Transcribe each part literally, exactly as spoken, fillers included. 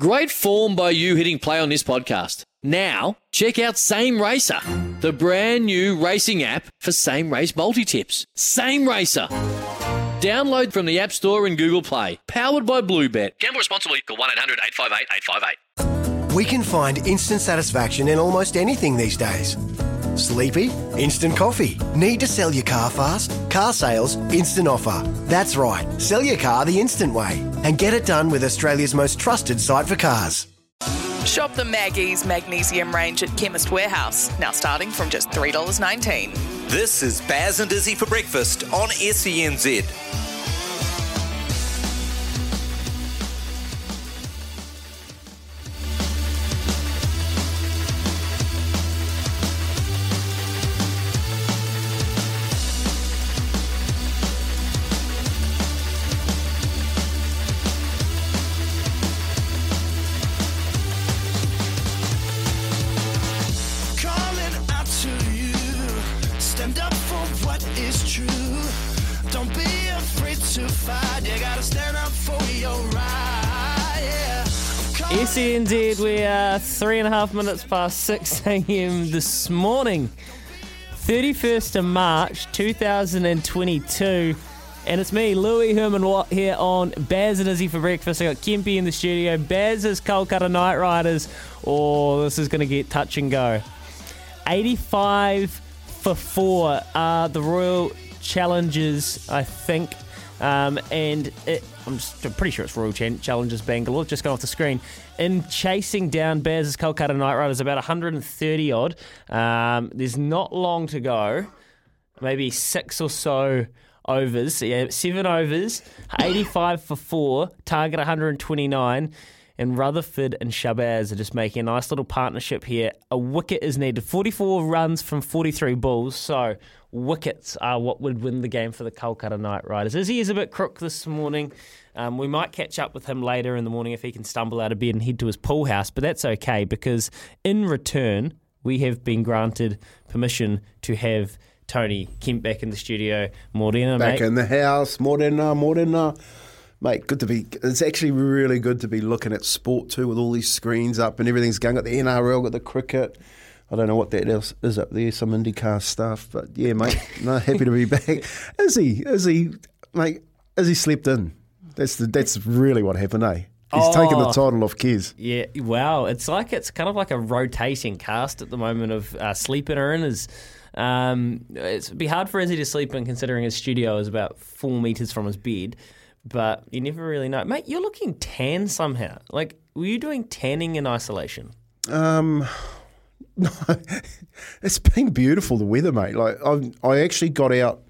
Great form by you hitting play on this podcast. Now, check out Same Racer, the brand new racing app for same race multi-tips. Same Racer. Download from the App Store and Google Play. Powered by Bluebet. Gamble responsibly. Call one eight hundred eight five eight eight five eight. We can find instant satisfaction in almost anything these days. Sleepy? Instant coffee. Need to sell your car fast? Car Sales Instant Offer. That's right. Sell your car the instant way and get it done with Australia's most trusted site for cars. Shop the Maggie's Magnesium range at Chemist Warehouse, now starting from just three dollars nineteen. This is Baz and Izzy for breakfast on S E N Z. S E N Z, we are three and a half minutes past six a.m. this morning, thirty-first of March, twenty twenty-two, and it's me, Louis Herman Watt, here on Baz and Izzy for breakfast. I got Kempi in the studio. Baz is Kolkata Knight Riders, or this is going to get touch and go. eighty-five for four are the Royal Challengers, I think. Um, and it, I'm, just, I'm pretty sure it's Royal Challengers Bangalore, just gone off the screen. In chasing down Baz's Kolkata Knight Riders, about one hundred thirty odd. Um, there's not long to go, maybe six or so overs. Yeah, seven overs, eighty-five for four, target one hundred twenty-nine. And Rutherford and Shabazz are just making a nice little partnership here. A wicket is needed. forty-four runs from forty-three balls. So wickets are what would win the game for the Kolkata Knight Riders. Izzy is a bit crook this morning. Um, we might catch up with him later in the morning if he can stumble out of bed and head to his pool house. But that's okay, because in return, we have been granted permission to have Tony Kemp back in the studio. Morena, mate. Back in the house. Morena, Morena. Mate, good to be. It's actually really good to be looking at sport too, with all these screens up and everything's going. Got the N R L, got the cricket. I don't know what that else is up there. Some IndyCar stuff, but yeah, mate. No, happy to be back. Izzy, Izzy, mate, Izzy slept in. That's the. That's really what happened, eh? He's oh, taken the title off Kez. Yeah, wow. It's like it's kind of like a rotating cast at the moment of uh, sleeping her in is. Um, it'd be hard for Izzy to sleep in, considering his studio is about four meters from his bed. But you never really know. Mate, you're looking tan somehow. Like, were you doing tanning in isolation? Um, no. It's been beautiful, the weather, mate. Like, I I actually got out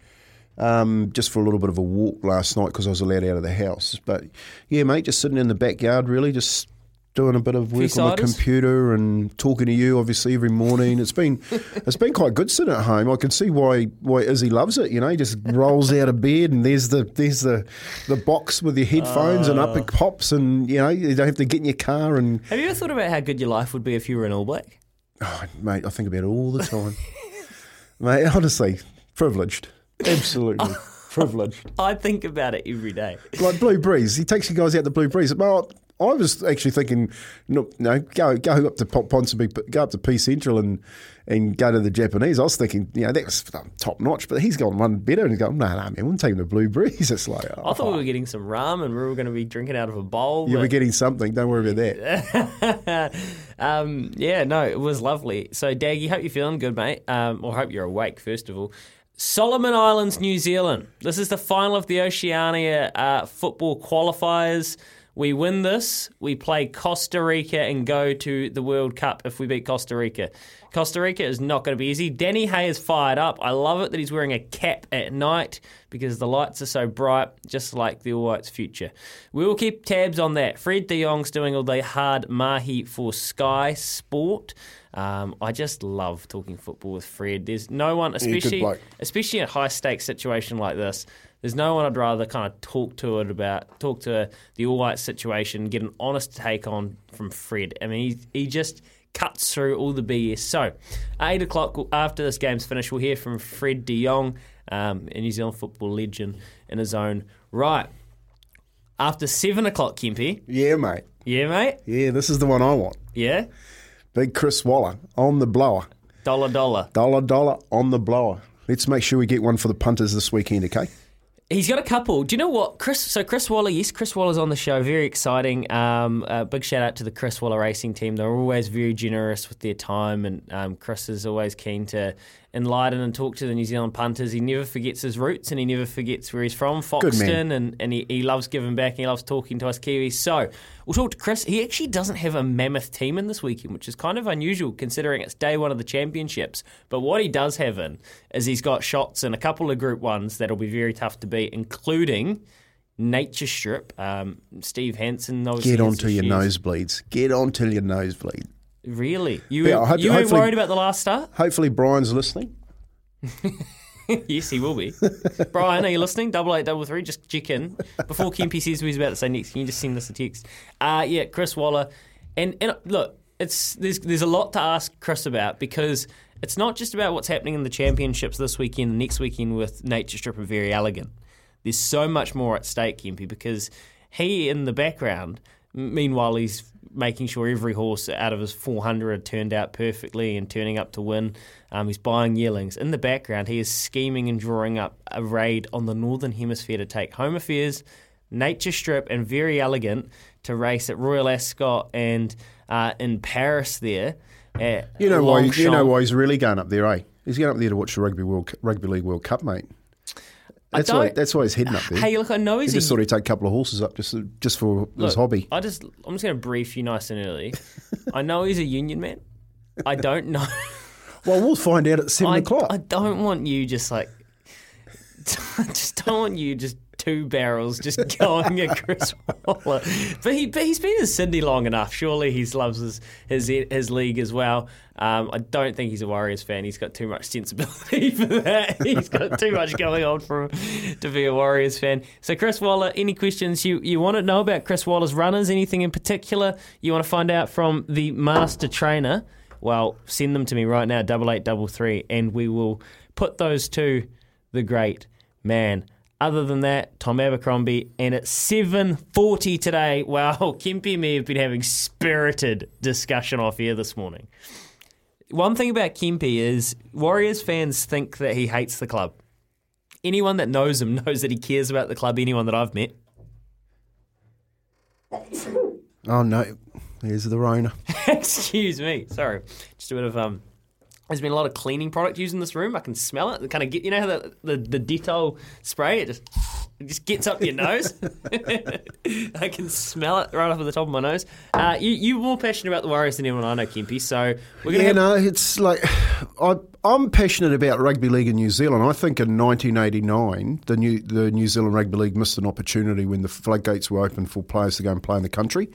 um, just for a little bit of a walk last night because I was allowed out of the house. But, yeah, mate, just sitting in the backyard, really, just doing a bit of work on the computer and talking to you, obviously, every morning. It's been it's been quite good sitting at home. I can see why why Izzy loves it. You know, he just rolls out of bed and there's the there's the, the box with your headphones oh. and up it pops, and you know you don't have to get in your car. And have you ever thought about how good your life would be if you were an All Black? Oh, mate, I think about it all the time. Mate, honestly, privileged, absolutely. Privileged. I think about it every day. Like Blue Breeze, he takes you guys out to Blue Breeze. Well, I was actually thinking, no, no, go go up to Ponsonby, go up to P Central and and go to the Japanese. I was thinking, you know, that's top notch, but he's gone one better and he's going, no, no, man, we'll take him to Blue Breeze. It's like, oh. I thought we were getting some ramen, we were going to be drinking out of a bowl. You were getting something. Don't worry about that. um, yeah, no, it was lovely. So, Daggy, hope you're feeling good, mate. Um, or hope you're awake, first of all. Solomon Islands, New Zealand. This is the final of the Oceania uh, football qualifiers. We win this, we play Costa Rica and go to the World Cup if we beat Costa Rica. Costa Rica is not going to be easy. Danny Hay is fired up. I love it that he's wearing a cap at night because the lights are so bright, just like the All Whites' future. We will keep tabs on that. Fred de Jong's doing all the hard mahi for Sky Sport. Um, I just love talking football with Fred. There's no one, especially, yeah, especially in a high-stakes situation like this, there's no one I'd rather kind of talk to it about, talk to the All Whites situation, get an honest take on from Fred. I mean, he, he just cuts through all the B S. So, eight o'clock after this game's finished, we'll hear from Fred de Jong, um, a New Zealand football legend in his own right. after seven o'clock, Kempy. Yeah, mate. Yeah, mate. Yeah, this is the one I want. Yeah. Big Chris Waller on the blower. Dollar, dollar. Dollar, dollar on the blower. Let's make sure we get one for the punters this weekend, okay? He's got a couple. Do you know what? Chris? So Chris Waller, yes, Chris Waller's on the show. Very exciting. Um, uh, big shout out to the Chris Waller Racing team. They're always very generous with their time, and um, Chris is always keen to enlighten and talk to the New Zealand punters. He never forgets his roots, and he never forgets where he's from, Foxton, and, and he, he loves giving back, and he loves talking to us Kiwis. So we'll talk to Chris. He actually doesn't have a mammoth team in this weekend, which is kind of unusual considering it's day one of the championships. But what he does have in is he's got shots in a couple of group ones that'll be very tough to beat, including Nature Strip. Um, Steve Hansen. Get onto your nosebleeds. Get onto your nosebleed. Really? You yeah, were, hope, you were worried about the last start? Hopefully Brian's listening. Yes, he will be. Brian, are you listening? Double eight, double three. Just check in before Kempy says what he's about to say next. Can you just send us a text? Uh, yeah, Chris Waller, and and look, it's there's there's a lot to ask Chris about, because it's not just about what's happening in the championships this weekend and next weekend with Nature Strip and Very Elegant. There's so much more at stake, Kempy, because he in the background. Meanwhile, he's making sure every horse out of his four hundred turned out perfectly and turning up to win. Um, he's buying yearlings. In the background, he is scheming and drawing up a raid on the Northern Hemisphere to take Home Affairs, Nature Strip, and Very Elegant to race at Royal Ascot and uh, in Paris there. You know why? You know why he's really going up there, eh? He's going up there to watch the Rugby World, Rugby League World Cup, mate. That's why, that's why he's heading up there. Hey, look, I know he's... He just thought he'd take a couple of horses up just just for look, his hobby. I just, I'm just going to brief you nice and early. I know he's a union man. I don't know... Well, we'll find out at seven I, o'clock. I don't want you just like... I just don't want you just two barrels just going at Chris Waller. But, he, but he's been in Sydney long enough. Surely he loves his, his, his league as well. Um, I don't think he's a Warriors fan. He's got too much sensibility for that. He's got too much going on for him to be a Warriors fan. So Chris Waller, any questions you, you want to know about Chris Waller's runners, anything in particular you want to find out from the master trainer, well, send them to me right now, double eight double three, and we will put those to the great man. Other than that, Tom Abercrombie, and at seven forty today, wow, Kempy and me have been having spirited discussion off air this morning. One thing about Kempy is Warriors fans think that he hates the club. Anyone that knows him knows that he cares about the club, anyone that I've met. Oh, no. There's the Rona. Excuse me. Sorry. Just a bit of... um. There's been a lot of cleaning product used in this room. I can smell it. Kind of get, you know how the, the, the Dettol spray, it just, it just gets up your nose? I can smell it right off at the top of my nose. Uh, you, you're more passionate about the Warriors than anyone I know, Kempy. So we're gonna yeah, have... no, it's like I, I'm passionate about rugby league in New Zealand. I think in nineteen eighty-nine, the New, the New Zealand Rugby League missed an opportunity when the floodgates were open for players to go and play in the country.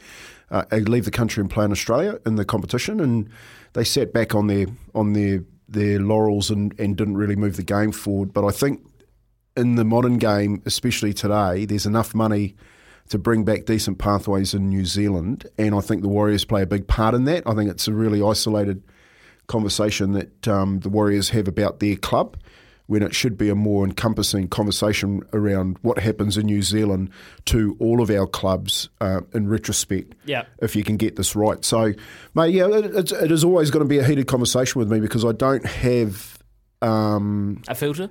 Uh, leave the country and play in Australia in the competition, and they sat back on their on their their laurels and, and didn't really move the game forward. But I think in the modern game, especially today, there's enough money to bring back decent pathways in New Zealand, and I think the Warriors play a big part in that. I think it's a really isolated conversation that um, the Warriors have about their club, when it should be a more encompassing conversation around what happens in New Zealand to all of our clubs uh, in retrospect, yeah. if you can get this right. So, mate, yeah, it, it's, it is always going to be a heated conversation with me because I don't have... Um, a filter?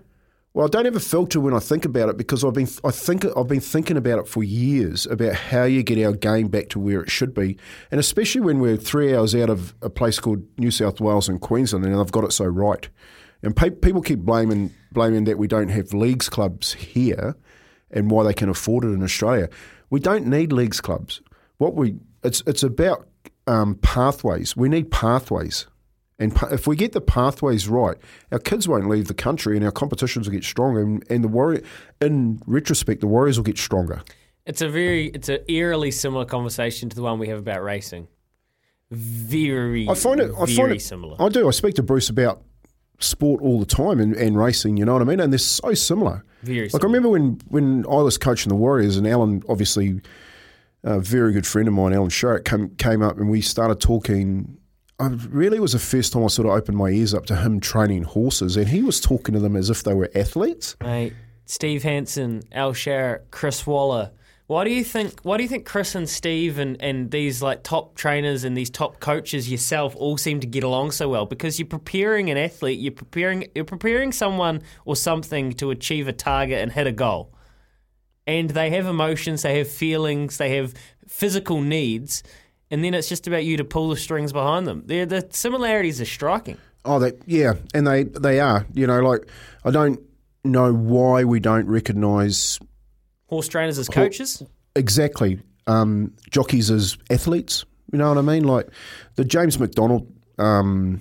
Well, I don't have a filter when I think about it because I've been I think I've been thinking about it for years about how you get our game back to where it should be, and especially when we're three hours out of a place called New South Wales and Queensland, and they've got it so right. And people keep blaming blaming that we don't have leagues clubs here and why they can afford it in Australia. We don't need leagues clubs. What we It's it's about um, pathways. We need pathways. And pa- if we get the pathways right, our kids won't leave the country and our competitions will get stronger. And, and the Warrior, in retrospect, the Warriors will get stronger. It's a very it's an eerily similar conversation to the one we have about racing. Very, I find it, very I find it, similar. I do. I speak to Bruce about sport all the time and, and racing, you know what I mean? And they're so similar. Very similar. Like I remember when, when I was coaching the Warriors and Alan, obviously a very good friend of mine, Alan Sherrick, come, came up and we started talking. I really was the first time I sort of opened my ears up to him training horses, and he was talking to them as if they were athletes. Mate, Steve Hansen, Al Sherrick, Chris Waller, Why do you think? Why do you think Chris and Steve and, and these like top trainers and these top coaches yourself all seem to get along so well? Because you're preparing an athlete, you're preparing you're preparing someone or something to achieve a target and hit a goal, and they have emotions, they have feelings, they have physical needs, and then it's just about you to pull the strings behind them. They're, the similarities are striking. Oh, they, yeah, and they they are. You know, like I don't know why we don't recognise. Horse trainers as coaches? Exactly. Um, jockeys as athletes. You know what I mean? Like the James McDonald um,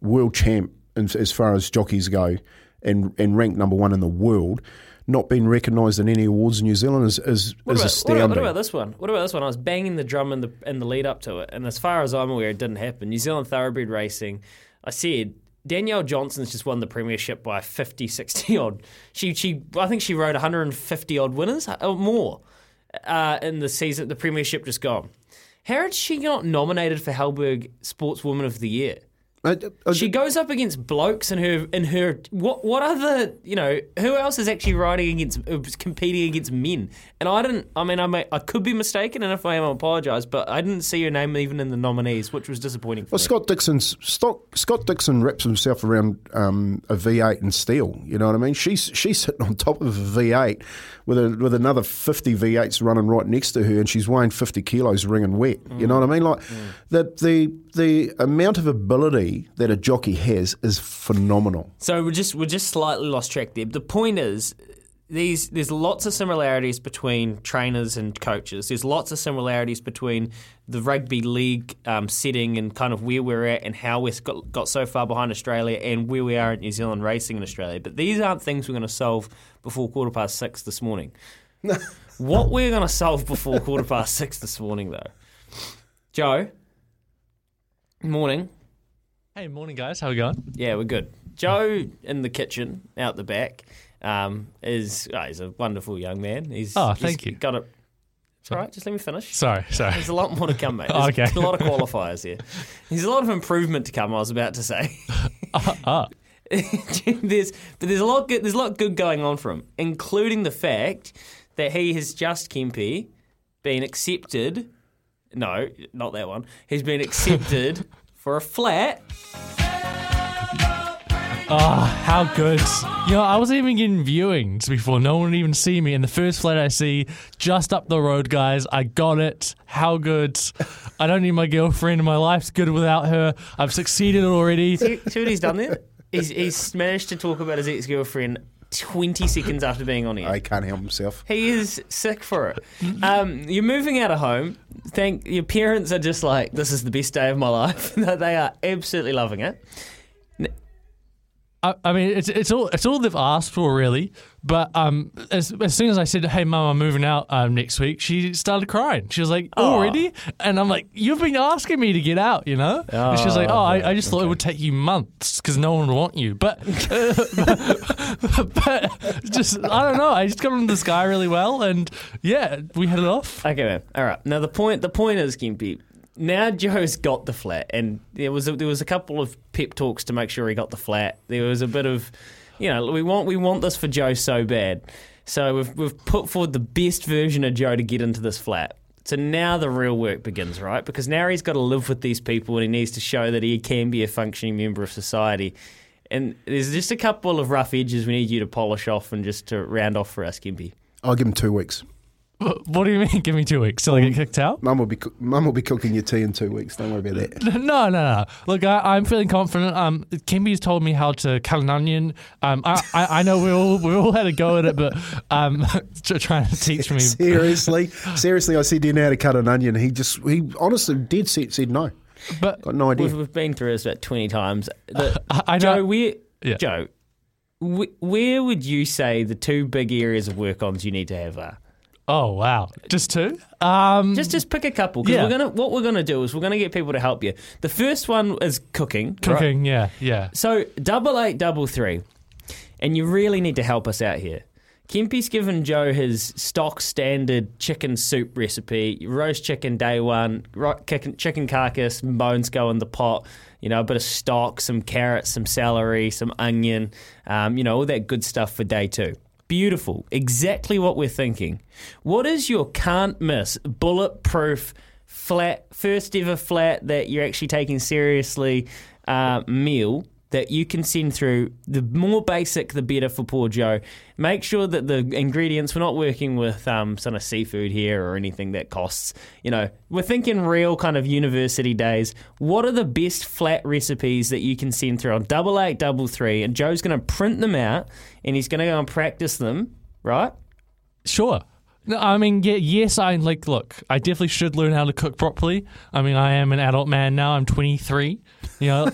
world champ in, as far as jockeys go and, and ranked number one in the world, not being recognised in any awards in New Zealand is, is, what is about, astounding. What about, what about this one? What about this one? I was banging the drum in the, in the lead up to it, and as far as I'm aware, it didn't happen. New Zealand thoroughbred racing, I said... Danielle Johnson's just won the premiership by fifty, sixty odd. She, she, I think she rode one hundred fifty odd winners or more uh, in the season. The premiership just gone. How is she not nominated for Halberg Sportswoman of the Year? I, I, she goes up against blokes in her in her. What what other you know who else is actually riding against competing against men? And I didn't. I mean, I may, I could be mistaken, and if I am, I apologise. But I didn't see her name even in the nominees, which was disappointing. For well, me. Scott Dixon's Scott, Scott Dixon wraps himself around um, a V eight and steel. You know what I mean? She's she's sitting on top of a V eight with a, with another fifty V eights running right next to her, and she's weighing fifty kilos, ringing wet. Mm. You know what I mean? Like mm. the the the amount of ability that a jockey has is phenomenal. So we're just we're just slightly lost track there. The point is, these there's lots of similarities between trainers and coaches. There's lots of similarities between the rugby league um, setting and kind of where we're at and how we've got, got so far behind Australia and where we are in New Zealand racing in Australia. But these aren't things we're going to solve before quarter past six this morning. What we're going to solve before quarter past six this morning, though. Joe, morning. Hey, morning, guys. How are we going? Yeah, we're good. Joe in the kitchen, out the back, um, is oh, he's a wonderful young man. He's, oh, thank he's you. Got it. It's all right. Just let me finish. Sorry, sorry. There's a lot more to come, mate. There's okay. a lot of qualifiers here. There's a lot of improvement to come, I was about to say. uh, uh. there's, but there's a lot good, there's a lot good going on for him, including the fact that he has just, Kempe, been accepted. No, not that one. He's been accepted... for a flat. Oh, how good. You know, I wasn't even getting viewings before. No one would even see me. And the first flat I see, just up the road, guys. I got it. How good. I don't need my girlfriend. My life's good without her. I've succeeded already. See, see what he's done there? He's, he's managed to talk about his ex-girlfriend twenty seconds after being on air. I can't help himself. He is sick for it. Um, you're moving out of home. Thank your parents are just like, this is the best day of my life. They are absolutely loving it. I, I mean, it's it's all it's all they've asked for, really. But um, as, as soon as I said, hey, Mum, I'm moving out um, next week, she started crying. She was like, already? Oh. And I'm like, you've been asking me to get out, you know? Oh, and she was like, oh, right, I, I just okay. thought it would take you months because no one would want you. But, uh, but, but just, I don't know. I just got on this guy really well. And yeah, we had it off. Okay, man. All right. Now, the point, the point is, Kempe, now Joe's got the flat. And there was, a, there was a couple of pep talks to make sure he got the flat. There was a bit of... You know, we want we want this for Joe so bad. So we've we've put forward the best version of Joe to get into this flat. So now the real work begins, right? Because now he's got to live with these people and he needs to show that he can be a functioning member of society. And there's just a couple of rough edges we need you to polish off and just to round off for us, Kempe. I'll give him two weeks. What do you mean? Give me two weeks till I get kicked out? Mum will be Mum will be cooking your tea in two weeks. Don't worry about that. No, no, no. Look, I, I'm feeling confident. Um, Kempe's told me how to cut an onion. Um, I, I, I know we all we all had a go at it, but um, trying to teach me seriously. Seriously, I said, do you know how to cut an onion? He just he honestly dead set said no. But got no idea. We've, we've been through this about twenty times. The, uh, I Joe, know. Where, yeah. Joe, where, where would you say the two big areas of work ons you need to have are? Oh, wow. Just two? Um, just just pick a couple. Because yeah. we're gonna, what we're going to do is we're going to get people to help you. The first one is cooking. Cooking, right? yeah, yeah. So double eight, double three. And you really need to help us out here. Kempe's given Joe his stock standard chicken soup recipe. Roast chicken day one, chicken carcass, bones go in the pot, you know, a bit of stock, some carrots, some celery, some onion, um, you know, all that good stuff for day two. Beautiful. Exactly what we're thinking. What is your can't miss bulletproof flat, first ever flat that you're actually taking seriously uh, meal that you can send through? The more basic, the better for poor Joe. Make sure that the ingredients, we're not working with um, sort of seafood here or anything that costs, you know, we're thinking real kind of university days. What are the best flat recipes that you can send through on double eight double three? And Joe's going to print them out and he's going to go and practice them, right? Sure. No, I mean, yeah, yes, I like, look, I definitely should learn how to cook properly. I mean, I am an adult man now. I'm twenty-three. You know,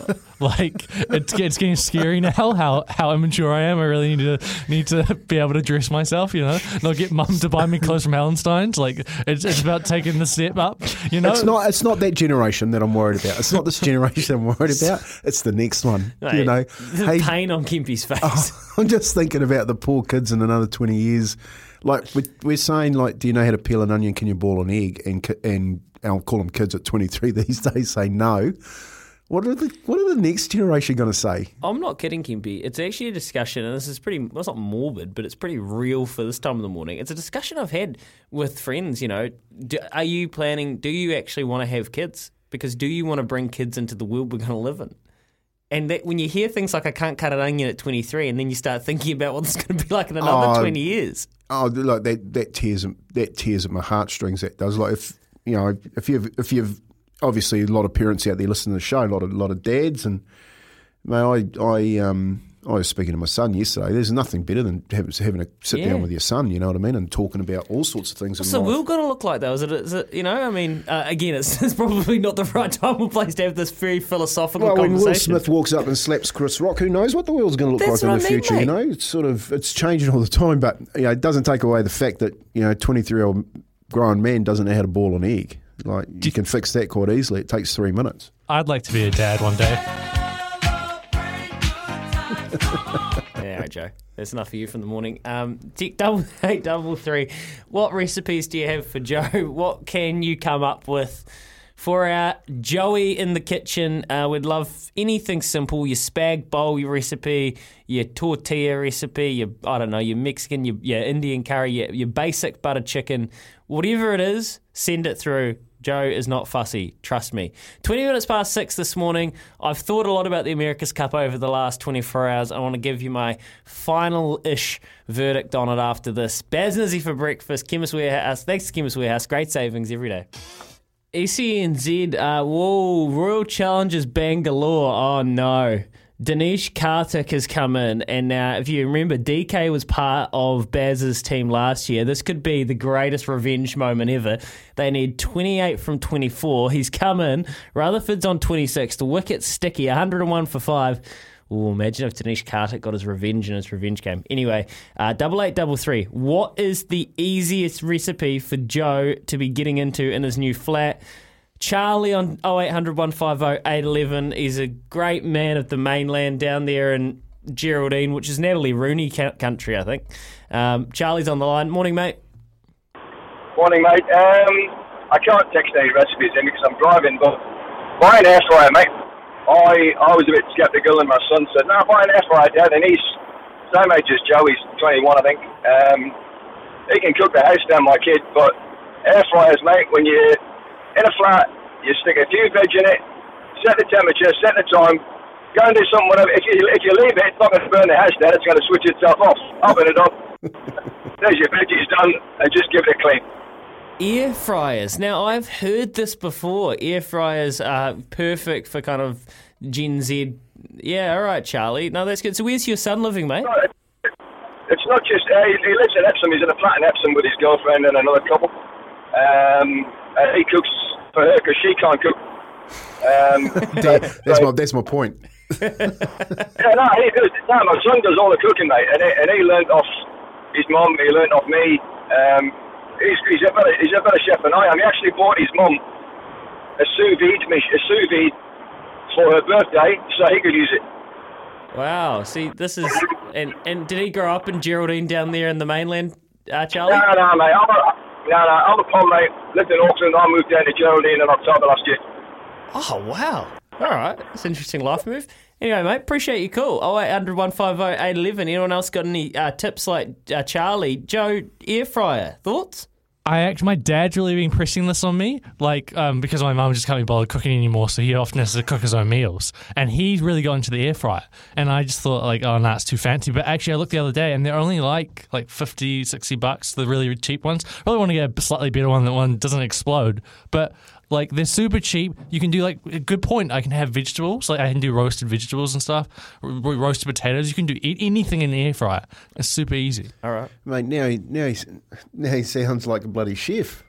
like, it's, it's getting scary now how, how immature I am. I really need to need to be able to dress myself, you know, not get mum to buy me clothes from Hallenstein's. Like, it's, it's about taking the step up, you know. It's not, it's not that generation that I'm worried about. It's not this generation I'm worried about. It's the next one, right. You know. The hey, pain on Kempy's face. Oh, I'm just thinking about the poor kids in another twenty years. Like, we're saying, like, do you know how to peel an onion? Can you boil an egg? And and I'll call them kids at twenty-three these days say no. What are the what are the next generation going to say? I'm not kidding, Kempy. It's actually a discussion, and this is pretty, well, it's not morbid, but it's pretty real for this time of the morning. It's a discussion I've had with friends, you know. Do, are you planning, do you actually want to have kids? Because do you want to bring kids into the world we're going to live in? And that when you hear things like I can't cut an onion at twenty-three, and then you start thinking about what it's going to be like in another oh, twenty years. Oh, like that, that tears that tears at my heartstrings. That does. Like, if you know, if you've if you've obviously a lot of parents out there listening to the show, a lot of a lot of dads, and man, I I um I was speaking to my son yesterday. There's nothing better than having a sit yeah. down with your son. You know what I mean, and talking about all sorts of things. What's the world going to look like, though? Is it? Is it you know, I mean, uh, again, it's, it's probably not the right time or place to have this very philosophical well, conversation. Well, when Will Smith walks up and slaps Chris Rock, who knows what the world's going to look That's like in I the mean, future? Mate. You know, it's sort of it's changing all the time. But you know, it doesn't take away the fact that you know, twenty-three-year-old grown man doesn't know how to boil an egg. Like you Did, can fix that quite easily. It takes three minutes. I'd like to be a dad one day. Yeah, all right, Joe. That's enough for you from the morning. Um, double eight, double three. What recipes do you have for Joe? What can you come up with for our Joey in the kitchen? Uh, we'd love anything simple. Your spag bowl recipe, your tortilla recipe, your I don't know, your Mexican, your, your Indian curry, your, your basic butter chicken, whatever it is. Send it through. Joe is not fussy, trust me. twenty minutes past six this morning. I've thought a lot about the America's Cup over the last twenty-four hours. I want to give you my final-ish verdict on it after this. Baz Nizzy for breakfast, Chemist Warehouse. Thanks to Chemist Warehouse. Great savings every day. E C N Z, uh, whoa, Royal Challengers Bangalore. Oh, no. Dinesh Karthik has come in, and now if you remember, D K was part of Baz's team last year. This could be the greatest revenge moment ever. They need twenty-eight from twenty-four. He's come in. Rutherford's on twenty-six. The wicket's sticky, one oh one for five. Ooh, imagine if Dinesh Karthik got his revenge in his revenge game. Anyway, uh, double eight, double three. What is the easiest recipe for Joe to be getting into in his new flat? Charlie on oh eight hundred, one five oh, eight one one is a great man of the mainland down there in Geraldine, which is Natalie Rooney country, I think. Um, Charlie's on the line. Morning, mate. Morning, mate. Um, I can't text any recipes in because I'm driving, but buy an air fryer, mate. I, I was a bit sceptical, and my son said, no, buy an air fryer, Dad, and he's the same age as Joey's, twenty-one, I think. Um, he can cook the house down, my kid, but air fryers, mate, when you... in a flat, you stick a few veg in it, set the temperature, set the time, go and do something, whatever. If you, if you leave it, it's not going to burn the house down, it's going to switch itself off. Open it up. There's your veggies done, and just give it a clean. Air fryers. Now, I've heard this before. Air fryers are perfect for kind of Gen Z. Yeah, all right, Charlie. No, that's good. So where's your son living, mate? It's not just, uh, he lives in Epsom. He's in a flat in Epsom with his girlfriend and another couple. Um... Uh, he cooks for her because she can't cook. Um, so, that's, so, my, that's my point. yeah, no, he does, no, my son does all the cooking, mate, and he, and he learnt off his mum, he learnt off me. Um, he's, he's, a better, he's a better chef than I am. He actually bought his mum a sous vide, a sous vide for her birthday so he could use it. Wow, see, this is... And, and did he grow up in Geraldine down there in the mainland, uh, Charlie? No, no, mate, I'm a, No, no, I'm a pal, mate. Lived in Auckland. I moved down to Geraldine in October last year. Oh, wow. All right. It's an interesting life move. Anyway, mate, appreciate your call. oh eight hundred, one five oh, eight eleven. Anyone else got any uh, tips like uh, Charlie? Joe, air fryer. Thoughts? I actually, my dad's really been pressing this on me, like um, because my mum just can't be bothered cooking anymore, so he often has to cook his own meals, and he's really got into the air fryer. And I just thought like, oh no, nah, it's too fancy. But actually, I looked the other day, and they're only like like fifty, sixty bucks, the really cheap ones. I really want to get a slightly better one that one doesn't explode, but. Like, they're super cheap. You can do, like, a good point. I can have vegetables. Like, I can do roasted vegetables and stuff, ro- roasted potatoes. You can do eat anything in the air fryer. It's super easy. All right. Mate, now he, now he, now he sounds like a bloody chef.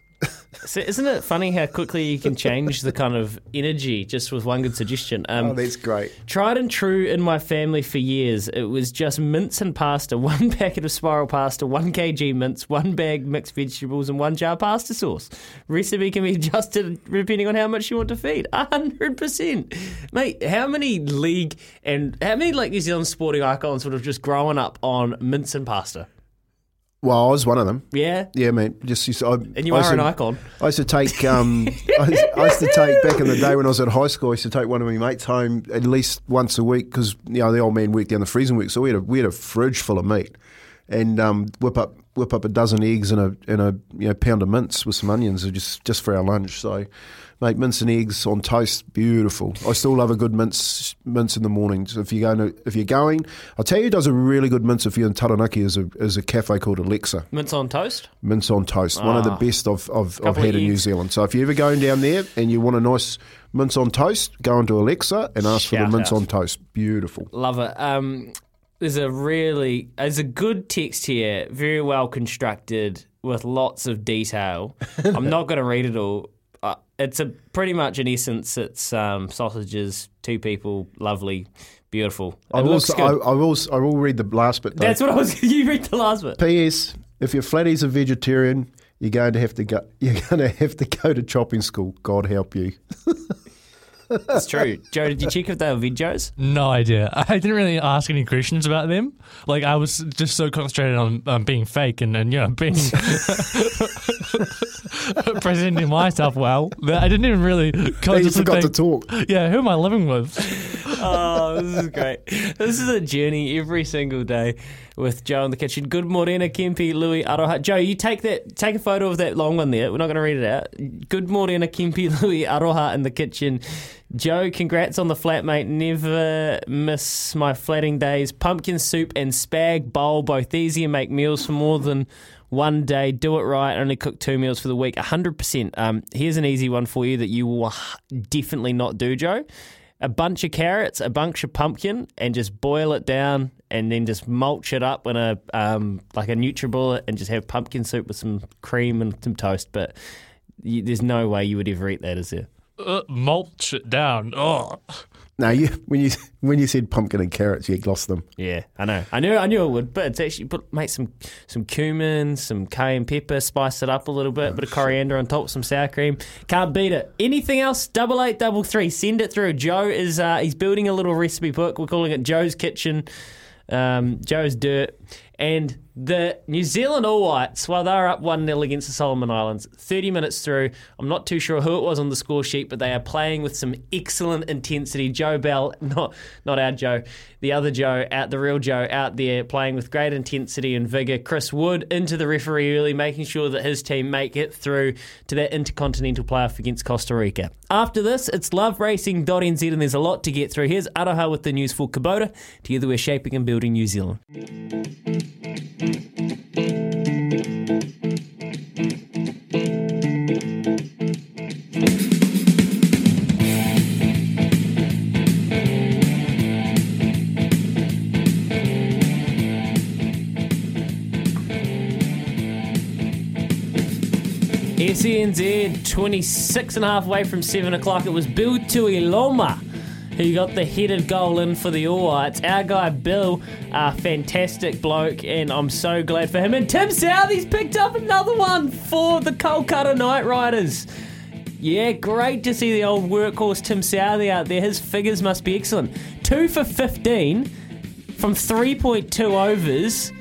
So isn't it funny how quickly you can change the kind of energy just with one good suggestion? Um, oh, that's great. Tried and true in my family for years. It was just mince and pasta, one packet of spiral pasta, one kg mince, one bag mixed vegetables, and one jar pasta sauce. Recipe can be adjusted depending on how much you want to feed. one hundred percent. Mate, how many league and how many like New Zealand sporting icons would have just grown up on mince and pasta? Well, I was one of them. Yeah? Yeah, man. Just used to, I, and you I are an to, icon. I used to take, um, I, used, I used to take, back in the day when I was at high school, I used to take one of my mates home at least once a week because, you know, the old man worked down the freezing week, so we had a, we had a fridge full of meat and um, whip up whip up a dozen eggs and a, and a you know, pound of mince with some onions just, just for our lunch. So, mate, mince and eggs on toast, beautiful. I still love a good mince mince in the morning. So if you're going, to, if you're going, I'll tell you, it does a really good mince if you're in Taranaki. Is a is a cafe called Alexa. Mince on toast. Mince on toast. Ah, one of the best I've I've, I've had in New Zealand. So if you're ever going down there and you want a nice mince on toast, go into Alexa and ask Shout for the mince out. on toast. Beautiful. Love it. Um, there's a really there's a good text here, very well constructed with lots of detail. I'm not going to read it all. Uh, it's a pretty much in essence, it's um, sausages, two people, lovely, beautiful. It I will, looks good. I, I will, I will read the last bit. Though. That's what I was. You read the last bit. P S. If your flattie's a vegetarian, you're going to have to go. You're going to have to go to chopping school. God help you. It's true. Joe, did you check if they were videos? No idea. I didn't really ask any questions about them. Like, I was just so concentrated on um, being fake and, and, you know, being presenting myself well that I didn't even really concentrate. You forgot to talk. Yeah, who am I living with? Oh, this is great. This is a journey every single day with Joe in the kitchen. Good morena, Kempi, Louis, Aroha. Joe, you take that. Take a photo of that long one there. We're not going to read it out. Good morena, Kempi, Louis, Aroha in the kitchen. Joe, congrats on the flat, mate. Never miss my flatting days. Pumpkin soup and spag bowl, both easy and make meals for more than one day. Do it right. Only cook two meals for the week. one hundred percent. Um, here's an easy one for you that you will definitely not do, Joe. A bunch of carrots, a bunch of pumpkin, and just boil it down and then just mulch it up in a um, like a NutriBullet and just have pumpkin soup with some cream and some toast. But you, there's no way you would ever eat that, is there? Uh, mulch it down. Oh. No, you when you when you said pumpkin and carrots, you glossed them. Yeah, I know. I knew I knew I would, but it's actually put make some some cumin, some cayenne pepper, spice it up a little bit, oh, bit of coriander on top, some sour cream. Can't beat it. Anything else? Double eight double three. Send it through. Joe is uh, he's building a little recipe book. We're calling it Joe's Kitchen, um, Joe's Dirt, and the New Zealand All Whites, while well, they're up one nil against the Solomon Islands, thirty minutes through. I'm not too sure who it was on the score sheet, but they are playing with some excellent intensity. Joe Bell, not not our Joe, the other Joe, out the real Joe out there playing with great intensity and vigour. Chris Wood into the referee early, making sure that his team make it through to that intercontinental playoff against Costa Rica. After this, it's love racing dot n z, and there's a lot to get through. Here's Aroha with the news for Kubota. Together we're shaping and building New Zealand. S E N Z, twenty-six and a half away from seven o'clock. It was Bill Tuiloma who got the headed goal in for the All Whites. Our guy Bill, a fantastic bloke, and I'm so glad for him. And Tim Southey's picked up another one for the Kolkata Knight Riders. Yeah, great to see the old workhorse Tim Southey out there. His figures must be excellent. two for fifteen from three point two overs.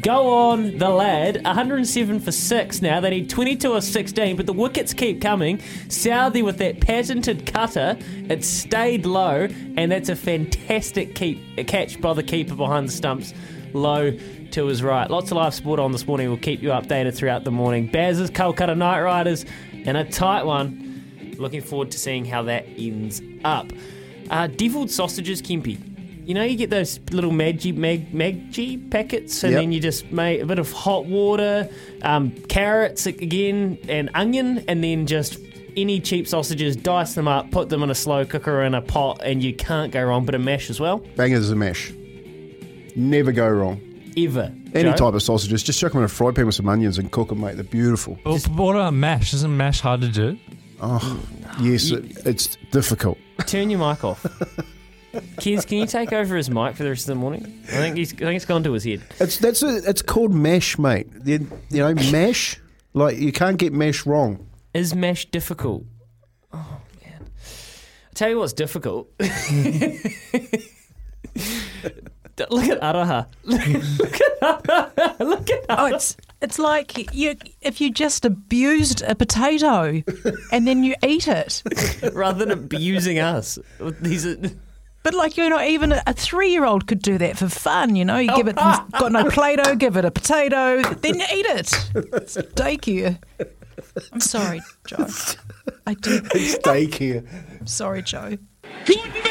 Go on, the lad. one hundred seven for six now. They need twenty-two or sixteen, but the wickets keep coming. Southey with that patented cutter. It stayed low, and that's a fantastic keep, catch by the keeper behind the stumps. Low to his right. Lots of live sport on this morning. We'll keep you updated throughout the morning. Baz's Kolkata Knight Riders in a tight one. Looking forward to seeing how that ends up. Uh, deviled sausages, Kempi. You know, you get those little Maggi, mag, Maggi packets, and yep. then you just make a bit of hot water, um, carrots again, and onion, and then just any cheap sausages, dice them up, put them in a slow cooker in a pot, and you can't go wrong. But a mash as well. Bangers a mash. Never go wrong. Ever. Any Joe? Type of sausages. Just chuck them in a fry pan with some onions and cook them, mate. They're beautiful. Well, what about mash? Isn't mash hard to do? Oh, yes, you, it, it's difficult. Turn your mic off. Kez, can you take over his mic for the rest of the morning? I think he's, I think it's gone to his head. It's that's a, it's called mash, mate. You, you know, mash. Like, you can't get mash wrong. Is mash difficult? Oh man! I tell you what's difficult. Look at Araha. Look at Araha. Look at Araha. Oh, it's it's like you if you just abused a potato and then you eat it, rather than abusing us. These are. But, like, you know, even a three-year-old could do that for fun, you know. You oh, give it, ah, got no Play-Doh, give it a potato, then you eat it. It's daycare. I'm sorry, Joe. I do. It's daycare. I'm sorry, Joe. Good meal!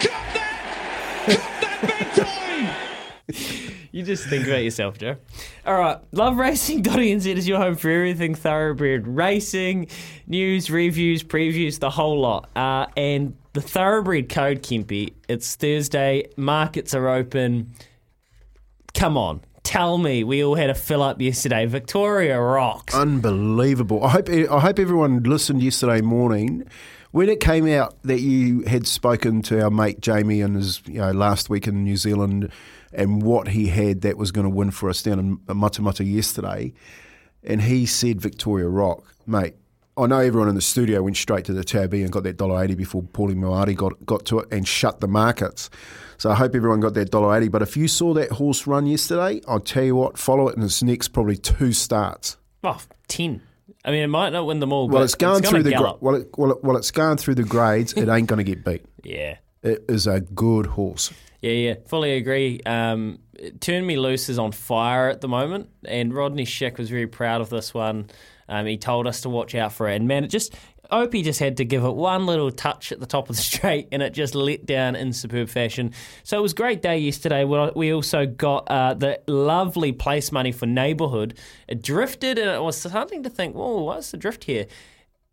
Cut that! Cut that big time! You just think about yourself, Joe. All right, love racing dot n z is your home for everything thoroughbred racing, news, reviews, previews, the whole lot. Uh, and the thoroughbred code, Kempi, it's Thursday, markets are open. Come on, tell me we all had a fill-up yesterday. Victoria rocks. Unbelievable. I hope, I hope everyone listened yesterday morning. When it came out that you had spoken to our mate Jamie and his, you know, last week in New Zealand and what he had that was going to win for us down in Matamata yesterday, and he said Victoria Rock, mate, I know everyone in the studio went straight to the tab and got that one dollar eighty before Paulie Moati got, got to it and shut the markets. So I hope everyone got that one dollar eighty. But if you saw that horse run yesterday, I'll tell you what, follow it in its next probably two starts. Oh, ten. I mean, it might not win them all. Well, but it's going through the gra- well, it, well, it, well, it's going through the grades. It ain't going to get beat. Yeah, it is a good horse. Yeah, yeah, fully agree. Um, Turn Me Loose is on fire at the moment, and Rodney Schick was very proud of this one. Um, he told us to watch out for it, and man, it just Opie just had to give it one little touch at the top of the straight, and it just let down in superb fashion. So it was a great day yesterday. We also got uh, the lovely place money for Neighbourhood. It drifted, and it was something to think, whoa, what's the drift here?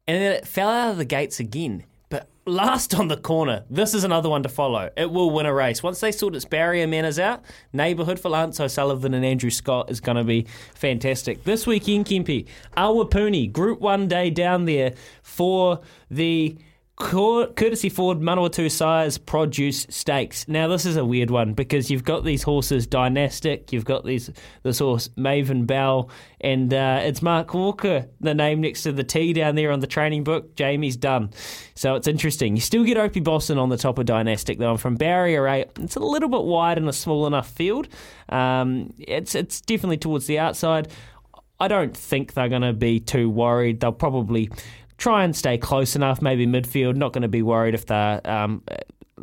And then it fell out of the gates again. But last on the corner, this is another one to follow. It will win a race. Once they sort its barrier manners out, Neighbourhood for Lance O'Sullivan and Andrew Scott is going to be fantastic. This weekend, Kempi, Awapuni, Group one day down there for the Courtesy Ford Manawatu Sires Produce Stakes. Now, this is a weird one because you've got these horses, Dynastic, you've got these this horse, Maven Bell, and uh, it's Mark Walker, the name next to the T down there on the training book. Jamie's done. So it's interesting. You still get Opie Boston on the top of Dynastic, though. I'm from Barrier eight. It's a little bit wide in a small enough field. Um, it's it's definitely towards the outside. I don't think they're going to be too worried. They'll probably try and stay close enough, maybe midfield. Not going to be worried if they're um,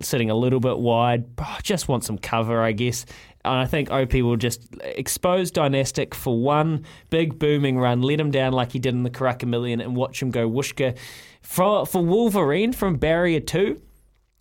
sitting a little bit wide. Oh, just want some cover, I guess. And I think O P will just expose Dynastic for one big booming run, let him down like he did in the Karaka Million, and watch him go whooshka. For, for Wolverine from Barrier two,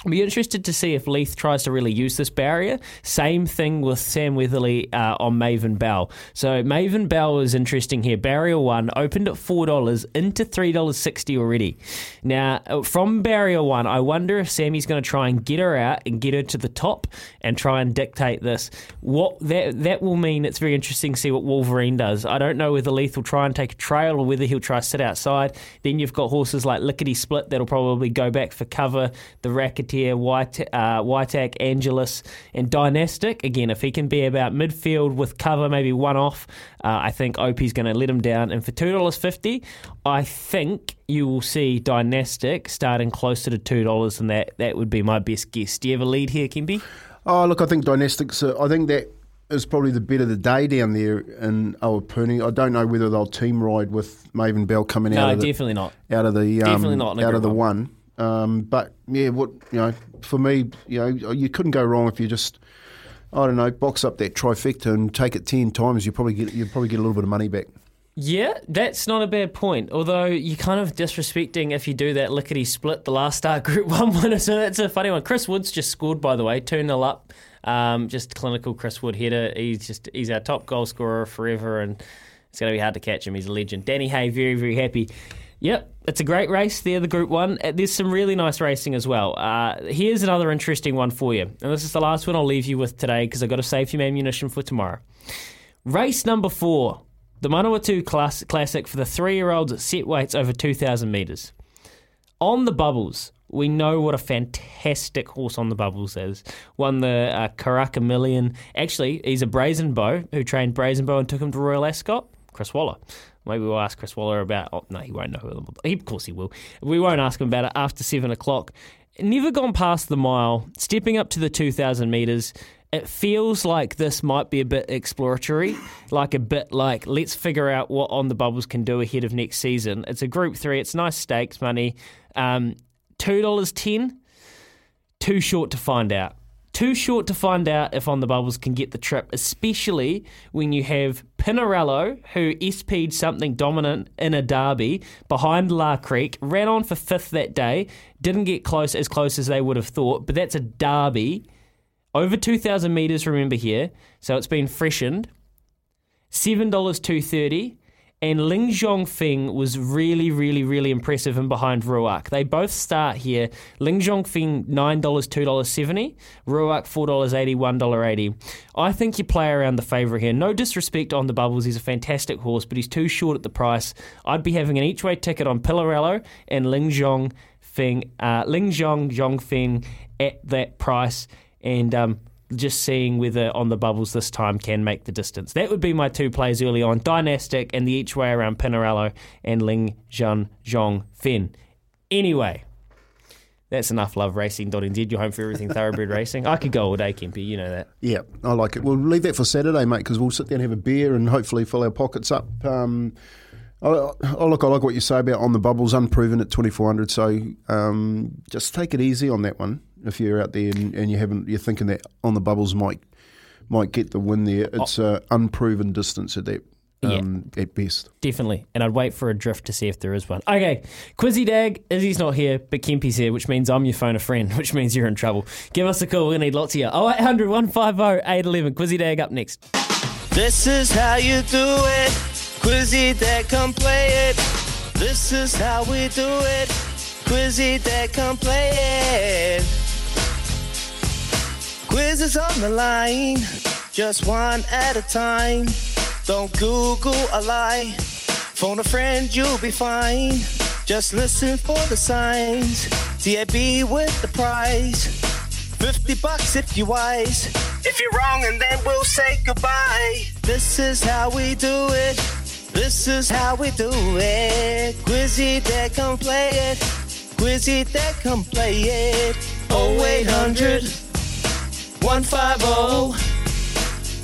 I'll be interested to see if Leith tries to really use this barrier. Same thing with Sam Weatherly uh, on Maven Bell. So Maven Bell is interesting here. Barrier one opened at four dollars into three dollars sixty already. Now, from Barrier one, I wonder if Sammy's going to try and get her out and get her to the top and try and dictate this. What that that will mean, it's very interesting to see what Wolverine does. I don't know whether Leith will try and take a trail or whether he'll try to sit outside. Then you've got horses like Lickety Split that'll probably go back for cover. The Racketeer, White, uh, Whiteac, Angelus, and Dynastic. Again, if he can be about midfield with cover, maybe one off, uh, I think Opie's going to let him down. And for two dollars fifty, I think you will see Dynastic starting closer to two dollars, and that, that would be my best guess. Do you have a lead here, Kempi? Oh, look, I think Dynastic's, uh, I think that is probably the bet of the day down there in Awapuni. I don't know whether they'll team ride with Maven Bell coming no, out of the... No, definitely not. Out of the, um, definitely not out of the one. Um, but, yeah, what you know, for me, you know, you couldn't go wrong if you just... I don't know, box up that trifecta and take it ten times. You probably get you probably get a little bit of money back. Yeah, that's not a bad point. Although you're kind of disrespecting if you do that lickety split. The last star Group One winner, so that's a funny one. Chris Wood's just scored, by the way, two nil up. Um, just clinical Chris Wood header. He's just he's our top goal scorer forever, and it's going to be hard to catch him. He's a legend. Danny Hay, very very happy. Yep, it's a great race there, the Group one. There's some really nice racing as well. Uh, here's another interesting one for you. And this is the last one I'll leave you with today because I've got to save some ammunition for tomorrow. Race number four, the Manawatu class- Classic for the three-year-olds at set weights over two thousand metres. On the Bubbles, we know what a fantastic horse On the Bubbles is. Won the uh, Karaka Million. Actually, he's a Brazen Bow who trained Brazen Bow and took him to Royal Ascot. Chris Waller. Maybe we'll ask Chris Waller about... Oh, no, he won't know. He, of course he will. We won't ask him about it after seven o'clock. Never gone past the mile. Stepping up to the two thousand metres. It feels like this might be a bit exploratory. Like a bit like, let's figure out what On the Bubbles can do ahead of next season. It's a Group three. It's nice stakes money. Um, two dollars ten. Too short to find out. Too short to find out if On the Bubbles can get the trip, especially when you have Pinarello, who S P'd something dominant in a derby behind La Creek, ran on for fifth that day, didn't get close as close as they would have thought, but that's a derby. Over two thousand metres, remember here, so it's been freshened. seven dollars two thirty. And Ling Zhongfeng was really, really, really impressive in behind Ruark. They both start here. Ling Zhongfeng, nine dollars, two dollars seventy. Ruark, four dollars eighty, one dollar eighty. I think you play around the favourite here. No disrespect On the Bubbles. He's a fantastic horse, but he's too short at the price. I'd be having an each-way ticket on Pinarello and Ling Zhongfeng, uh, Ling Zhong Zhongfeng at that price. And... Um, just seeing whether On the Bubbles this time can make the distance. That would be my two plays early on, Dynastic and the each way around Pinarello and Ling Zhun Zhong Fen. Anyway, that's enough love racing dot n z, your home for everything thoroughbred racing. I could go all day, Kempi, you know that. Yeah, I like it. We'll leave that for Saturday, mate, because we'll sit down and have a beer and hopefully fill our pockets up. Um, I, I, look, I like what you say about On the Bubbles, unproven at twenty-four hundred, so um, just take it easy on that one. If you're out there and, and you haven't, you're thinking that On the Bubbles might might get the win there. It's an oh. unproven distance at that um, yeah. at best. Definitely, and I'd wait for a drift to see if there is one. Okay, Quizzy Dag, Izzy's not here, but Kempi's here, which means I'm your phone a friend, which means you're in trouble. Give us a call. We need lots of you. Oh eight hundred one five zero eight eleven. Quizzy Dag up next. This is how you do it. Quizzy Dag, come play it. This is how we do it. Quizzy Dag, come play it. Quiz is on the line, just one at a time. Don't Google a lie, phone a friend, you'll be fine. Just listen for the signs, T A B with the prize. fifty bucks if you're wise, if you're wrong and then we'll say goodbye. This is how we do it, this is how we do it. Quizzy Dag, come play it, Quizzy Dag, come play it. oh eight hundred one five zero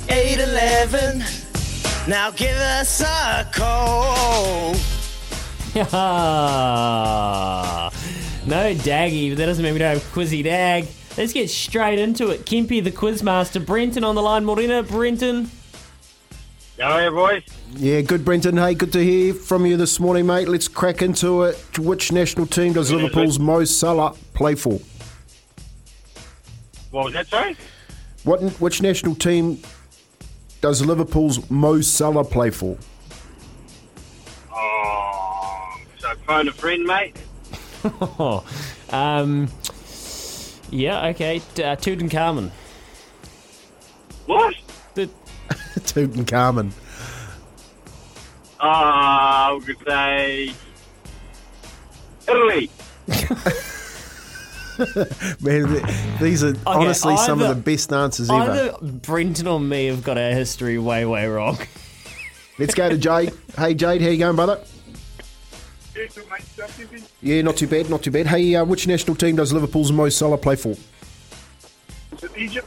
eight one one. Now give us a call. No Daggy, but that doesn't mean we don't have Quizzy Dag. Let's get straight into it. Kempi, the Quizmaster. Brenton on the line. Morena, Brenton. How are you, boys? Yeah, good, Brenton. Hey, good to hear from you this morning, mate. Let's crack into it. Which national team does Liverpool's Mo Salah play for? What was that, sorry? What, which national team does Liverpool's Mo Salah play for? Oh, so phone a friend, mate. um, yeah, okay. Uh, Tutankhamun. What? The... Tutankhamun. Ah, uh, I would say Italy. Man, these are okay, honestly either, some of the best answers ever. Brenton or me have got our history way, way wrong. Let's go to Jade. Hey, Jade, how you going, brother? Yeah, not too bad, not too bad. Hey, uh, which national team does Liverpool's Mo Salah play for? Egypt.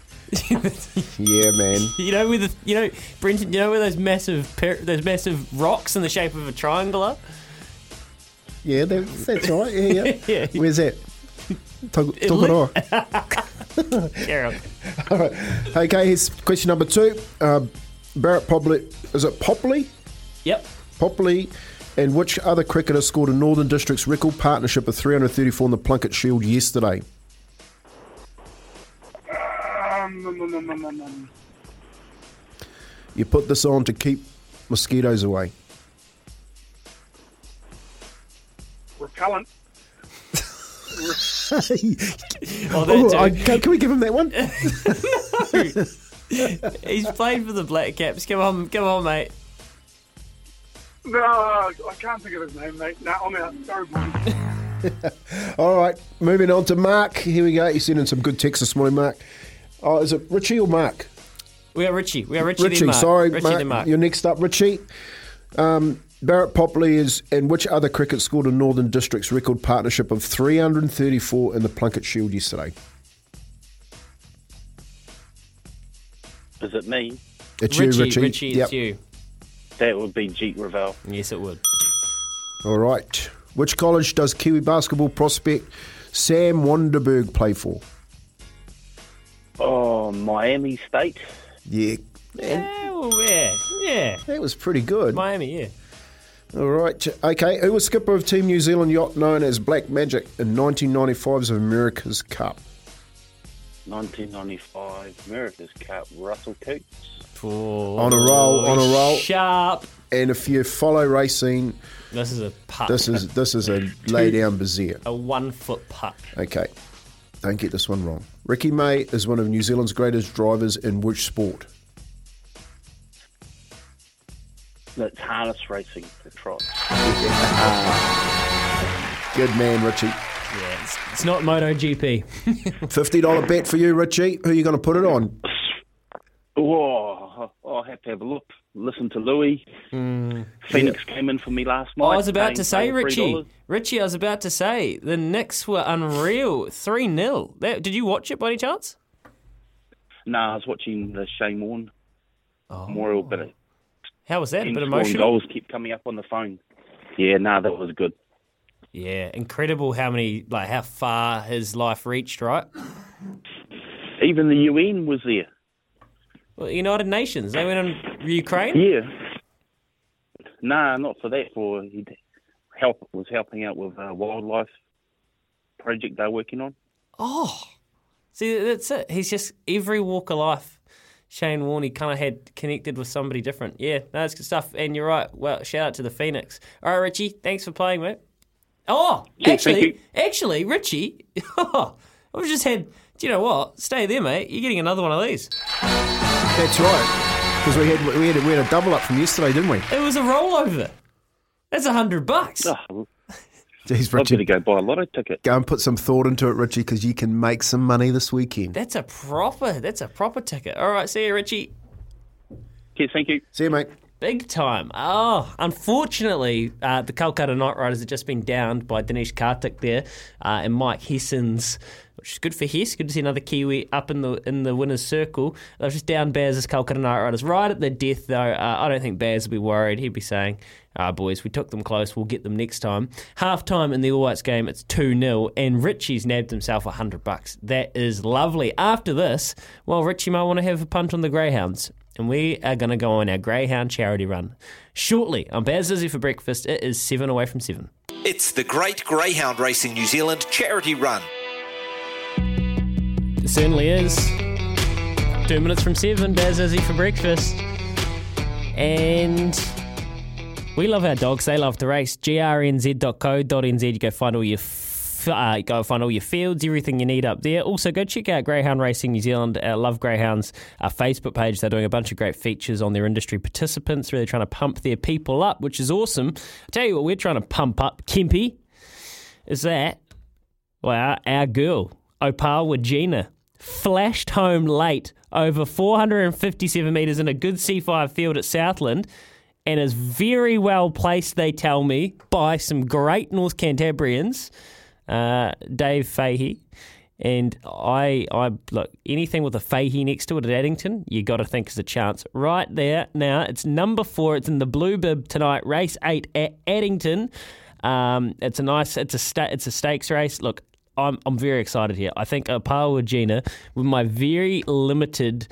Yeah, man. You know, with the, you know, Brenton, you know where those massive per- those massive rocks in the shape of a triangle are? Yeah, that's right. Yeah, yeah. Yeah. Where's that? Tog- Togoroa. Carry on. All right. Okay, here's question number two. Um, Barrett Popley. Is it Popley? Yep. Popley. And which other cricketer scored a Northern District's record partnership of three hundred thirty-four in the Plunket Shield yesterday? Um, um, um, um, um. You put this on to keep mosquitoes away. Repellent. oh, Ooh, I, can, can we give him that one? He's played for the Black Caps. Come on, come on, mate. No, I can't think of his name, mate. No, I'm out. Sorry, mate. All right, moving on to Mark. Here we go. You sent in some good texts this morning, Mark. Oh, is it Richie or Mark? We are Richie. We are Richie. Richie, Mark. sorry, Richie Mark. Mark. You're next up, Richie. Um, Barrett Popley is, and which other cricket scored a Northern District's record partnership of three hundred thirty-four in the Plunket Shield yesterday? Is it me? It's Richie, you, Richie. Richie, yep. It's you. That would be Jeet Ravel. Yes, it would. All right. Which college does Kiwi basketball prospect Sam Wanderberg play for? Oh, Miami State. Yeah. Oh, yeah. Yeah. That was pretty good. Miami, yeah. All right. Okay. Who was skipper of Team New Zealand yacht known as Black Magic in nineteen ninety-five's America's Cup? nineteen ninety-five America's Cup, Russell Coates. Oh, on a roll, on a roll. Sharp. And if you follow racing, this is a putt. This is this is a lay down bazier. A one foot putt. Okay, don't get this one wrong. Ricky May is one of New Zealand's greatest drivers in which sport? It's harness racing. The trot. Good man, Richie. Yeah, it's, it's not MotoGP. fifty dollars bet for you, Richie. Who are you going to put it on? Whoa, oh, I have to have a look. Listen to Louis. Mm, Phoenix yeah. came in for me last night. I was about to say, Richie. Richie, I was about to say, the Knicks were unreal. three nil. That, did you watch it by any chance? No, nah, I was watching the Shane Warne oh. memorial. But it, how was that? A bit emotional? Goals kept coming up on the phone. Yeah, no, nah, that was good. Yeah, incredible how many, like how far his life reached, right? Even the U N was there. Well, United Nations, they went on Ukraine? Yeah. Nah, not for that. For he help, was helping out with a wildlife project they're working on. Oh. See, that's it. He's just, every walk of life, Shane Warne kind of had connected with somebody different. Yeah, no, that's good stuff. And you're right. Well, shout out to the Phoenix. All right, Richie, thanks for playing, mate. Oh, yeah, actually, actually, Richie, oh, I've just had, do you know what? Stay there, mate. You're getting another one of these. That's right, because we had we had we had a double up from yesterday, didn't we? It was a rollover. That's a hundred bucks. Oh, jeez, Richie, I'm going to go buy a lotto ticket. Go and put some thought into it, Richie, because you can make some money this weekend. That's a proper. That's a proper ticket. All right, see you, Richie. Okay, thank you. See you, mate. Big time. Oh, unfortunately, uh, the Kolkata Knight Riders have just been downed by Dinesh Kartik there, uh, and Mike Hessens. Which is good for Hess. Good to see another Kiwi up in the in the winner's circle. They've just downed Baz as Kolkata Knight Riders right at their death, though. Uh, I don't think Baz will be worried. He'd be saying, ah, oh, boys, we took them close. We'll get them next time. Half-time in the All Whites game, it's two nil, and Richie's nabbed himself one hundred bucks. That is lovely. After this, well, Richie might want to have a punt on the Greyhounds, and we are going to go on our Greyhound charity run shortly on Baz Izzy for breakfast. It is seven away from seven. It's the Great Greyhound Racing New Zealand charity run. It certainly is. Two minutes from seven, Baz Izzy for breakfast. And we love our dogs, they love to race. G R N Z dot co dot N Z, you go find all your f- uh, go find all your fields, everything you need up there. Also, go check out Greyhound Racing New Zealand, uh, Love Greyhounds, our Facebook page. They're doing a bunch of great features on their industry participants, really trying to pump their people up, which is awesome. I tell you what, we're trying to pump up, Kempi, is that, well, our girl, Opal Wagina, flashed home late over four hundred fifty-seven metres in a good C five field at Southland and is very well placed, they tell me, by some great North Cantabrians, uh, Dave Fahey And I, I look, anything with a Fahey next to it at Addington, you got to think is a chance. Right there now, it's number four. It's in the blue bib tonight, race eight at Addington. Um, it's a nice, it's a sta- it's a stakes race. Look, I'm I'm very excited here. I think Opaua Gina, with my very limited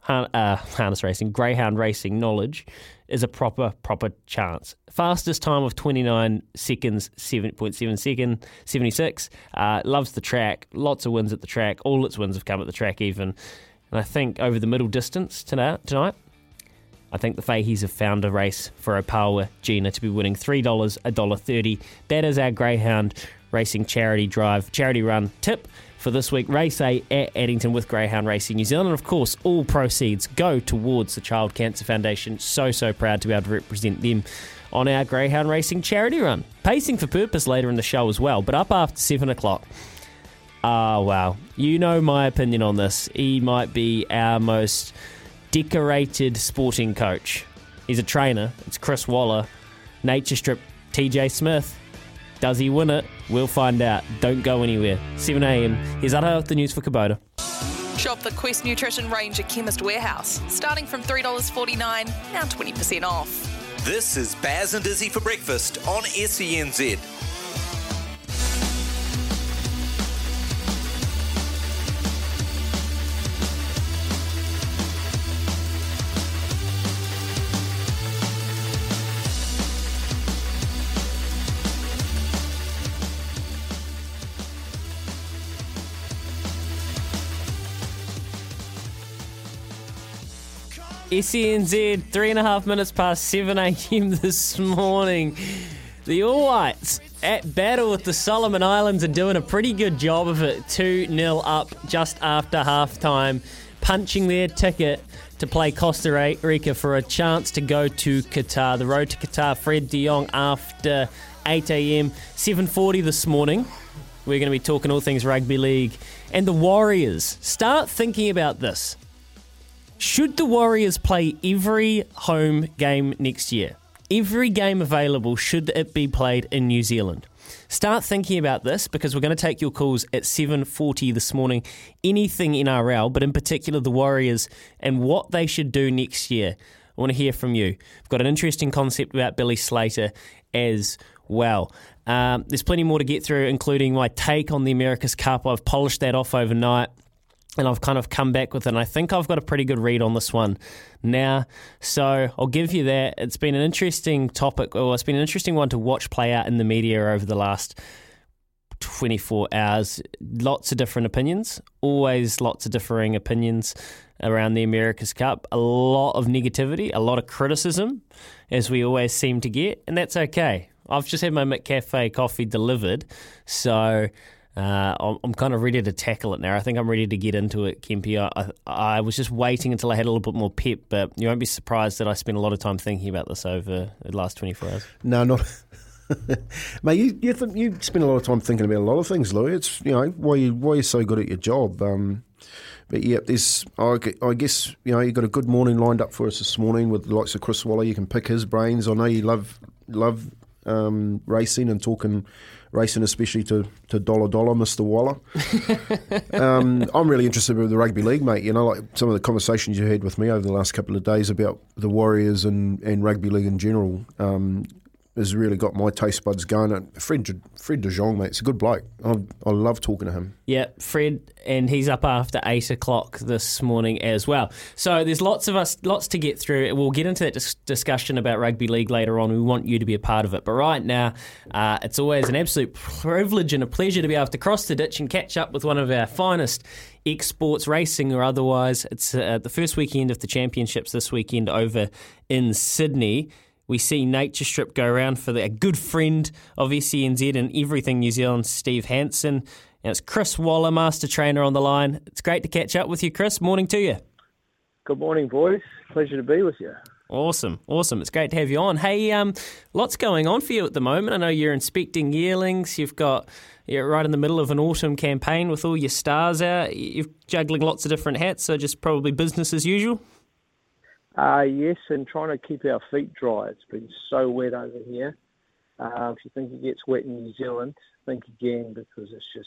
har- uh, harness racing, greyhound racing knowledge, is a proper, proper chance. Fastest time of twenty-nine seconds, seven point seven second, seventy-six. Uh, loves the track. Lots of wins at the track. All its wins have come at the track even. And I think over the middle distance tonight, tonight I think the Faheys have found a race for Opaua Gina to be winning three dollars, one dollar thirty. That is our Greyhound Racing Charity Drive, Charity Run tip for this week. Race eight at Addington with Greyhound Racing New Zealand. And of course, all proceeds go towards the Child Cancer Foundation. So, so proud to be able to represent them on our Greyhound Racing Charity Run. Pacing for Purpose later in the show as well, but up after seven o'clock. Ah, oh, wow. You know my opinion on this. He might be our most decorated sporting coach. He's a trainer. It's Chris Waller. Nature Strip, T J Smith. Does he win it? We'll find out. Don't go anywhere. seven a.m. Here's Aroha with the news for Kubota. Shop the Quest Nutrition range at Chemist Warehouse. Starting from three dollars forty-nine, now twenty percent off. This is Baz and Dizzy for breakfast on S E N Z. S E N Z, three and a half minutes past seven a.m. this morning. The All Whites at battle with the Solomon Islands and doing a pretty good job of it. two nil up just after halftime, punching their ticket to play Costa Rica for a chance to go to Qatar. The road to Qatar, Fred de Jong after eight a.m. seven forty this morning. We're going to be talking all things rugby league. And the Warriors, start thinking about this. Should the Warriors play every home game next year? Every game available, should it be played in New Zealand? Start thinking about this because we're going to take your calls at seven forty this morning. Anything N R L, but in particular the Warriors and what they should do next year. I want to hear from you. We've got an interesting concept about Billy Slater as well. Um, there's plenty more to get through, including my take on the America's Cup. I've polished that off overnight. And I've kind of come back with it, and I think I've got a pretty good read on this one now. So I'll give you that. It's been an interesting topic, or it's been an interesting one to watch play out in the media over the last twenty-four hours. Lots of different opinions, always lots of differing opinions around the America's Cup. A lot of negativity, a lot of criticism, as we always seem to get, and that's okay. I've just had my McCafe coffee delivered, so... Uh, I'm, I'm kind of ready to tackle it now. I think I'm ready to get into it, Kempi. I, I, I was just waiting until I had a little bit more pep, but you won't be surprised that I spent a lot of time thinking about this over the last twenty-four hours. No, not... Mate, you you, th- you spend a lot of time thinking about a lot of things, Louis. It's, you know, why, you, why you're so good at your job. Um, but, yeah, there's, I, I guess, you know, you've got a good morning lined up for us this morning with the likes of Chris Waller. You can pick his brains. I know you love love... Um, racing and talking racing, especially to, to Dollar Dollar, Mister Waller. um, I'm really interested in the rugby league, mate. You know, like some of the conversations you had with me over the last couple of days about the Warriors and, and rugby league in general um, has really got my taste buds going. And Fred, Fred de Jong, mate, it's a good bloke. I, I love talking to him. Yeah, Fred, and he's up after eight o'clock this morning as well. So there's lots of us, lots to get through. We'll get into that dis- discussion about rugby league later on. We want you to be a part of it. But right now, uh, it's always an absolute privilege and a pleasure to be able to cross the ditch and catch up with one of our finest exports, racing or otherwise. It's uh, the first weekend of the championships this weekend over in Sydney. We see Nature Strip go round for the, a good friend of S E N Z and everything New Zealand, Steve Hansen. And it's Chris Waller, Master Trainer, on the line. It's great to catch up with you, Chris. Morning to you. Good morning, boys. Pleasure to be with you. Awesome, awesome. It's great to have you on. Hey, um, lots going on for you at the moment. I know you're inspecting yearlings. You've got, you're right in the middle of an autumn campaign with all your stars out. You're juggling lots of different hats, so just probably business as usual. Uh, yes, and trying to keep our feet dry. It's been so wet over here. Uh, if you think it gets wet in New Zealand, think again because it's just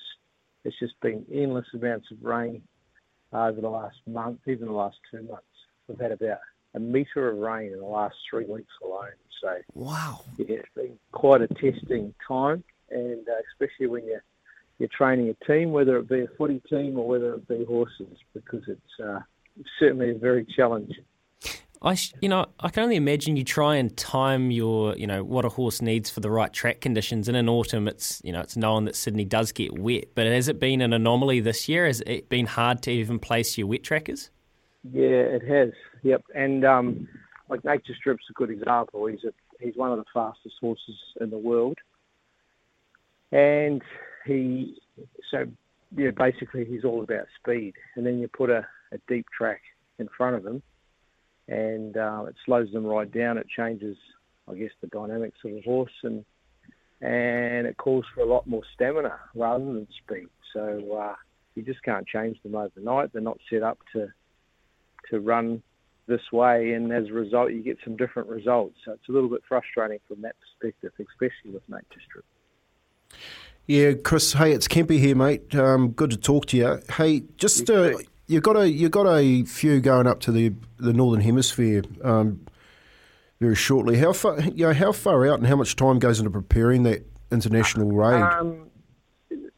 It's just been endless amounts of rain over the last month, even the last two months. We've had about a metre of rain in the last three weeks alone. So wow, yeah, it's been quite a testing time, and uh, especially when you're you're training a team, whether it be a footy team or whether it be horses, because it's uh, certainly a very challenge. I, you know, I can only imagine you try and time your, you know, what a horse needs for the right track conditions. And in autumn, it's, you know, it's known that Sydney does get wet. But has it been an anomaly this year? Has it been hard to even place your wet trackers? Yeah, it has. Yep. And um, like Nature Strip's a good example. He's a, he's one of the fastest horses in the world, and he so yeah, basically he's all about speed. And then you put a, a deep track in front of him, and uh, it slows them right down. It changes, I guess, the dynamics of the horse, and and it calls for a lot more stamina rather than speed. So uh, you just can't change them overnight. They're not set up to to run this way, and as a result, you get some different results. So it's a little bit frustrating from that perspective, especially with Nature Strip. Yeah, Chris. Hey, it's Kempi here, mate. Um, good to talk to you. Hey, just. Uh, You've got a you got a few going up to the the northern hemisphere um, very shortly. How far you know, how far out and how much time goes into preparing that international raid? Um,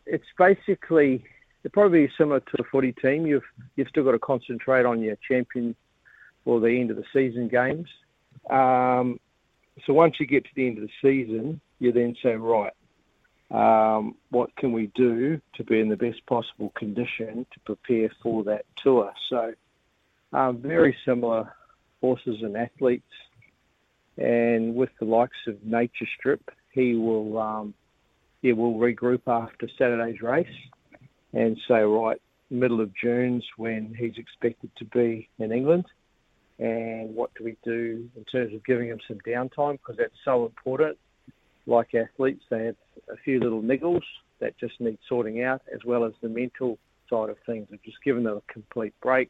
it's basically it probably similar to a footy team. You've you've still got to concentrate on your champion or the end of the season games. Um, so once you get to the end of the season, you then say, right, Um, what can we do to be in the best possible condition to prepare for that tour? So um, very similar horses and athletes, and with the likes of Nature Strip, he will um, he will regroup after Saturday's race and say, right, middle of June's when he's expected to be in England, and what do we do in terms of giving him some downtime, because that's so important. Like athletes, they have a few little niggles that just need sorting out, as well as the mental side of things. I've just given them a complete break.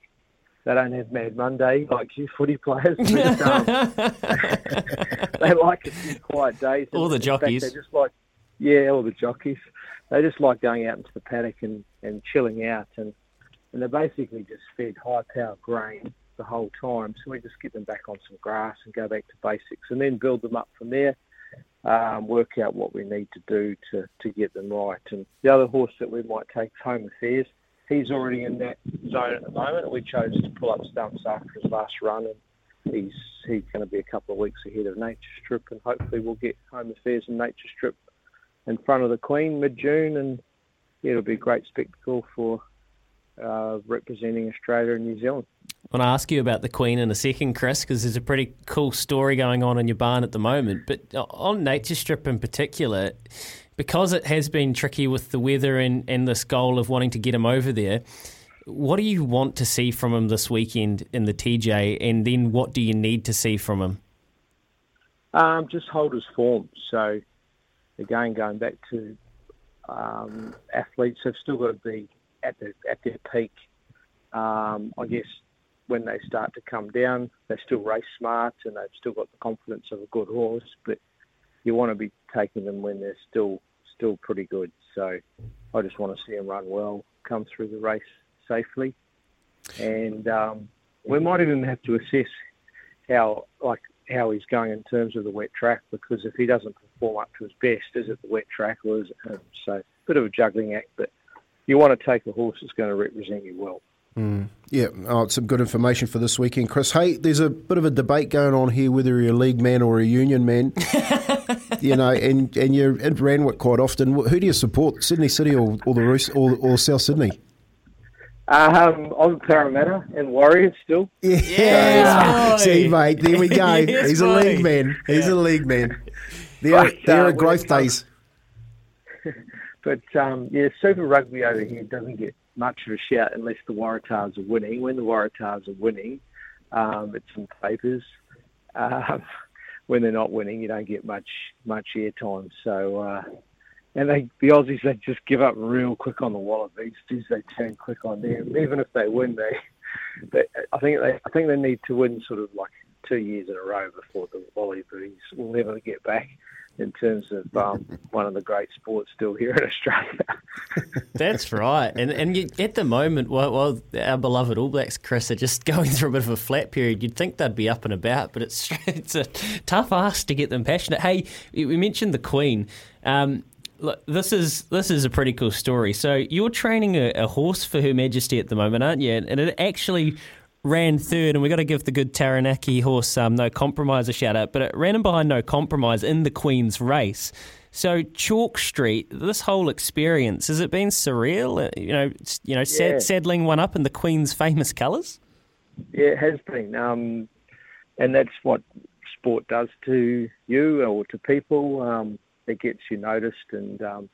They don't have Mad Monday like you footy players. But, um, they like a few quiet days. All the jockeys. Fact, they just like, yeah, all the jockeys. They just like going out into the paddock and, and chilling out. And, and they're basically just fed high-power grain the whole time. So we just get them back on some grass and go back to basics and then build them up from there. Um, work out what we need to do to, to get them right. And the other horse that we might take, Home Affairs, he's already in that zone at the moment. We chose to pull up stumps after his last run, and he's he's going to be a couple of weeks ahead of Nature Strip, and hopefully we'll get Home Affairs and Nature Strip in front of the Queen mid-June, and yeah, it'll be a great spectacle for uh, representing Australia and New Zealand. I want to ask you about the Queen in a second, Chris, because there's a pretty cool story going on in your barn at the moment. But on Nature Strip in particular, because it has been tricky with the weather and, and this goal of wanting to get him over there, what do you want to see from him this weekend in the T J, and then what do you need to see from him? Um, just hold his form. So, again, going back to um, athletes have still got to be at their, at their peak, um, I guess. When they start to come down, they still race smart and they've still got the confidence of a good horse, but you want to be taking them when they're still still pretty good. So I just want to see them run well, come through the race safely. And um, we might even have to assess how like how he's going in terms of the wet track, because if he doesn't perform up to his best, is it the wet track or is it him? So a bit of a juggling act, but you want to take a horse that's going to represent you well. Mm. Yeah, oh, it's some good information for this weekend, Chris. Hey, there's a bit of a debate going on here whether you're a league man or a union man, you know, and, and you're in Randwick quite often. Who do you support, Sydney City or, or the Roos, or, or South Sydney? Um, I'm Parramatta and Warriors still. Yeah, yeah. See, mate, there we go. Yes, he's boy. a league man. He's yeah. a league man. There, but, there uh, are growth days. But, um, yeah, Super Rugby over here doesn't get much of a shout unless the Waratahs are winning. When the Waratahs are winning, um, it's in papers. Um, when they're not winning, you don't get much much airtime. So, uh, and they, the Aussies, they just give up real quick on the Wallabies. Geez, they turn quick on them. Even if they win, they, they I think they I think they need to win sort of like two years in a row before the Wallabies will never get back. in terms of um, one of the great sports still here in Australia. That's right. And and you, at the moment, while, while our beloved All Blacks, Chris, are just going through a bit of a flat period, you'd think they'd be up and about, but it's it's a tough ask to get them passionate. Hey, we mentioned the Queen. Um, look, this is this is a pretty cool story. So you're training a, a horse for Her Majesty at the moment, aren't you? And it actually ran third, and we got to give the good Taranaki horse um, No Compromise a shout out, but it ran in behind No Compromise in the Queen's race. So Chalk Street, this whole experience, has it been surreal? You know, you know, sad, yeah. saddling one up in the Queen's famous colours. Yeah, it has been, um, and that's what sport does to you or to people. Um, it gets you noticed, and um,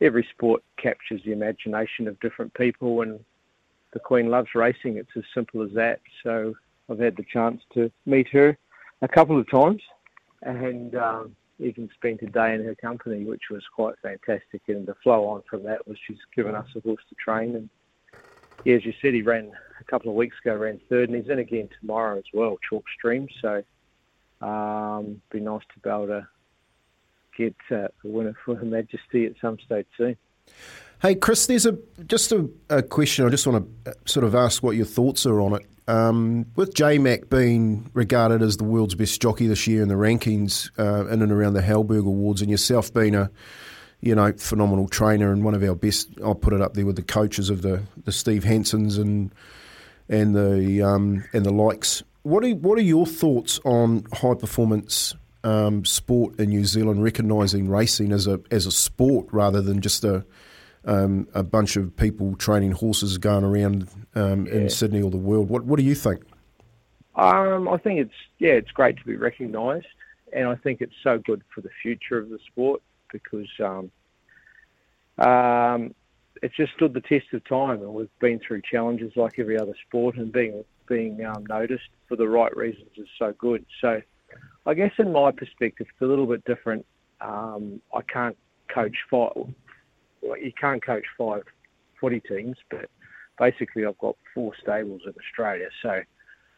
every sport captures the imagination of different people, and the Queen loves racing. It's as simple as that. So I've had the chance to meet her a couple of times and um, even spent a day in her company, which was quite fantastic. And the flow on from that was she's given us a horse to train. And yeah, as you said, he ran a couple of weeks ago, ran third, and he's in again tomorrow as well, Chalk Stream. So um be nice to be able to get uh, a winner for Her Majesty at some stage soon. Hey, Chris, there's a just a, a question. I just want to sort of ask what your thoughts are on it. Um, with J Mac being regarded as the world's best jockey this year in the rankings, uh, in and around the Halberg Awards, and yourself being a you know phenomenal trainer and one of our best, I'll put it up there with the coaches of the, the Steve Hansons and and the um, and the likes. What are what are your thoughts on high performance um, sport in New Zealand, recognising racing as a as a sport rather than just a Um, a bunch of people training horses going around um, yeah. in Sydney or the world. What What do you think? Um, I think it's yeah, it's great to be recognised, and I think it's so good for the future of the sport because um, um, it's just stood the test of time, and we've been through challenges like every other sport, and being being um, noticed for the right reasons is so good. So, I guess in my perspective, it's a little bit different. Um, I can't coach fight. You can't coach five footy teams, but basically I've got four stables in Australia. So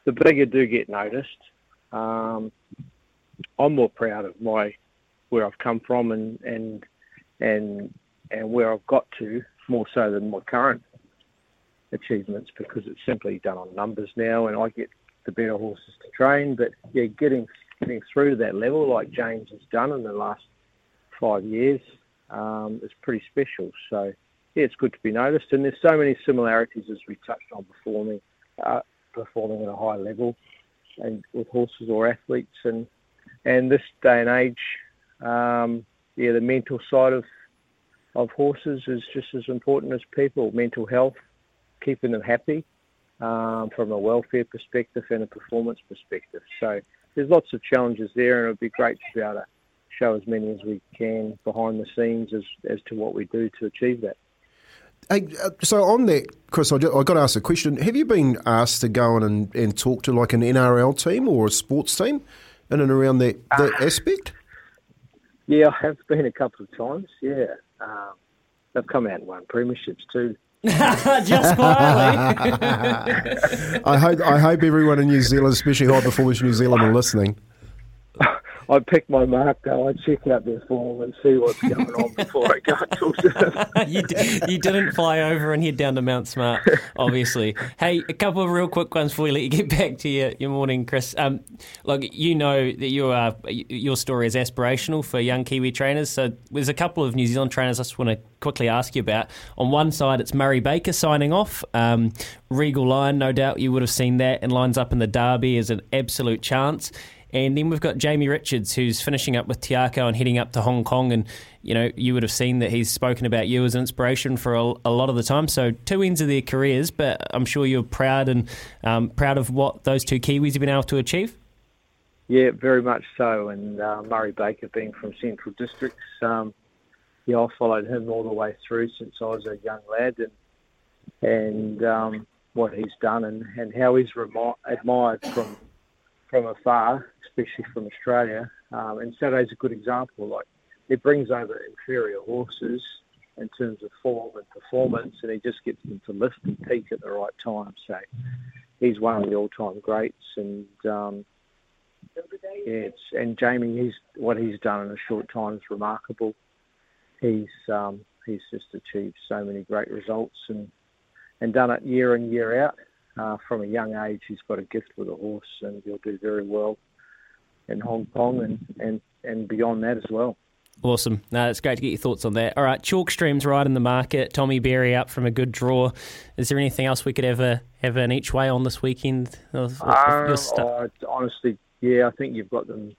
the bigger do get noticed. Um, I'm more proud of my where I've come from and and and and where I've got to more so than my current achievements because it's simply done on numbers now, and I get the better horses to train. But yeah, getting getting through to that level like James has done in the last five years. Um, it's pretty special. So, yeah, it's good to be noticed. And there's so many similarities, as we touched on, performing uh, performing at a high level and with horses or athletes. And and this day and age, um, yeah, the mental side of, of horses is just as important as people. Mental health, keeping them happy um, from a welfare perspective and a performance perspective. So there's lots of challenges there, and it would be great to be able to show as many as we can behind the scenes as, as to what we do to achieve that. Hey, so on that, Chris, I just, I got to ask a question. Have you been asked to go in and, and talk to like an N R L team or a sports team in and around that, that uh, aspect? Yeah, I have been a couple of times, yeah. Um, they've come out and won premierships too. Just quietly. I hope I hope everyone in New Zealand, especially High Performance New Zealand, are listening. I pick my mark, though. I check out their form and see what's going on before I go and talk to them. you, did, you didn't fly over and head down to Mount Smart, obviously. Hey, a couple of real quick ones before we let you get back to your, your morning, Chris. Um, look, you know that you are, your story is aspirational for young Kiwi trainers. So there's a couple of New Zealand trainers I just want to quickly ask you about. On one side, it's Murray Baker signing off. Um, Regal Lion, no doubt you would have seen that, and lines up in the Derby as an absolute chance. And then we've got Jamie Richards, who's finishing up with Tiako and heading up to Hong Kong. And, you know, you would have seen that he's spoken about you as an inspiration for a, a lot of the time. So two ends of their careers, but I'm sure you're proud and um, proud of what those two Kiwis have been able to achieve. Yeah, very much so. And uh, Murray Baker being from Central Districts, um, yeah, I followed him all the way through since I was a young lad. And, and um, what he's done and, and how he's remi- admired from from afar, especially from Australia, um, and Saturday's a good example. Like, it brings over inferior horses in terms of form and performance, and he just gets them to lift and peak at the right time. So he's one of the all-time greats, and um, Yeah, it's, and Jamie, he's what he's done in a short time is remarkable. He's um, he's just achieved so many great results and and done it year in, year out. Uh, from a young age, he's got a gift with a horse, and he'll do very well in Hong Kong and, and, and beyond that as well. Awesome. No, it's great to get your thoughts on that. All right, Chalkstream's right in the market. Tommy Berry up from a good draw. Is there anything else we could ever have an each way on this weekend? Or, or, uh, oh, honestly, yeah, I think you've got them.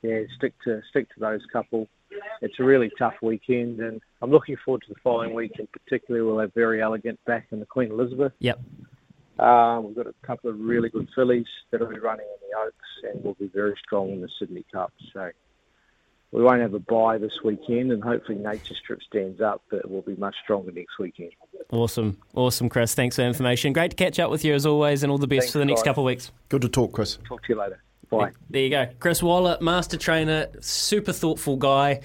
Yeah, stick to stick to those couple. It's a really tough weekend, and I'm looking forward to the following weekend, particularly we'll have Very Elegant back in the Queen Elizabeth. Yep. Um, we've got a couple of really good fillies that will be running in the Oaks and will be very strong in the Sydney Cup. So we won't have a bye this weekend, and hopefully Nature Strip stands up, but we'll be much stronger next weekend. Awesome. Awesome, Chris. Thanks for the information. Great to catch up with you as always, and all the best Thanks, for the guys. Next couple of weeks. Good to talk, Chris. Talk to you later. Bye. There you go. Chris Waller, master trainer, super thoughtful guy.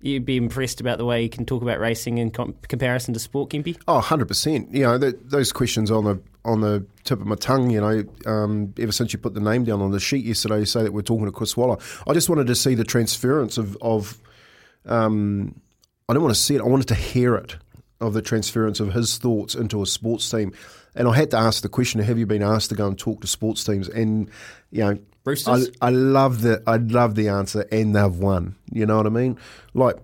You'd be impressed about the way he can talk about racing in com- comparison to sport, Kempi? Oh, one hundred percent. You know, the, those questions on the on the tip of my tongue, you know, um, ever since you put the name down on the sheet yesterday, you say that we're talking to Chris Waller. I just wanted to see the transference of, of um, I don't want to see it, I wanted to hear it, of the transference of his thoughts into a sports team. And I had to ask the question, have you been asked to go and talk to sports teams? And, you know, I, I love the I love the answer, and they've won. You know what I mean? Like,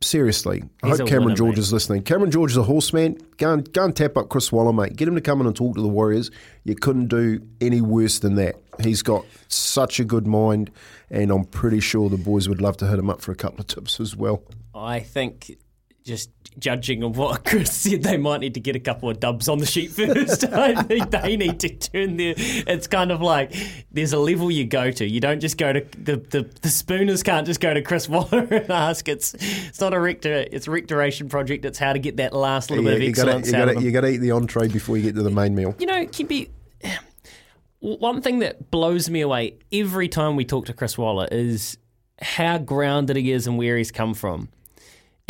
seriously. He's I hope Cameron winner, George mate. Is listening. Cameron George is a horseman. Go and, go and tap up Chris Waller, mate. Get him to come in and talk to the Warriors. You couldn't do any worse than that. He's got such a good mind, and I'm pretty sure the boys would love to hit him up for a couple of tips as well. I think just judging on what Chris said, they might need to get a couple of dubs on the sheet first. I think they need to turn their... It's kind of like there's a level you go to. You don't just go to... The, the, the Spooners can't just go to Chris Waller and ask. It's it's not a rector, it's a rectoration project. It's how to get that last little yeah, bit of excellence gotta, out gotta, of them. You've got to eat the entree before you get to the main meal. You know, Kempi, one thing that blows me away every time we talk to Chris Waller is how grounded he is and where he's come from.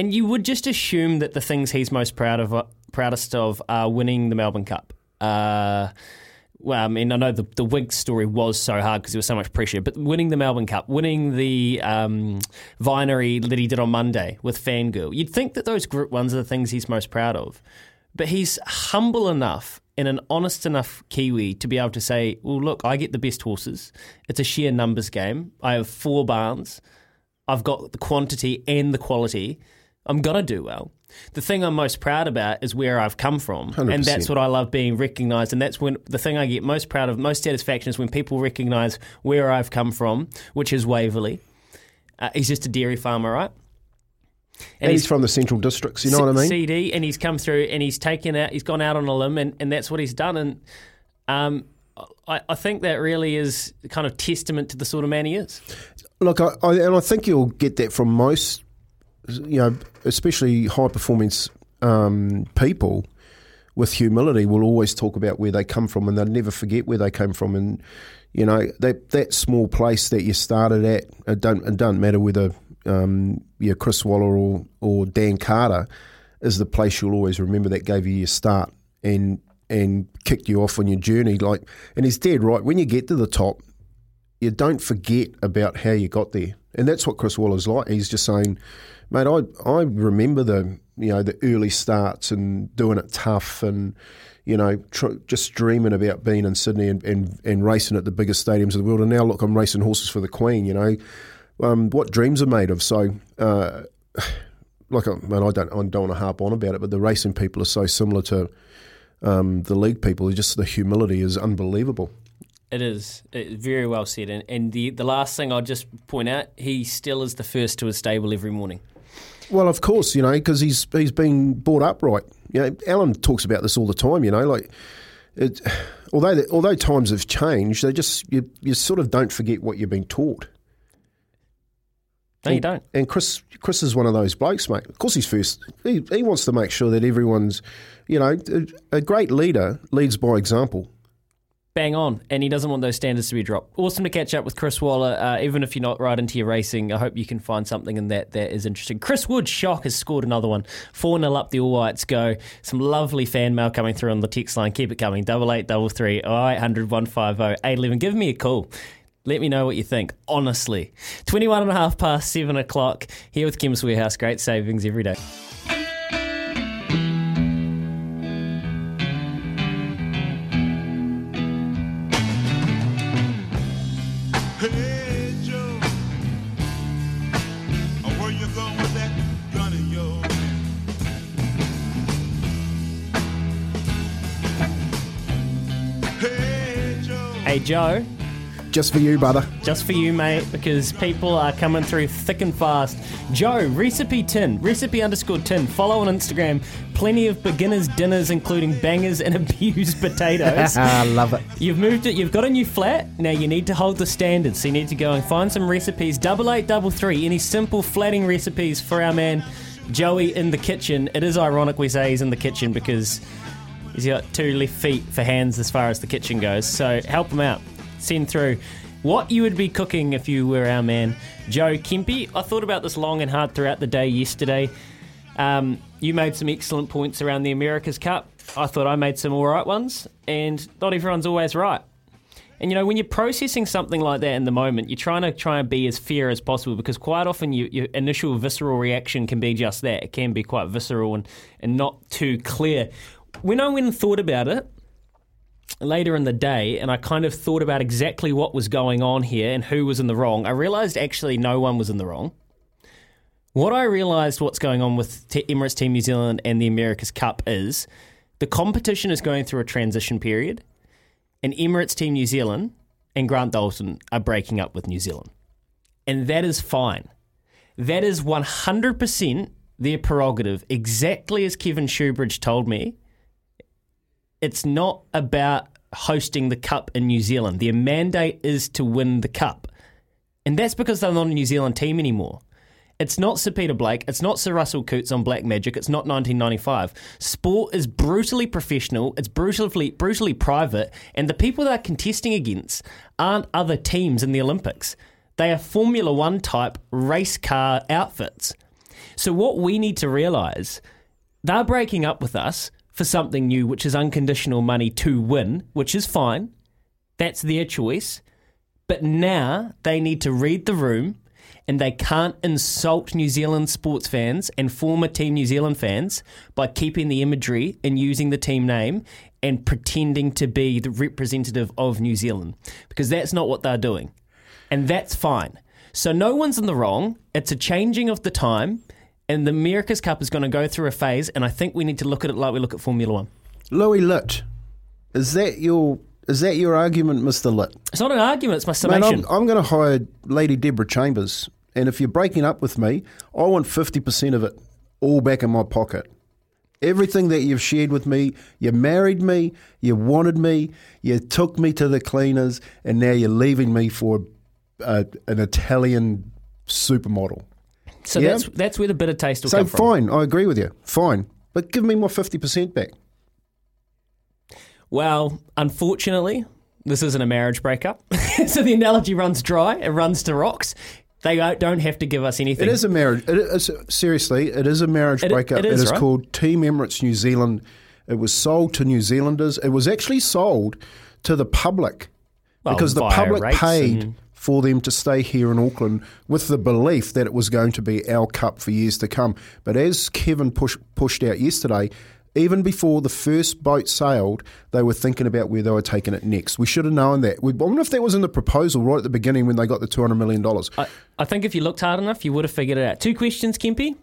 And you would just assume that the things he's most proud of, proudest of are winning the Melbourne Cup. Uh, well, I mean, I know the, the Winx story was so hard because there was so much pressure, but winning the Melbourne Cup, winning the um, Vinery that he did on Monday with Fangirl, you'd think that those group ones are the things he's most proud of. But he's humble enough and an honest enough Kiwi to be able to say, well, look, I get the best horses. It's a sheer numbers game. I have four barns. I've got the quantity and the quality. I'm going to do well. The thing I'm most proud about is where I've come from. one hundred percent. And that's what I love being recognised. And that's when the thing I get most proud of, most satisfaction is when people recognise where I've come from, which is Waverley. Uh, he's just a dairy farmer, right? And, and he's, he's from the Central Districts, you know C- what I mean? C D, and he's come through and he's taken out, he's gone out on a limb, and, and that's what he's done. And um, I, I think that really is kind of testament to the sort of man he is. Look, I, I, and I think you'll get that from most, you know, especially high-performance um, people with humility will always talk about where they come from, and they'll never forget where they came from. And, you know, that that small place that you started at, it don't, it don't matter whether um, you're Chris Waller or, or Dan Carter, is the place you'll always remember that gave you your start and and kicked you off on your journey. Like, and he's dead right. When you get to the top, you don't forget about how you got there. And that's what Chris Waller's like. He's just saying... Mate, I I remember the you know the early starts and doing it tough and you know tr- just dreaming about being in Sydney and, and, and racing at the biggest stadiums of the world. And now look, I'm racing horses for the Queen. You know um, what dreams are made of. So uh, like, man, I don't I don't want to harp on about it, but the racing people are so similar to um, the league people. Just the humility is unbelievable. It is. It, very well said. And, and the the last thing I'll just point out, he still is the first to his stable every morning. Well, of course, you know, because he's he's been brought up right. You know, Alan talks about this all the time. You know, like, it, although the, although times have changed, they just you, you sort of don't forget what you've been taught. No, and, you don't. And Chris Chris is one of those blokes, mate. Of course, he's first. He he wants to make sure that everyone's, you know, a, a great leader leads by example. Bang on, and he doesn't want those standards to be dropped. Awesome to catch up with Chris Waller. Uh, even if you're not right into your racing, I hope you can find something in that that is interesting. Chris Wood, shock, has scored another one. four nil up, the All Whites go. Some lovely fan mail coming through on the text line. Keep it coming. double eight double three oh eight hundred one fifty eight eleven. Give me a call. Let me know what you think, honestly. twenty-one and a half past seven o'clock, here with Chemist Warehouse. Great savings every day. Hey, Joe. Just for you, brother. Just for you, mate, because people are coming through thick and fast. Joe, Recipe Tin, Recipe underscore Tin. Follow on Instagram. Plenty of beginners' dinners, including bangers and abused potatoes. I love it. You've moved it. You've got a new flat. Now you need to hold the standards. So you need to go and find some recipes. Double eight, double three. Any simple flatting recipes for our man Joey in the kitchen. It is ironic we say he's in the kitchen because he's got two left feet for hands as far as the kitchen goes. So help him out. Send through what you would be cooking if you were our man, Joe Kempe. I thought about this long and hard throughout the day yesterday. Um, you made some excellent points around the America's Cup. I thought I made some all right ones, and not everyone's always right. And, you know, when you're processing something like that in the moment, you're trying to try and be as fair as possible because quite often you, your initial visceral reaction can be just that. It can be quite visceral and, and not too clear. When I went and thought about it later in the day, and I kind of thought about exactly what was going on here and who was in the wrong, I realised actually no one was in the wrong. What I realised what's going on with Te- Emirates Team New Zealand and the America's Cup is the competition is going through a transition period, and Emirates Team New Zealand and Grant Dalton are breaking up with New Zealand. And that is fine. That is one hundred percent their prerogative, exactly as Kevin Shoebridge told me. It's not about hosting the cup in New Zealand. Their mandate is to win the cup. And that's because they're not a New Zealand team anymore. It's not Sir Peter Blake. It's not Sir Russell Coutts on Black Magic. It's not nineteen ninety-five. Sport is brutally professional. It's brutally, brutally private. And the people they're contesting against aren't other teams in the Olympics. They are Formula One type race car outfits. So what we need to realise, they're breaking up with us for something new, which is unconditional money to win, which is fine. That's their choice. But now they need to read the room, and they can't insult New Zealand sports fans and former Team New Zealand fans by keeping the imagery and using the team name and pretending to be the representative of New Zealand, because that's not what they're doing. And that's fine. So no one's in the wrong. It's a changing of the time. And the America's Cup is going to go through a phase, and I think we need to look at it like we look at Formula One. Louis Litt, is that your is that your argument, Mister Litt? It's not an argument, it's my summation. Man, I'm, I'm going to hire Lady Deborah Chambers, and if you're breaking up with me, I want fifty percent of it all back in my pocket. Everything that you've shared with me, you married me, you wanted me, you took me to the cleaners, and now you're leaving me for uh, an Italian supermodel. So yeah. that's that's where the bitter taste will so come from. So fine, I agree with you. Fine. But give me my fifty percent back. Well, unfortunately, this isn't a marriage breakup. So the analogy runs dry. It runs to rocks. They don't have to give us anything. It is a marriage. It is, seriously, it is a marriage it, breakup. It is, it is right? Called Team Emirates New Zealand. It was sold to New Zealanders. It was actually sold to the public well, because the public paid and- for them to stay here in Auckland with the belief that it was going to be our cup for years to come. But as Kevin push, pushed out yesterday, even before the first boat sailed, they were thinking about where they were taking it next. We should have known that. We, I wonder if that was in the proposal right at the beginning when they got the two hundred million dollars. I, I think if you looked hard enough, you would have figured it out. Two questions, Kempe.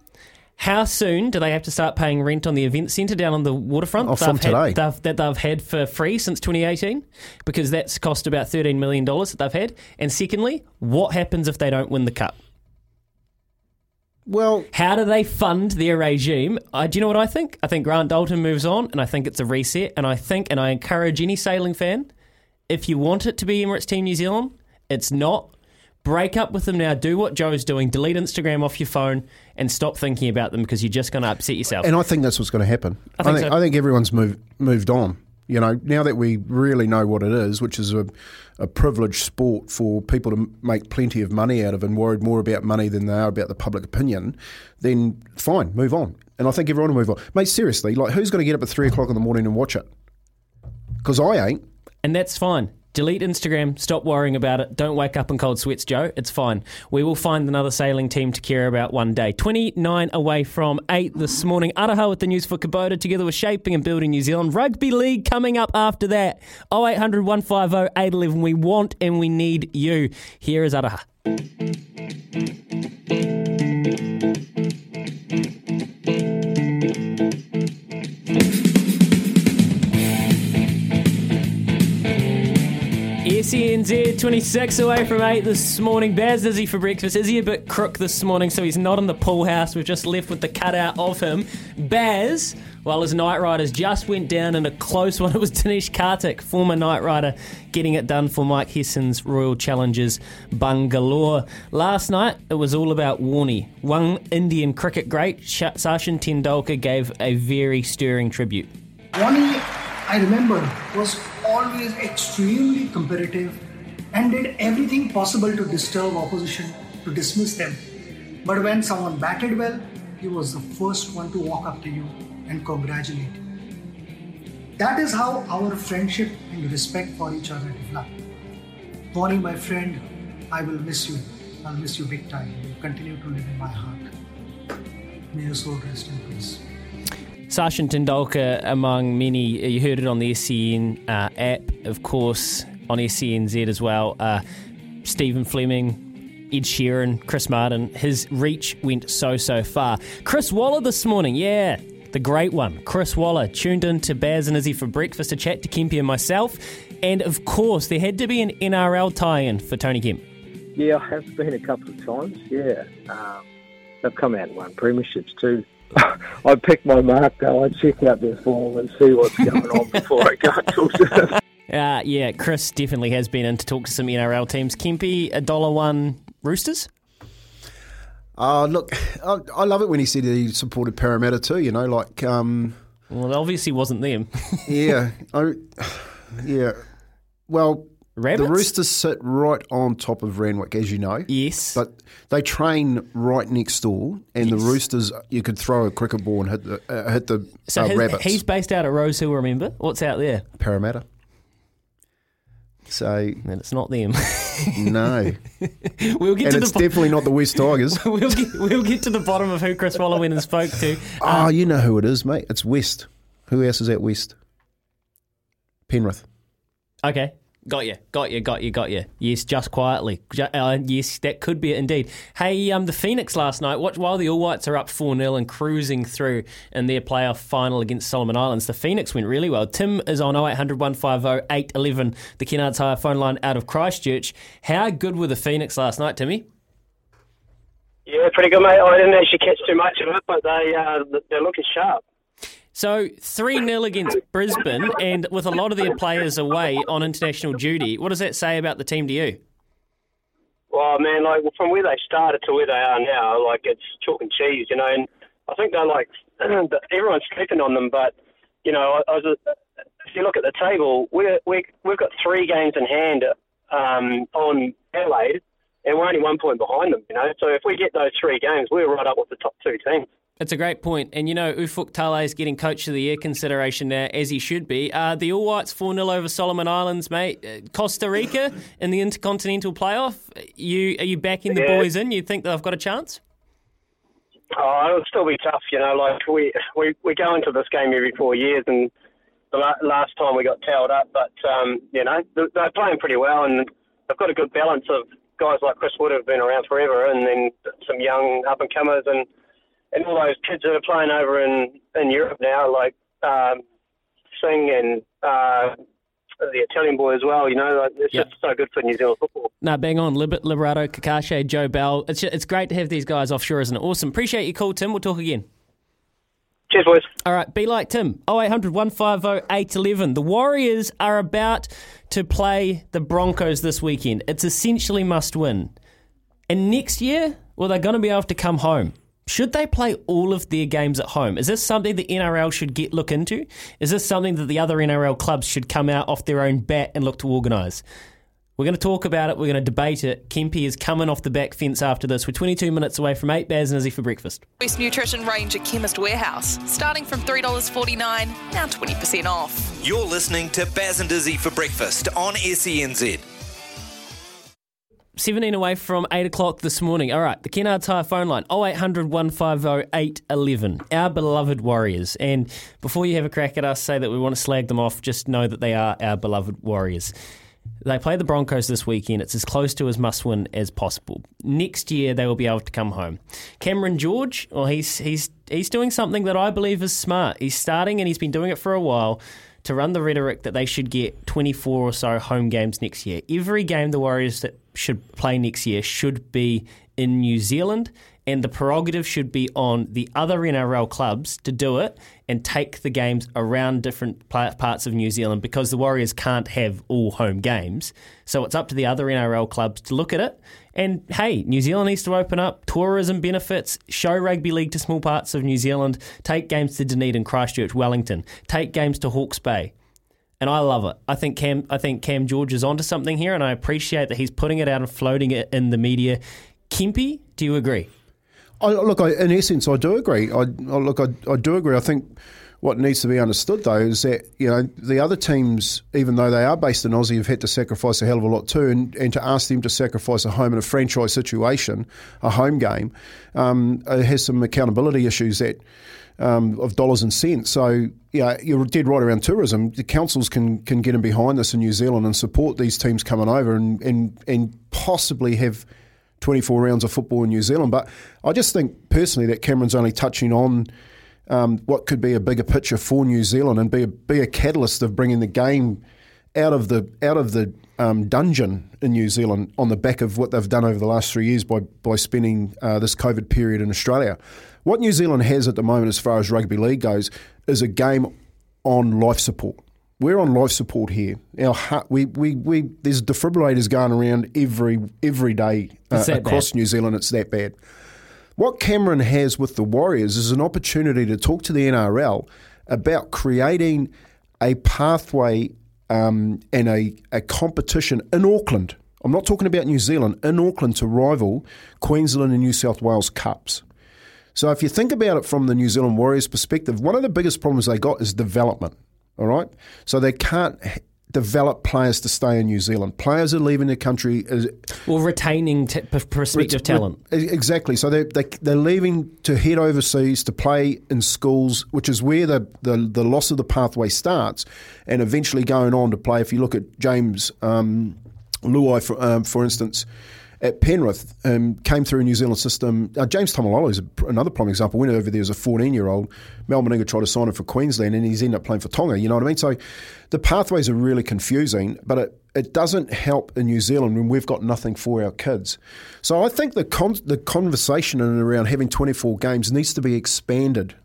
How soon do they have to start paying rent on the event centre down on the waterfront oh, from today. Had, they've, that they've had for free since twenty eighteen? Because that's cost about thirteen million dollars that they've had. And secondly, what happens if they don't win the cup? Well, how do they fund their regime? Uh, do you know what I think? I think Grant Dalton moves on, and I think it's a reset. And I think, and I encourage any sailing fan, if you want it to be Emirates Team New Zealand, it's not. Break up with them now. Do what Joe's doing. Delete Instagram off your phone and stop thinking about them because you're just going to upset yourself. And I think that's what's going to happen. I think, I think, so. I think everyone's moved moved on. You know, now that we really know what it is, which is a, a privileged sport for people to make plenty of money out of and worried more about money than they are about the public opinion, then fine, move on. And I think everyone will move on. Mate, seriously, like who's going to get up at three o'clock in the morning and watch it? Because I ain't. And that's fine. Delete Instagram. Stop worrying about it. Don't wake up in cold sweats, Joe. It's fine. We will find another sailing team to care about one day. twenty-nine away from eight this morning. Aroha with the news for Kubota, together with Shaping and Building New Zealand. Rugby League coming up after that. oh eight hundred, one five oh, eight one one. We want and we need you. Here is Aroha. S E N Z, twenty-six away from eight this morning. Baz Izzy for breakfast. Izzy a bit crook this morning, so he's not in the pool house. We've just left with the cutout of him. Baz, well, his Knight Riders just went down in a close one. It was Dinesh Kartik, former Knight Rider, getting it done for Mike Hessen's Royal Challengers Bangalore. Last night, it was all about Warnie. One Indian cricket great, Sachin Tendulkar, gave a very stirring tribute. Warnie, I remember, was always extremely competitive and did everything possible to disturb opposition, to dismiss them. But when someone batted well, he was the first one to walk up to you and congratulate. That is how our friendship and respect for each other developed. Warnie, my friend, I will miss you. I'll miss you big time. You continue to live in my heart. May your soul rest in peace. Sachin Tendulkar, among many. You heard it on the S C N uh, app, of course, on S C N Z as well. Uh, Stephen Fleming, Ed Sheeran, Chris Martin, his reach went so, so far. Chris Waller this morning, yeah, the great one. Chris Waller tuned in to Baz and Izzy for breakfast to chat to Kempi and myself. And, of course, there had to be an N R L tie-in for Tony Kemp. Yeah, I have been a couple of times, yeah. Um, they've come out and won premierships too. I pick my mark, though. I check out their form and see what's going on before I go and talk to them. Uh, yeah, Chris definitely has been in to talk to some N R L teams. Kempi, one dollar one Roosters? Uh, look, I, I love it when he said he supported Parramatta too, you know, like... Um, well, it obviously wasn't them. yeah. I, yeah. Well... Rabbits? The Roosters sit right on top of Randwick, as you know. Yes. But they train right next door, and yes. The Roosters, you could throw a cricket ball and hit the, uh, hit the so uh, his, Rabbits. He's based out at Rose Hill, remember? What's out there? Parramatta. So and it's not them. No. we'll get and to it's the bo- definitely not the West Tigers. we'll, get, we'll get to the bottom of who Chris Waller went and spoke to. Um, oh, you know who it is, mate. It's West. Who else is at West? Penrith. Okay. Got you, got you, got you, got you. Yes, just quietly. Uh, yes, that could be it indeed. Hey, um, the Phoenix last night, watch, while the All Whites are up four nil and cruising through in their playoff final against Solomon Islands, the Phoenix went really well. Tim is on oh eight hundred, one five oh, eight one one, the Kennards Hire phone line out of Christchurch. How good were the Phoenix last night, Timmy? Yeah, pretty good, mate. I didn't actually catch too much of it, but they, uh, they're looking sharp. So three nil against Brisbane, and with a lot of their players away on international duty, what does that say about the team to you? Well, man, like from where they started to where they are now, like it's chalk and cheese, you know. And I think they're like everyone's sleeping on them, but you know, I, I was, if you look at the table, we're, we're we've got three games in hand um, on Adelaide, and we're only one point behind them, you know. So if we get those three games, we're right up with the top two teams. It's a great point. And, you know, Ufuk Tale is getting Coach of the Year consideration now, as he should be. Uh, the All Whites four nil over Solomon Islands, mate. Uh, Costa Rica in the Intercontinental Playoff. You Are you backing yeah. the boys in? You think they've got a chance? Oh, it'll still be tough, you know. Like, we, we, we go into this game every four years, and the la- last time we got towed up. But, um, you know, they're playing pretty well, and they've got a good balance of guys like Chris Wood who've been around forever, and then some young up-and-comers, and... And all those kids that are playing over in, in Europe now, like um, Singh and uh, the Italian boy as well, you know, like, it's yep. just so good for New Zealand football. No, bang on. Liber- Liberato, Kakashi, Joe Bell. It's just, it's great to have these guys offshore, isn't it? Awesome. Appreciate your call, Tim. We'll talk again. Cheers, boys. All right, be like Tim. oh eight hundred, one five oh, eight one one. The Warriors are about to play the Broncos this weekend. It's essentially must win. And next year, well, they're going to be able to come home. Should they play all of their games at home? Is this something the N R L should get look into? Is this something that the other N R L clubs should come out off their own bat and look to organise? We're going to talk about it. We're going to debate it. Kempe is coming off the back fence after this. We're twenty-two minutes away from eight Baz and Izzy for breakfast. Best nutrition range at Chemist Warehouse. Starting from three dollars forty-nine, now twenty percent off. You're listening to Baz and Izzy for breakfast on S E N Z. seventeen away from eight o'clock this morning. All right, the Kennard Tyre phone line, oh eight hundred, one five oh, eight one one. Our beloved Warriors. And before you have a crack at us, say that we want to slag them off, just know that they are our beloved Warriors. They play the Broncos this weekend. It's as close to as must-win as possible. Next year, they will be able to come home. Cameron George, well, he's he's he's doing something that I believe is smart. He's starting, and he's been doing it for a while, to run the rhetoric that they should get twenty-four or so home games next year. Every game the Warriors that should play next year should be in New Zealand, and the prerogative should be on the other N R L clubs to do it and take the games around different parts of New Zealand, because the Warriors can't have all home games. So it's up to the other N R L clubs to look at it. And, hey, New Zealand needs to open up. Tourism benefits. Show rugby league to small parts of New Zealand. Take games to Dunedin, Christchurch, Wellington. Take games to Hawke's Bay. And I love it. I think Cam, I think Cam George is onto something here, and I appreciate that he's putting it out and floating it in the media. Kempe, do you agree? I, look, I, in essence, I do agree. I, I look, I, I do agree. I think what needs to be understood, though, is that, you know, the other teams, even though they are based in Aussie, have had to sacrifice a hell of a lot too, and, and to ask them to sacrifice a home in a franchise situation, a home game, um, it has some accountability issues that um, of dollars and cents. So, yeah, you're dead right around tourism. The councils can can get in behind this in New Zealand and support these teams coming over and and, and possibly have twenty-four rounds of football in New Zealand. But I just think personally that Cameron's only touching on um, what could be a bigger picture for New Zealand and be a, be a catalyst of bringing the game out of the out of the um, dungeon in New Zealand on the back of what they've done over the last three years by, by spending uh, this COVID period in Australia. What New Zealand has at the moment as far as rugby league goes is a game on life support. We're on life support here. Our heart, we, we, we, there's defibrillators going around every every day uh, across bad. New Zealand. It's that bad. What Cameron has with the Warriors is an opportunity to talk to the N R L about creating a pathway um, and a, a competition in Auckland. I'm not talking about New Zealand. In Auckland to rival Queensland and New South Wales Cups. So if you think about it from the New Zealand Warriors perspective, one of the biggest problems they got is development. All right, so they can't develop players to stay in New Zealand. Players are leaving the country. Or retaining t- prospective ret- talent. Re- exactly. So they, they, they're leaving to head overseas to play in schools, which is where the, the, the loss of the pathway starts, and eventually going on to play. If you look at James um, Luai, for, um, for instance, at Penrith, um, came through a New Zealand system. Uh, James Tamalolo is another prime example. Went over there as a fourteen-year-old. Mal Meninga tried to sign him for Queensland, and he's ended up playing for Tonga. You know what I mean? So the pathways are really confusing, but it, it doesn't help in New Zealand when we've got nothing for our kids. So I think the con- the conversation around having twenty-four games needs to be expanded,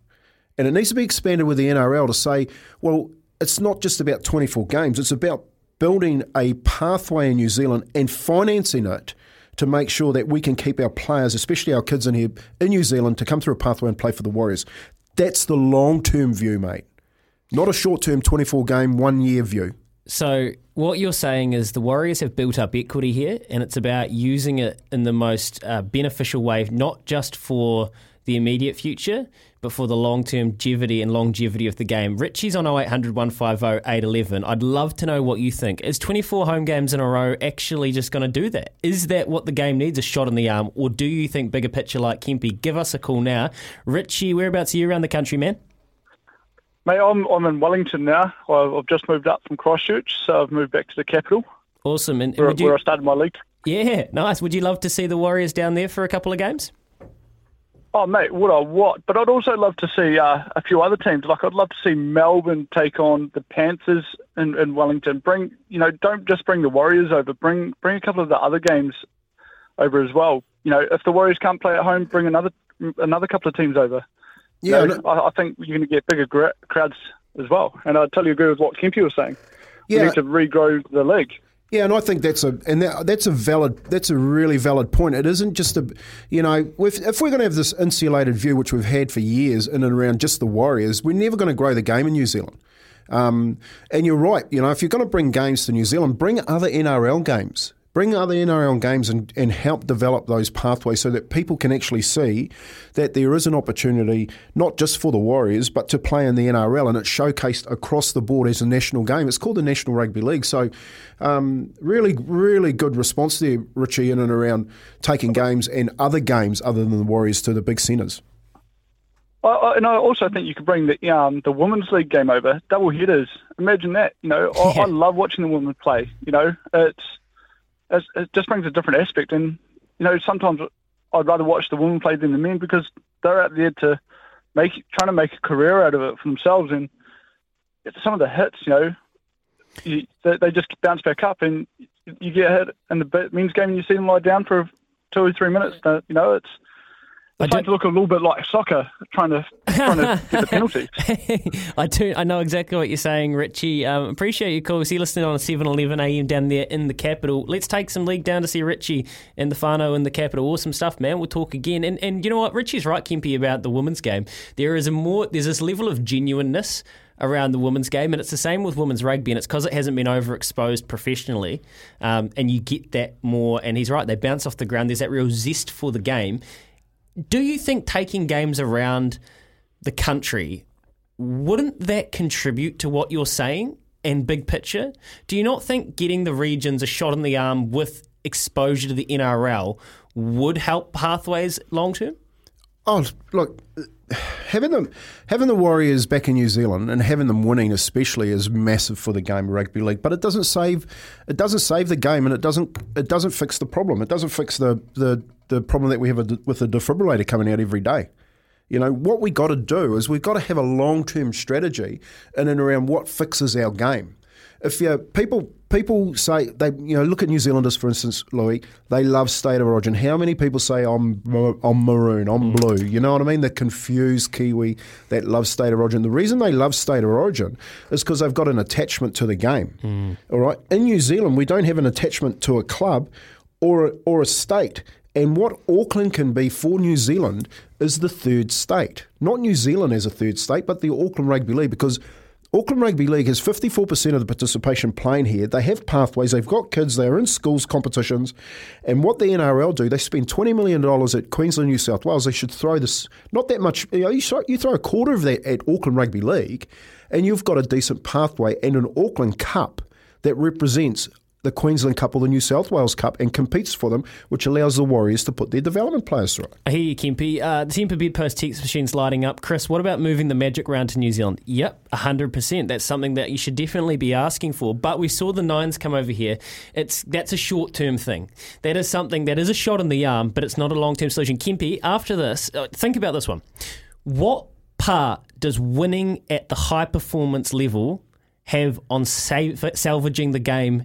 and it needs to be expanded with the N R L to say, well, it's not just about twenty-four games. It's about building a pathway in New Zealand and financing it to make sure that we can keep our players, especially our kids in here in New Zealand, to come through a pathway and play for the Warriors. That's the long-term view, mate. Not a short-term twenty-four-game, one-year view. So what you're saying is the Warriors have built up equity here, and it's about using it in the most uh, beneficial way, not just for the immediate future, but for the long-term longevity and longevity of the game. Richie's on oh eight hundred, one five oh, eight one one. I'd love to know what you think. Is twenty-four home games in a row actually just going to do that? Is that what the game needs, a shot in the arm? Or do you think bigger picture like Kempe? Give us a call now. Richie, whereabouts are you around the country, man? Mate, I'm, I'm in Wellington now. I've just moved up from Christchurch, so I've moved back to the capital. Awesome. And, and where, you, where I started my league. Yeah, nice. Would you love to see the Warriors down there for a couple of games? Oh, mate, what I want. But I'd also love to see uh, a few other teams. Like, I'd love to see Melbourne take on the Panthers in, in Wellington. Bring, you know, don't just bring the Warriors over. Bring bring a couple of the other games over as well. You know, if the Warriors can't play at home, bring another another couple of teams over. Yeah, you know, I, I think you're going to get bigger gra- crowds as well. And I totally agree with what Kempe was saying. Yeah. We need to regrow the league. Yeah, and I think that's a and that, that's a valid that's a really valid point. It isn't just a, you know, if, if we're going to have this insulated view which we've had for years in and around just the Warriors, we're never going to grow the game in New Zealand. Um, and you're right. You know, if you're going to bring games to New Zealand, bring other N R L games. Bring other N R L games and, and help develop those pathways so that people can actually see that there is an opportunity, not just for the Warriors, but to play in the N R L, and it's showcased across the board as a national game. It's called the National Rugby League. So um, really, really good response there, Richie, in and around taking games and other games other than the Warriors to the big centres. I, and I also think you could bring the um, the women's league game over, double headers. Imagine that. You know, I, yeah. I love watching the women play. You know, it's... it just brings a different aspect, and you know sometimes I'd rather watch the women play than the men because they're out there to make trying to make a career out of it for themselves, and some of the hits, you know, you, they just bounce back up, and you get hit in the men's game, and you see them lie down for two or three minutes. You know, it's it's starting to look a little bit like soccer, trying to trying to get the penalties. I do. I know exactly what you're saying, Richie. Um, appreciate your call. See, listening on seven eleven a m down there in the capital. Let's take some league down to see Richie and the whānau in the capital. Awesome stuff, man. We'll talk again. And and you know what, Richie's right, Kempi, about the women's game. There is a more there's this level of genuineness around the women's game, and it's the same with women's rugby, and it's because it hasn't been overexposed professionally, um, and you get that more. And he's right, they bounce off the ground. There's that real zest for the game. Do you think taking games around the country, wouldn't that contribute to what you're saying and big picture? Do you not think getting the regions a shot in the arm with exposure to the N R L would help pathways long term? Oh, look, having them, having the Warriors back in New Zealand and having them winning especially is massive for the game of rugby league. But it doesn't save, it doesn't save the game, and it doesn't, it doesn't fix the problem. It doesn't fix the the. the problem that we have with the defibrillator coming out every day. You know, what we got to do is we've got to have a long-term strategy in and around what fixes our game. If you people people say, they you know, look at New Zealanders, for instance, Louis, they love state of origin. How many people say, I'm, I'm maroon, I'm blue? You know what I mean? The confused Kiwi that love state of origin. The reason they love state of origin is because they've got an attachment to the game. Mm. All right. In New Zealand, we don't have an attachment to a club or a, or a state. And what Auckland can be for New Zealand is the third state. Not New Zealand as a third state, but the Auckland Rugby League, because Auckland Rugby League has fifty-four percent of the participation playing here. They have pathways, they've got kids, they're in schools, competitions, and what the N R L do, they spend twenty million dollars at Queensland, New South Wales. They should throw this, not that much, you know, you throw, you throw a quarter of that at Auckland Rugby League, and you've got a decent pathway and an Auckland Cup that represents the Queensland Cup or the New South Wales Cup and competes for them, which allows the Warriors to put their development players through. I hear you, Kempi. Uh, the Temper Bed Post text machine's lighting up. Chris, what about moving the Magic round to New Zealand? Yep, one hundred percent. That's something that you should definitely be asking for. But we saw the Nines come over here. It's That's a short-term thing. That is something that is a shot in the arm, but it's not a long-term solution. Kempi, after this, uh, think about this one. What part does winning at the high-performance level have on save, salvaging the game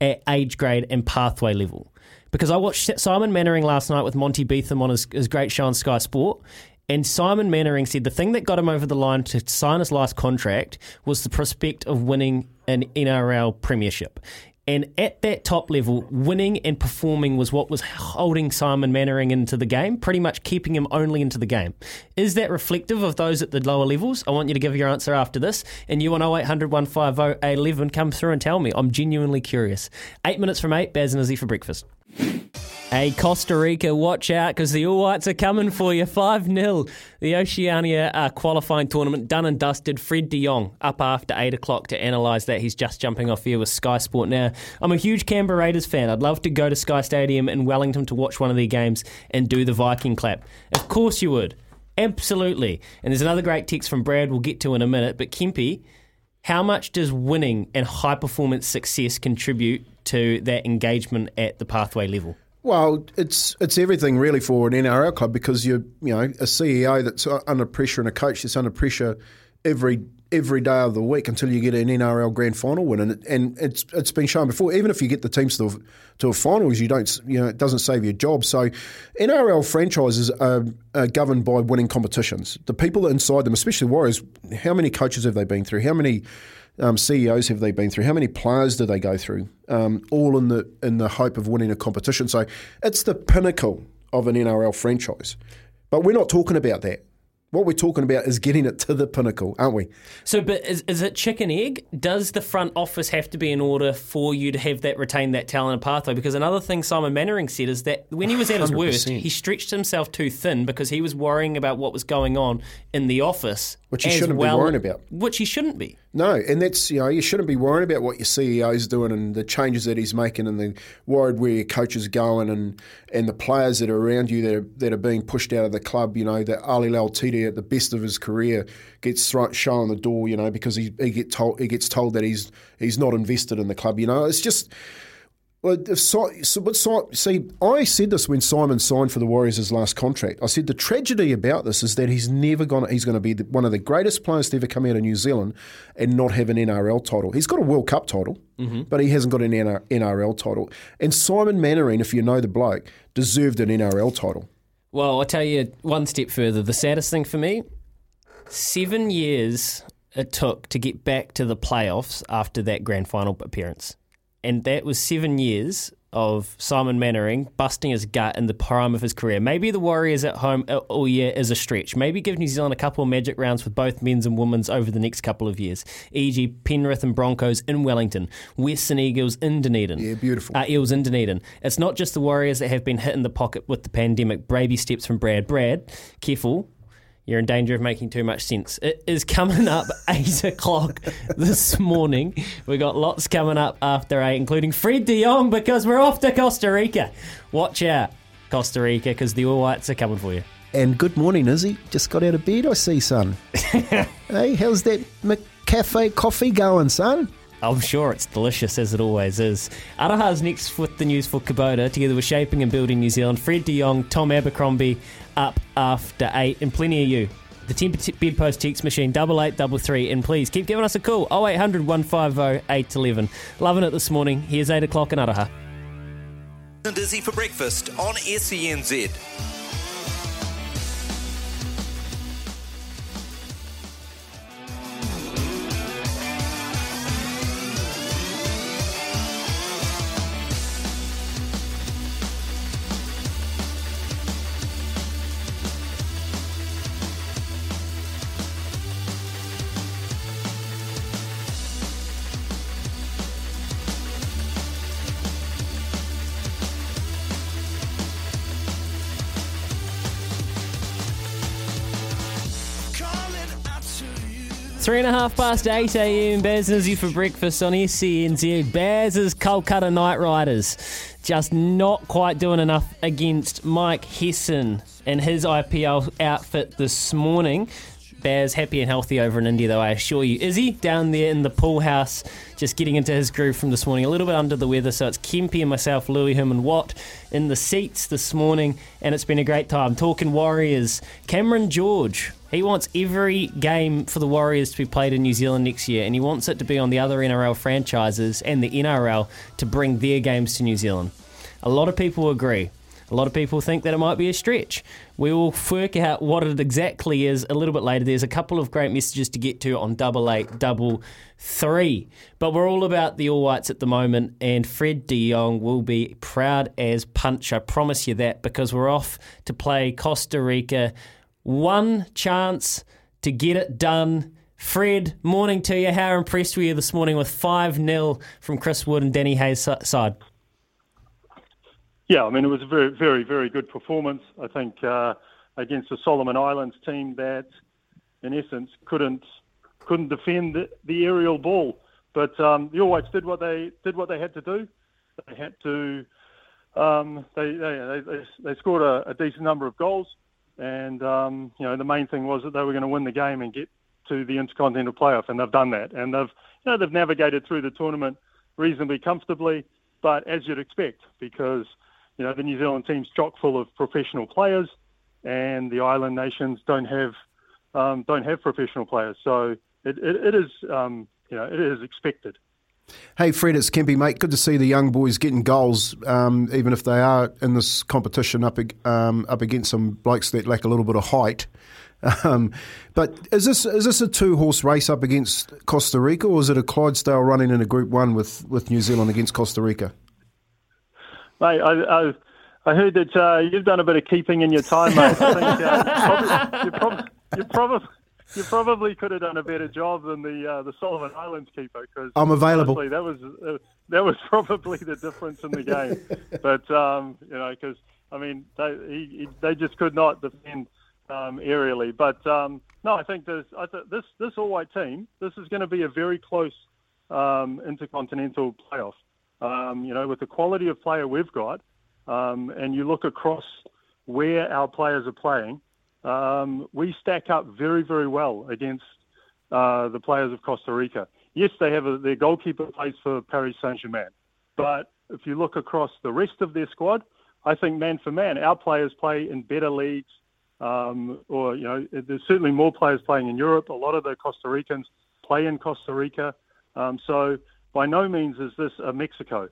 at age grade and pathway level? Because I watched Simon Mannering last night with Monty Beetham on his, his great show on Sky Sport, and Simon Mannering said the thing that got him over the line to sign his last contract was the prospect of winning an N R L premiership. And at that top level, winning and performing was what was holding Simon Mannering into the game, pretty much keeping him only into the game. Is that reflective of those at the lower levels? I want you to give your answer after this. And you on oh eight hundred, one fifty, eight eleven, come through and tell me. I'm genuinely curious. Eight minutes from eight, Baz and Izzy for breakfast. Hey, Costa Rica, watch out, because the All Whites are coming for you. five nil. The Oceania uh, qualifying tournament done and dusted. Fred de Jong up after eight o'clock to analyse that. He's just jumping off here with Sky Sport now. I'm a huge Canberra Raiders fan. I'd love to go to Sky Stadium in Wellington to watch one of their games and do the Viking clap. Of course you would. Absolutely. And there's another great text from Brad we'll get to in a minute. But Kempi, how much does winning and high-performance success contribute to that engagement at the pathway level? Well, it's it's everything really for an N R L club, because you're you know a C E O that's under pressure and a coach that's under pressure every every day of the week until you get an N R L grand final win, and it, and it's it's been shown before. Even if you get the teams to a, to a finals, you don't you know it doesn't save your job. So N R L franchises are, are governed by winning competitions. The people inside them, especially the Warriors, how many coaches have they been through? How many Um, C E Os have they been through? How many players do they go through? Um, all in the in the hope of winning a competition. So it's the pinnacle of an N R L franchise. But we're not talking about that. what we're talking about is getting it to the pinnacle, aren't we? So, but is, is it chicken egg? Does the front office have to be in order for you to have that, retain that talent and pathway? Because another thing Simon Mannering said is that when he was at his worst, he stretched himself too thin because he was worrying about what was going on in the office. Which he shouldn't well, be worrying about. Which he shouldn't be. No, and that's, you know, you shouldn't be worrying about what your C E O's doing and the changes that he's making and the worried where your coach is going and, and the players that are around you that are, that are being pushed out of the club. You know, that Ali Lautiti at the best of his career gets thrown, shown the door, you know, because he, he, get told, he gets told that he's he's not invested in the club. You know, it's just... Well, if so, so, but so, see, I said this when Simon signed for the Warriors his last contract. I said the tragedy about this is that he's never gonna he's going to be the, one of the greatest players to ever come out of New Zealand and not have an N R L title. He's got a World Cup title, mm-hmm. but he hasn't got an N R L title. And Simon Mannering, if you know the bloke, deserved an N R L title. Well, I tell you one step further. The saddest thing for me, seven years it took to get back to the playoffs after that grand final appearance. And that was seven years of Simon Mannering busting his gut in the prime of his career. Maybe the Warriors at home all year is a stretch. Maybe give New Zealand a couple of magic rounds with both men's and women's over the next couple of years, for example. Penrith and Broncos in Wellington, Western Eagles in Dunedin. Yeah, beautiful. Uh, Eels in Dunedin. It's not just the Warriors that have been hit in the pocket with the pandemic. Baby steps from Brad. Brad, careful. You're in danger of making too much sense. It is coming up eight o'clock this morning. We've got lots coming up after eight, including Fred de Jong, because we're off to Costa Rica. Watch out, Costa Rica, because the All Whites are coming for you. And good morning, Izzy. Just got out of bed, I see, son. Hey, how's that McCafe coffee going, son? I'm sure it's delicious, as it always is. Araha's next with the news for Kubota, together with Shaping and Building New Zealand. Fred de Jong, Tom Abercrombie, up after eight, and plenty of you. The ten Bedpost text machine, double eight double three, and please keep giving us a call, oh eight hundred, one five oh, eight one one. Loving it this morning. Here's eight o'clock in Araha. And Izzy for breakfast on S E N Z. Three and a half past eight a.m. Baz and Izzy for breakfast on S C N Z. Baz's Kolkata Knight Riders just not quite doing enough against Mike Hessen and his I P L outfit this morning. Baz happy and healthy over in India, though, I assure you. Izzy down there in the pool house just getting into his groove from this morning. A little bit under the weather, so it's Kempi and myself, Louis Herman Watt, in the seats this morning, and it's been a great time. Talking Warriors, Cameron George. He wants every game for the Warriors to be played in New Zealand next year, and he wants it to be on the other N R L franchises and the N R L to bring their games to New Zealand. A lot of people agree. A lot of people think that it might be a stretch. We will work out what it exactly is a little bit later. There's a couple of great messages to get to on double eight double three. But we're all about the All Whites at the moment, and Fred de Jong will be proud as punch. I promise you that, because we're off to play Costa Rica. One chance to get it done. Fred, morning to you. How impressed were you this morning with five nil from Chris Wood and Danny Hayes' side? Yeah, I mean, it was a very, very, very good performance, I think, uh, against the Solomon Islands team that, in essence, couldn't couldn't defend the, the aerial ball. But um, the All Whites did what they did what they had to do. They had to um, they, they they they scored a, a decent number of goals, and um, you know, the main thing was that they were going to win the game and get to the Intercontinental Playoff, and they've done that. And they've you know they've navigated through the tournament reasonably comfortably, but as you'd expect, because you know, the New Zealand team's chock full of professional players, and the island nations don't have um, don't have professional players. So it, it, it is um, you know it is expected. Hey Fred, it's Kempi, mate. Good to see the young boys getting goals, um, even if they are in this competition up um, up against some blokes that lack a little bit of height. Um, but is this is this a two horse race up against Costa Rica, or is it a Clydesdale running in a Group One with, with New Zealand against Costa Rica? Mate, I, I I heard that uh, you've done a bit of keeping in your time, mate. I think, uh, probably, you're, probably, you probably you probably could have done a better job than the uh, the Solomon Islands keeper. Cause I'm available. That was uh, that was probably the difference in the game. But um, you know, because I mean, they he, he, they just could not defend um, aerially. But um, no, I think there's I th- this this all white team. This is going to be a very close um, intercontinental playoff. Um, you know, with the quality of player we've got, um, and you look across where our players are playing, um, we stack up very, very well against uh, the players of Costa Rica. Yes, they have a, their goalkeeper plays for Paris Saint-Germain, but if you look across the rest of their squad, I think man for man, our players play in better leagues, um, or you know, there's certainly more players playing in Europe. A lot of the Costa Ricans play in Costa Rica, um, so. By no means is this a Mexico.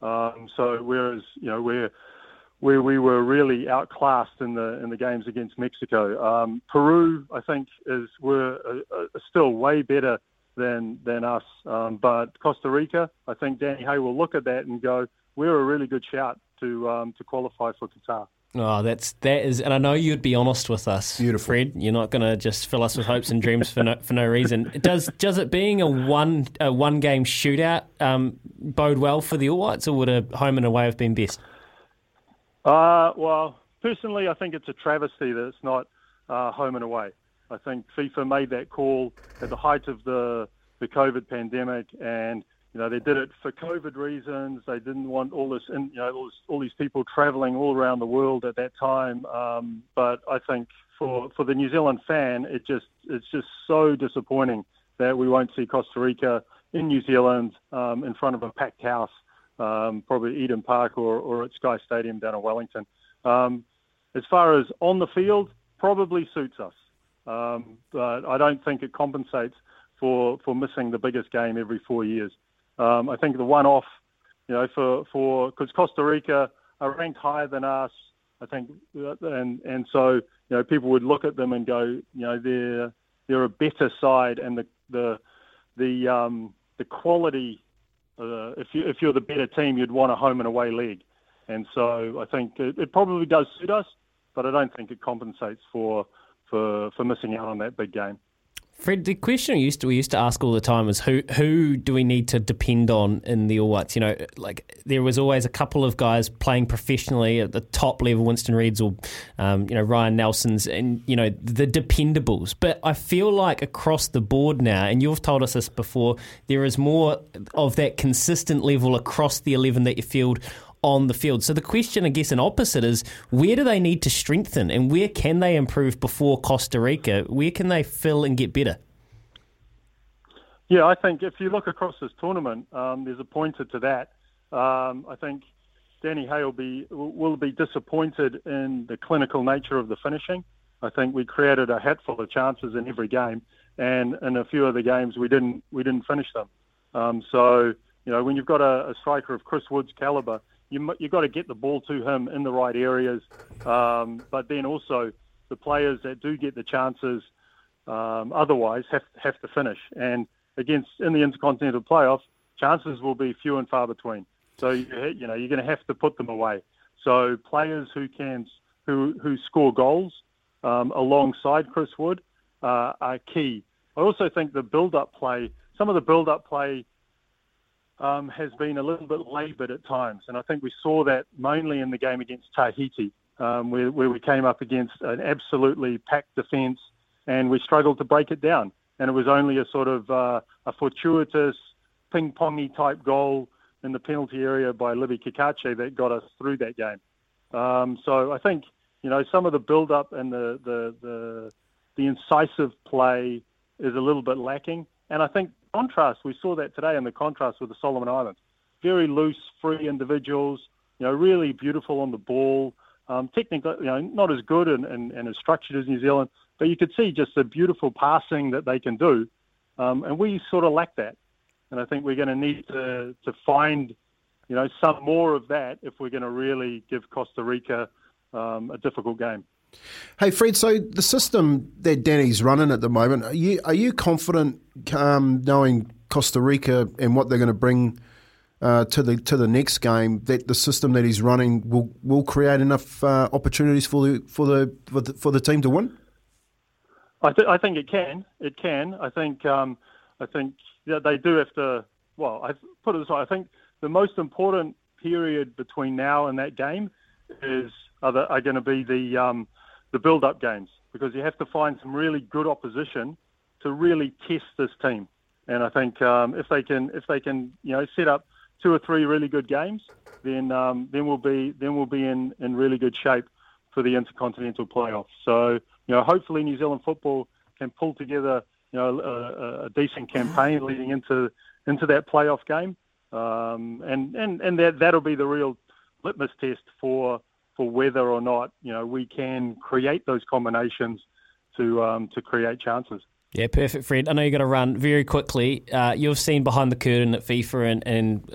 Um, so whereas you know where where we were really outclassed in the in the games against Mexico, um, Peru I think is were uh, uh, still way better than than us. Um, but Costa Rica, I think Danny Hay will look at that and go, we're a really good shout to um, to qualify for Qatar. Oh, that's that is, and I know you'd be honest with us, Beautiful. Fred. You're not going to just fill us with hopes and dreams for no for no reason. Does does it being a one a one game shootout um, bode well for the All Whites, or would a home and away have been best? Uh, well, personally, I think it's a travesty that it's not uh, home and away. I think FIFA made that call at the height of the the COVID pandemic, and you know, they did it for COVID reasons. They didn't want all this, you know, all, this, all these people travelling all around the world at that time. Um, but I think for, for the New Zealand fan, it just it's just so disappointing that we won't see Costa Rica in New Zealand um, in front of a packed house, um, probably Eden Park or, or at Sky Stadium down in Wellington. Um, as far as on the field, probably suits us. Um, but I don't think it compensates for, for missing the biggest game every four years. Um, I think the one-off, you know, for for because Costa Rica are ranked higher than us, I think, and and so you know people would look at them and go, you know, they're they're a better side, and the the the um, the quality. Uh, if you if you're the better team, you'd want a home and away league, and so I think it, it probably does suit us, but I don't think it compensates for for for missing out on that big game. Fred, the question we used to we used to ask all the time is who who do we need to depend on in the All Whites? You know, like there was always a couple of guys playing professionally at the top level, Winston Reeds or um, you know Ryan Nelsons, and you know the dependables. But I feel like across the board now, and you've told us this before, there is more of that consistent level across the eleven that you field on the field. So the question, I guess, and opposite is where do they need to strengthen and where can they improve before Costa Rica? Where can they fill and get better? Yeah, I think if you look across this tournament, um, there's a pointer to that. Um, I think Danny Hay will be, will be disappointed in the clinical nature of the finishing. I think we created a hatful of chances in every game, and in a few of the games we didn't we didn't finish them. Um, so, you know, when you've got a, a striker of Chris Wood's calibre, You, you've got to get the ball to him in the right areas. Um, but then also the players that do get the chances um, otherwise have, have to finish. And against in the Intercontinental Playoff, chances will be few and far between. So, you, you know, you're going to have to put them away. So players who can who, who score goals um, alongside Chris Wood uh, are key. I also think the build-up play, some of the build-up play, Um, has been a little bit laboured at times, and I think we saw that mainly in the game against Tahiti, um, where, where we came up against an absolutely packed defence, and we struggled to break it down. And it was only a sort of uh, a fortuitous ping-pongy type goal in the penalty area by Libby Kikache that got us through that game. Um, so I think you know some of the build-up and the the the, the incisive play is a little bit lacking, and I think. Contrast, we saw that today in the contrast with the Solomon Islands. Very loose, free individuals, you know, really beautiful on the ball. Um, technically, you know, not as good and, and, and as structured as New Zealand, but you could see just the beautiful passing that they can do. Um, and we sort of lack that. And I think we're going to need to to find, you know, some more of that if we're going to really give Costa Rica um, a difficult game. Hey Fred, so the system that Danny's running at the moment, are you, are you confident um, knowing Costa Rica and what they're going to bring uh, to the to the next game that the system that he's running will, will create enough uh, opportunities for the for the for the team to win? I, th- I think it can. It can. I think. Um, I think that they do have to. Well, I put it this way. I think the most important period between now and that game is are, the, are going to be the um, the build-up games, because you have to find some really good opposition to really test this team. And I think um, if they can, if they can, you know, set up two or three really good games, then um, then we'll be then we'll be in, in really good shape for the Intercontinental Playoffs. So, you know, hopefully New Zealand football can pull together, you know, a, a decent campaign leading into into that playoff game, um, and and and that that'll be the real litmus test for for whether or not, you know, we can create those combinations to um, to create chances. Yeah, perfect, Fred. I know you're going to run very quickly. Uh, you've seen behind the curtain at FIFA and, and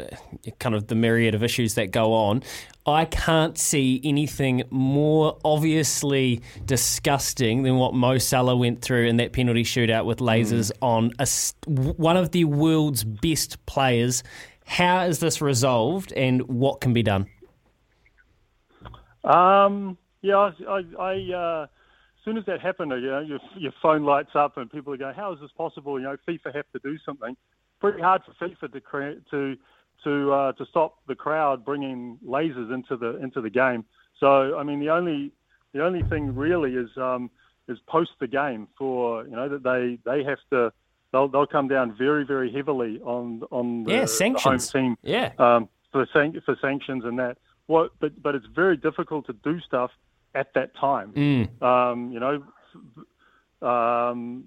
kind of the myriad of issues that go on. I can't see anything more obviously disgusting than what Mo Salah went through in that penalty shootout with lasers mm. on a, one of the world's best players. How is this resolved and what can be done? Um, yeah, I... I uh... As soon as that happened, you know, your, your phone lights up and people are going, "How is this possible? You know, FIFA have to do something." Pretty hard for FIFA to create, to to uh, to stop the crowd bringing lasers into the into the game. So, I mean, the only the only thing really is um, is post the game for, you know, that they, they have to they'll they'll come down very very heavily on on the, yeah, sanctions. The home team, yeah, um, for san- for sanctions and that. What, but but it's very difficult to do stuff at that time. Mm. Um, you know, um,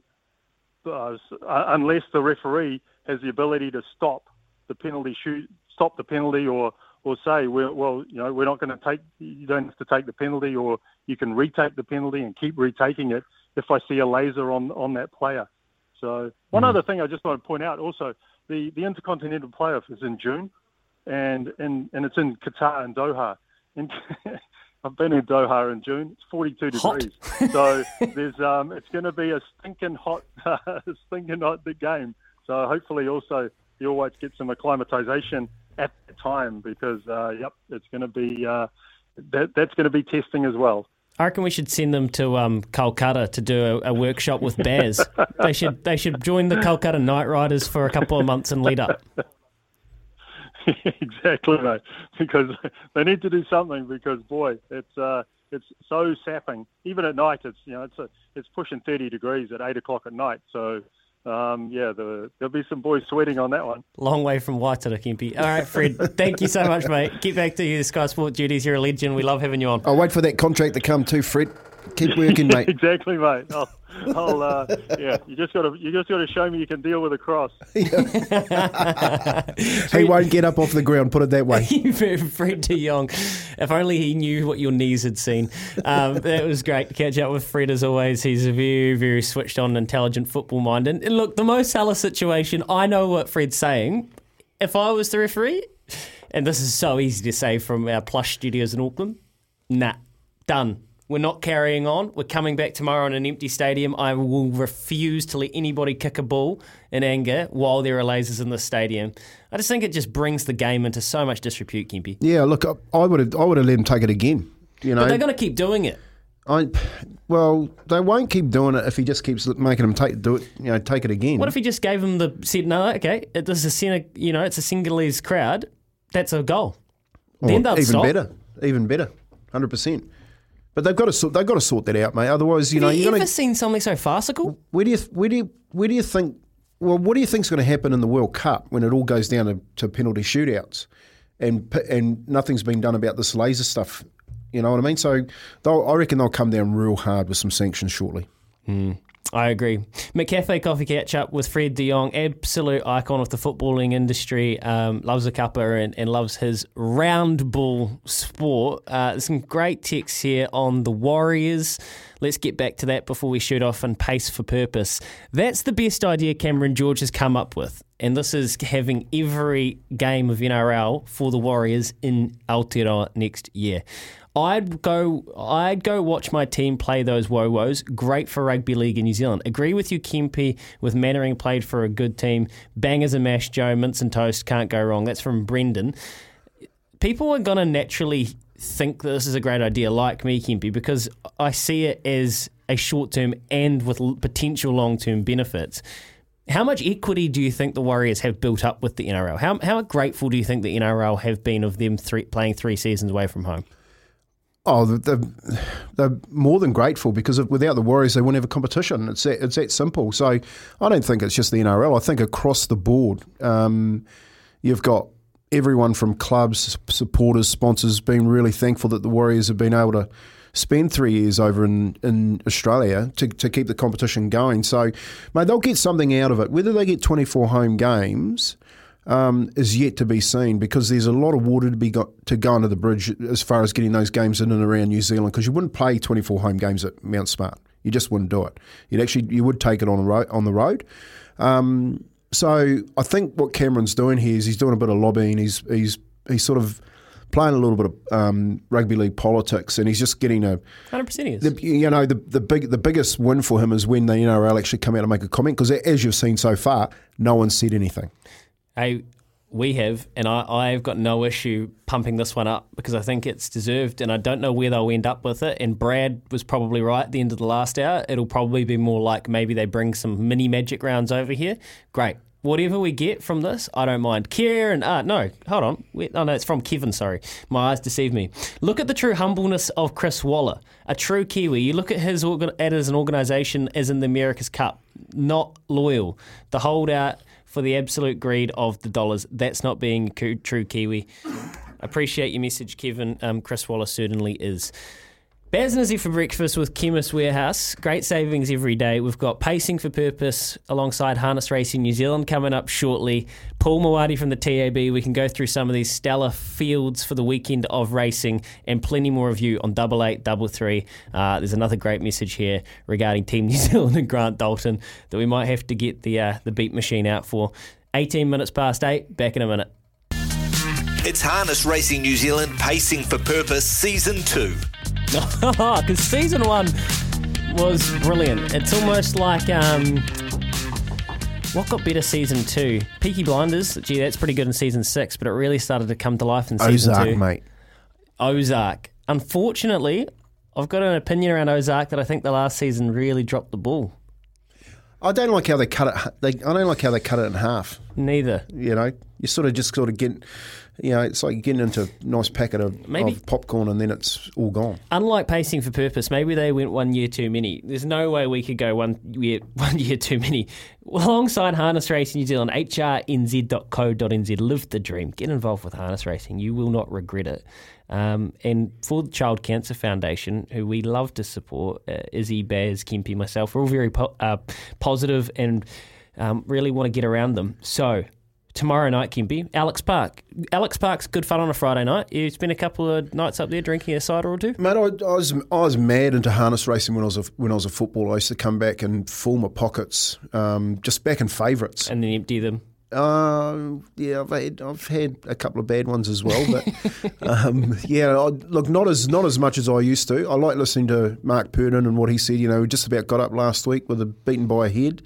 uh, unless the referee has the ability to stop the penalty shoot, stop the penalty, or or say, well, well you know, we're not going to take. You don't have to take the penalty, or you can retake the penalty and keep retaking it if I see a laser on, on that player. So one mm. other thing I just want to point out also, the, the Intercontinental Playoff is in June, and and, and it's in Qatar and Doha. And I've been in Doha in June. It's forty-two hot. degrees, so there's um, it's going to be a stinking hot, uh, stinking hot big game. So hopefully, also the All Whites get some acclimatization at the time, because uh, yep, it's going to be uh, that that's going to be testing as well. I reckon we should send them to um, Kolkata to do a, a workshop with Baz. They should they should join the Kolkata Knight Riders for a couple of months and lead up. Exactly, mate. Because they need to do something. Because boy, it's uh, it's so sapping. Even at night, it's you know, it's a, it's pushing thirty degrees at eight o'clock at night. So, um, yeah, the, there'll be some boys sweating on that one. Long way from Waitara, Kempi. All right, Fred. Thank you so much, mate. Get back to your Sky Sport duties. You're a legend. We love having you on. I'll wait for that contract to come too, Fred. Keep working, mate. Exactly, mate. I'll, I'll, uh, yeah, you just got to, you just got to show me you can deal with a cross. He won't get up off the ground. Put it that way. Fred de Jong. If only he knew what your knees had seen. Um, that was great to catch up with Fred as always. He's a very, very switched on, intelligent football mind. And look, the Mo Salah situation. I know what Fred's saying. If I was the referee, and this is so easy to say from our plush studios in Auckland, nah, done. We're not carrying on. We're coming back tomorrow in an empty stadium. I will refuse to let anybody kick a ball in anger while there are lasers in the stadium. I just think it just brings the game into so much disrepute, Kempi. Yeah, look, I would have, I would have let them take it again. You know, but they're going to keep doing it. I, well, they won't keep doing it if he just keeps making them take do it. You know, take it again. What if he just gave them the said no? Okay, this is a you know, it's a Senegalese crowd. That's a goal. Or then they'll even stop. better, even better, hundred percent. But they've got to sort. They've got to sort that out, mate. Otherwise, you know, you've never seen something so farcical. Where do you? Where do you? Where do you think? Well, what do you think's going to happen in the World Cup when it all goes down to, to penalty shootouts, and and nothing's been done about this laser stuff? You know what I mean? So, I reckon they'll come down real hard with some sanctions shortly. Mm. I agree. McCafe Coffee Catch Up with Fred de Jong, absolute icon of the footballing industry, um, loves a cuppa and, and loves his round ball sport. Uh, there's some great texts here on the Warriors. Let's get back to that before we shoot off and pace for purpose. That's the best idea Cameron George has come up with, and this is having every game of N R L for the Warriors in Aotearoa next year. I'd go I'd go watch my team play those wo-wos. Great for rugby league in New Zealand. Agree with you, Kempi, with Mannering played for a good team. Bangers and mash, Joe, mince and toast, can't go wrong. That's from Brendan. People are going to naturally think that this is a great idea, like me, Kempi, because I see it as a short-term and with potential long-term benefits. How much equity do you think the Warriors have built up with the N R L? How how grateful do you think the N R L have been of them three, playing three seasons away from home? Oh, they're, they're more than grateful, because without the Warriors, they wouldn't have a competition. It's that, it's that simple. So I don't think it's just the N R L. I think across the board, um, you've got everyone from clubs, supporters, sponsors being really thankful that the Warriors have been able to spend three years over in, in Australia to, to keep the competition going. So, mate, they'll get something out of it. Whether they get twenty-four home games um, is yet to be seen, because there's a lot of water to be got to go under the bridge as far as getting those games in and around New Zealand, because you wouldn't play twenty-four home games at Mount Smart. You just wouldn't do it. You'd actually you would take it on the road. On the road. Um, so I think what Cameron's doing here is he's doing a bit of lobbying. He's he's he's sort of playing a little bit of um, rugby league politics, and he's just getting a one hundred percent he is. The, you know, the the big the biggest win for him is when the N R L actually come out and make a comment, because as you've seen so far, no one said anything. Hey, we have, and I, I've got no issue pumping this one up, because I think it's deserved, and I don't know where they'll end up with it, and Brad was probably right at the end of the last hour. It'll probably be more like maybe they bring some mini magic rounds over here. Great. Whatever we get from this, I don't mind. Kieran, ah, no, hold on. Wait, oh, no, it's from Kevin, sorry. My eyes deceive me. Look at the true humbleness of Chris Waller, a true Kiwi. You look at his at as an organisation as in the America's Cup, not loyal. The holdout for the absolute greed of the dollars. That's not being a true Kiwi. Appreciate your message, Kevin. Um, Chris Waller certainly is. Baz and Izzy for breakfast with Chemist Warehouse. Great savings every day. We've got Pacing for Purpose alongside Harness Racing New Zealand coming up shortly. Paul Mawadi from the T A B. We can go through some of these stellar fields for the weekend of racing, and plenty more of you on double eight double three. Uh, there's another great message here regarding Team New Zealand and Grant Dalton that we might have to get the uh, the beat machine out for. eighteen minutes past eight. Back in a minute. It's Harness Racing New Zealand Pacing for Purpose Season Two. Because season one was brilliant. It's almost like um, what got better season two? Peaky Blinders. Gee, that's pretty good in season six, but it really started to come to life in season Ozark, two. Ozark, mate. Ozark. Unfortunately, I've got an opinion around Ozark that I think the last season really dropped the ball. I don't like how they cut it. They, I don't like how they cut it in half. Neither. You know, you sort of just sort of get. You know, it's like getting into a nice packet of, maybe, of popcorn and then it's all gone. Unlike Pacing for Purpose, maybe they went one year too many. There's no way we could go one year one year too many. Alongside Harness Racing New Zealand, h r n z dot co dot n z. Live the dream. Get involved with Harness Racing. You will not regret it. Um, and for the Child Cancer Foundation, who we love to support, uh, Izzy, Baz, Kempi, myself, we're all very po- uh, positive and um, really want to get around them. So tomorrow night, Kempi, Alex Park. Alex Park's good fun on a Friday night. You spent a couple of nights up there drinking a cider or two? Mate, I, I was I was mad into harness racing when I was a, when I was a footballer. I used to come back and fill my pockets, um, just back in favourites. And then empty them? Uh, yeah, I've had, I've had a couple of bad ones as well. But um, yeah, I, look, not as not as much as I used to. I like listening to Mark Purden and what he said. You know, we just about got up last week with a beaten by a head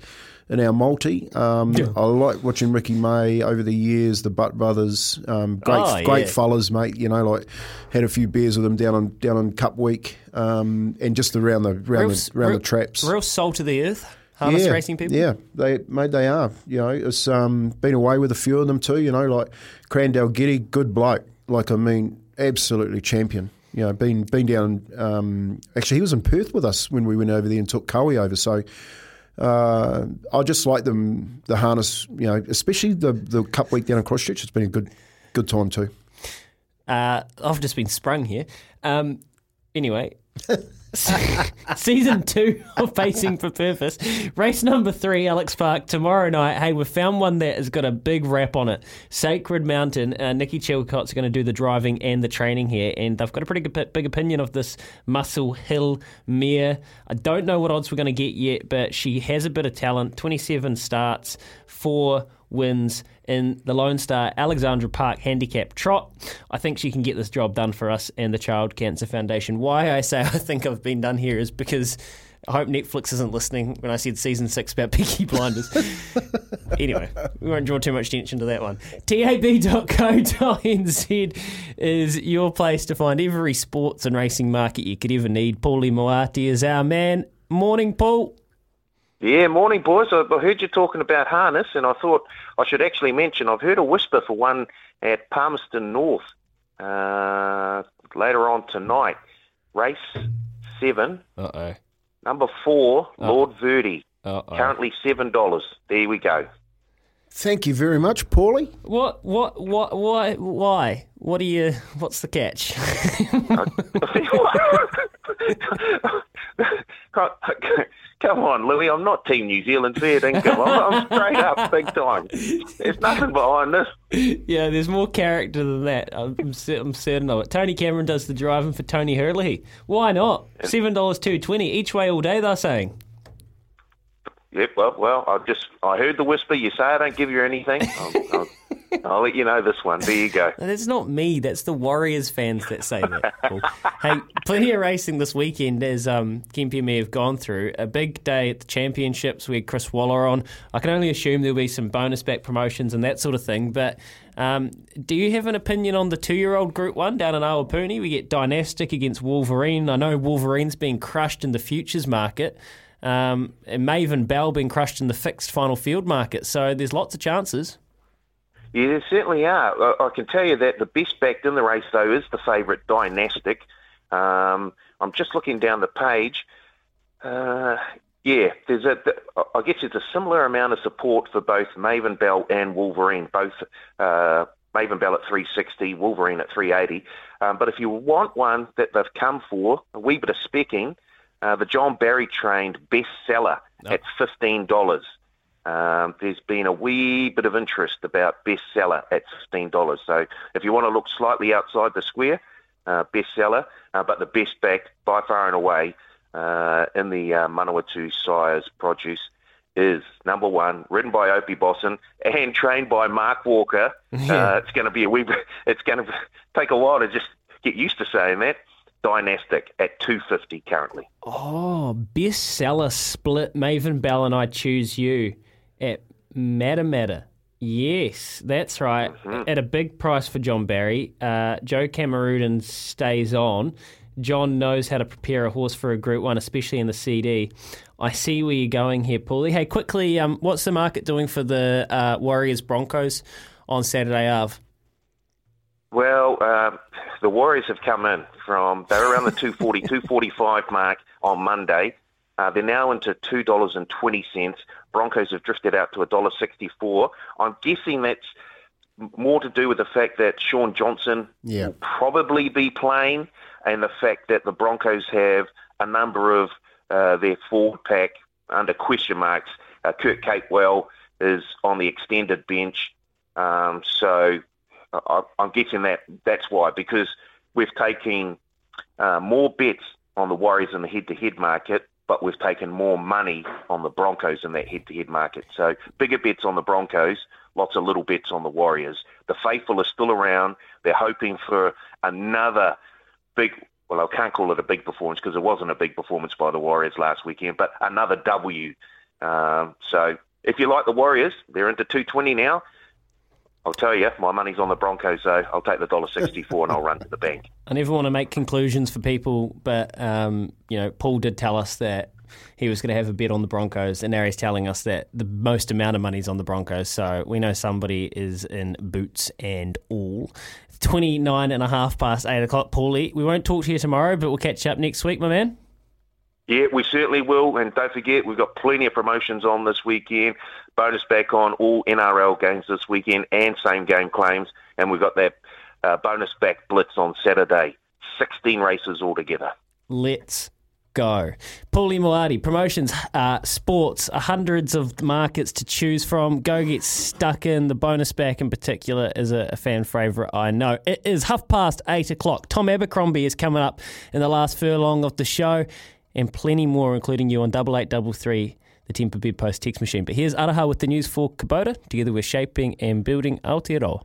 in our multi. Um, yeah. I like watching Ricky May over the years, the Butt Brothers, um, great oh, yeah. great fellas, mate. You know, like had a few beers with them down on down on Cup Week, um, and just around the around real, the around real, the traps. Real salt of the earth, harness yeah, racing people. Yeah, they mate, they are. You know, it's um, been away with a few of them too. You know, like Crandell Getty, good bloke. Like I mean, absolutely champion. You know, been been down. Um, actually, he was in Perth with us when we went over there and took Cowie over. So. Uh, I just like them, the harness, you know, especially the, the Cup Week down in Christchurch. It's been a good good time too. Uh, I've just been sprung here. Um, anyway, season two of Pacing for Purpose, race number three, Alex Park, tomorrow night. Hey, we've found one that has got a big wrap on it. Sacred Mountain. Uh, Nikki Chilcott's going to do the driving and the training here, and they've got a pretty good, big opinion of this Muscle Hill mare. I don't know what odds we're going to get yet, but she has a bit of talent. twenty-seven starts, four wins in the Lone Star Alexandra Park handicap trot. I think she can get this job done for us and the Child Cancer Foundation. Why I say I think I've been done here is because I hope Netflix isn't listening when I said season six about Peaky Blinders. Anyway, we won't draw too much attention to that one. tab dot co dot n z is your place to find every sports and racing market you could ever need. Paulie Moati is our man. Morning, Paul. Yeah, morning, boys. I heard you talking about harness, and I thought I should actually mention I've heard a whisper for one at Palmerston North uh, later on tonight. Race seven, uh-oh. number four, uh-oh. Lord Verdi, uh-oh. currently seven dollars. There we go. Thank you very much, Paulie. What? What? What? Why? Why? What do you? What's the catch? Come on, Louis. I'm not Team New Zealand fair dinkum. I'm straight up, big time. There's nothing behind this. Yeah, there's more character than that. I'm, I'm certain of it. Tony Cameron does the driving for Tony Hurley. Why not? Seven dollars two twenty each way all day. They're saying. Yep, well, well, I just I heard the whisper. You say I don't give you anything. I'll, I'll, I'll let you know this one. There you go. No, that's not me. That's the Warriors fans that say that. Cool. Hey, plenty of racing this weekend, as um, Kempi and me have gone through. A big day at the championships. We had Chris Waller on. I can only assume there'll be some bonus back promotions and that sort of thing. But um, do you have an opinion on the two-year-old Group One down in Awapuni? We get Dynastic against Wolverine. I know Wolverine's being crushed in the futures market. Um, and Maven Bell being crushed in the fixed final field market. So there's lots of chances. Yeah, there certainly are. I, I can tell you that the best backed in the race, though, is the favourite Dynastic. Um, I'm just looking down the page. Uh, yeah, there's a. The, I guess there's a similar amount of support for both Maven Bell and Wolverine, both uh, Maven Bell at three sixty, Wolverine at three eighty. Um, but if you want one that they've come for, a wee bit of specking, Uh, the John Barry trained bestseller no. at fifteen dollars. Um, there's been a wee bit of interest about bestseller at fifteen dollars. So if you want to look slightly outside the square, uh, bestseller, uh, but the best backed by far and away uh, in the uh, Manawatu Sires produce is number one, ridden by Opie Bosson and trained by Mark Walker. Yeah. Uh, it's going to be a wee bit, it's going to take a while to just get used to saying that. Dynastic at two fifty currently. Oh, bestseller split Maven Bell and I Choose You at Matamata. Yes, that's right. Mm-hmm. At a big price for John Barry. Uh, Joe Cameroudin stays on. John knows how to prepare a horse for a Group One, especially in the C D. I see where you're going here, Paulie. Hey, quickly, um, what's the market doing for the uh, Warriors Broncos on Saturday Ave? Well, um, the Warriors have come in from, they're around the two forty, two forty-five mark on Monday. Uh, they're now into two dollars and twenty cents. Broncos have drifted out to one dollar sixty-four. I'm guessing that's more to do with the fact that Sean Johnson yeah. will probably be playing and the fact that the Broncos have a number of uh, their forward pack under question marks. Uh, Kurt Capewell is on the extended bench. Um, so... I'm guessing that that's why, because we've taken uh, more bets on the Warriors in the head-to-head market, but we've taken more money on the Broncos in that head-to-head market. So bigger bets on the Broncos, lots of little bets on the Warriors. The faithful are still around. They're hoping for another big, well, I can't call it a big performance because it wasn't a big performance by the Warriors last weekend, but another W. Um, so if you like the Warriors, they're into two twenty now. I'll tell you, my money's on the Broncos, so I'll take the one dollar sixty-four and I'll run to the bank. I never want to make conclusions for people, but, um, you know, Paul did tell us that he was going to have a bet on the Broncos, and now he's telling us that the most amount of money's on the Broncos, so we know somebody is in boots and all. twenty-nine and a half past eight o'clock, Paulie. We won't talk to you tomorrow, but we'll catch up next week, my man. Yeah, we certainly will, and don't forget, we've got plenty of promotions on this weekend, bonus back on all N R L games this weekend and same-game claims, and we've got that uh, bonus back blitz on Saturday, sixteen races altogether. Let's go. Paulie Moati, promotions, uh, sports, hundreds of markets to choose from. Go get stuck in. The bonus back in particular is a, a fan favourite, I know. It is half past eight o'clock. Tom Abercrombie is coming up in the last furlong of the show. And plenty more, including you on double eight double three, the Temper Bedpost text machine. But here's Araha with the news for Kubota. Together we're shaping and building Aotearoa.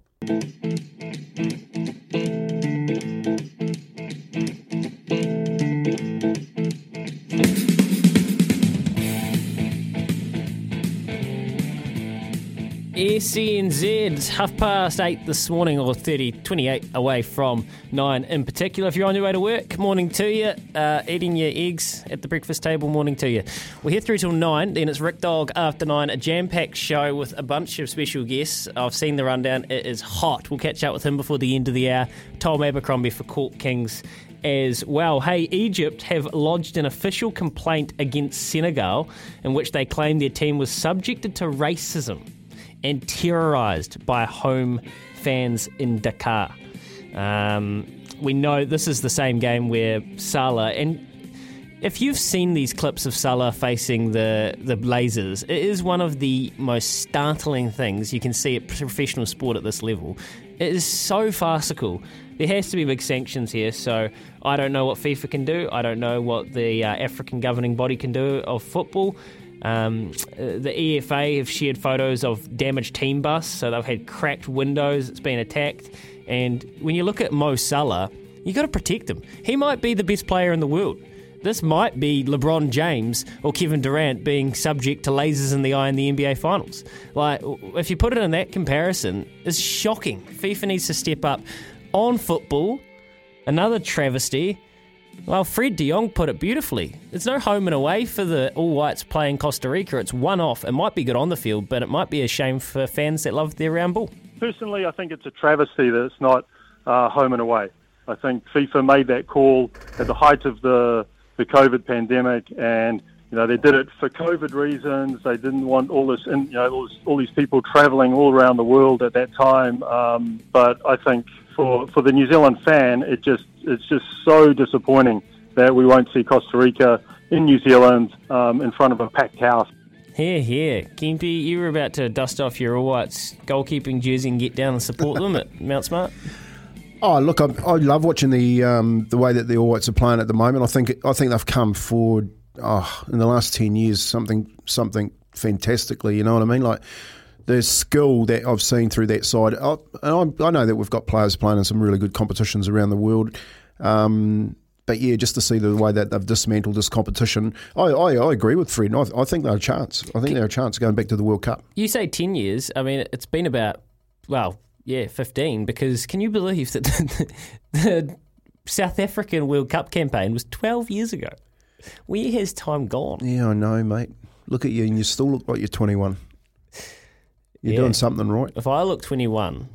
S C N Z. It's half past eight this morning, or thirty, twenty-eight away from nine in particular. If you're on your way to work, morning to you. Uh, eating your eggs at the breakfast table, morning to you. We're here through till nine, then it's Rick Dog after nine, a jam-packed show with a bunch of special guests. I've seen the rundown. It is hot. We'll catch up with him before the end of the hour. Tom Abercrombie for Court Kings as well. Hey, Egypt have lodged an official complaint against Senegal in which they claim their team was subjected to racism and terrorised by home fans in Dakar. Um, we know this is the same game where Salah, and if you've seen these clips of Salah facing the, the Blazers, it is one of the most startling things you can see at professional sport at this level. It is so farcical. There has to be big sanctions here, so I don't know what FIFA can do. I don't know what the uh, African governing body can do of football. Um, the E F A have shared photos of damaged team bus, so they've had cracked windows, it's been attacked. And when you look at Mo Salah, you've got to protect him. He might be the best player in the world. This might be LeBron James or Kevin Durant being subject to lasers in the eye in the N B A Finals. Like, if you put it in that comparison, it's shocking. FIFA needs to step up. On football, another travesty. Well, Fred de Jong put it beautifully. It's no home and away for the All Whites playing Costa Rica. It's one off. It might be good on the field, but it might be a shame for fans that love their round ball. Personally, I think it's a travesty that it's not uh, home and away. I think FIFA made that call at the height of the the COVID pandemic, and you know they did it for COVID reasons. They didn't want all this, you know, all, this, all these people travelling all around the world at that time. Um, but I think. For, for the New Zealand fan, it just it's just so disappointing that we won't see Costa Rica in New Zealand um, in front of a packed house. Here, here. Kempi, you were about to dust off your All Whites goalkeeping jersey and get down and support them at Mount Smart. Oh, look, I, I love watching the um, the way that the All Whites are playing at the moment. I think I think they've come forward oh, in the last ten years, something something fantastically, you know what I mean? Like, the skill that I've seen through that side, and I, I know that we've got players playing in some really good competitions around the world, um, but yeah, just to see the way that they've dismantled this competition, I, I, I agree with Fred. I, I think they're a chance. I think they're a chance going back to the World Cup. You say ten years. I mean, it's been about, well, yeah, fifteen, because can you believe that the, the South African World Cup campaign was twelve years ago? Where has time gone? Yeah, I know, mate. Look at you, and you still look like you're twenty-one. You're yeah. doing something right. If I look twenty-one,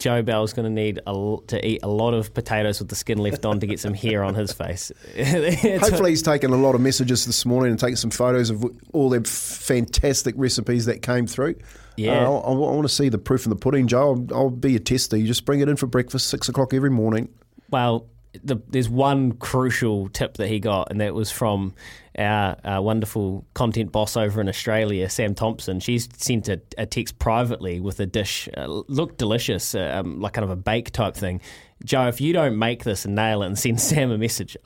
Joe Bell's going to need a, to eat a lot of potatoes with the skin left on to get some hair on his face. Hopefully he's taken a lot of messages this morning and taken some photos of all their fantastic recipes that came through. Yeah, uh, I, I want to see the proof in the pudding, Joe. I'll, I'll be a tester. You just bring it in for breakfast, six o'clock every morning. Well, the, there's one crucial tip that he got, and that was from our, our wonderful content boss over in Australia, Sam Thompson. She's sent a, a text privately with a dish, uh, looked delicious, uh, um, like kind of a bake type thing. Joe, if you don't make this and nail it and send Sam a message,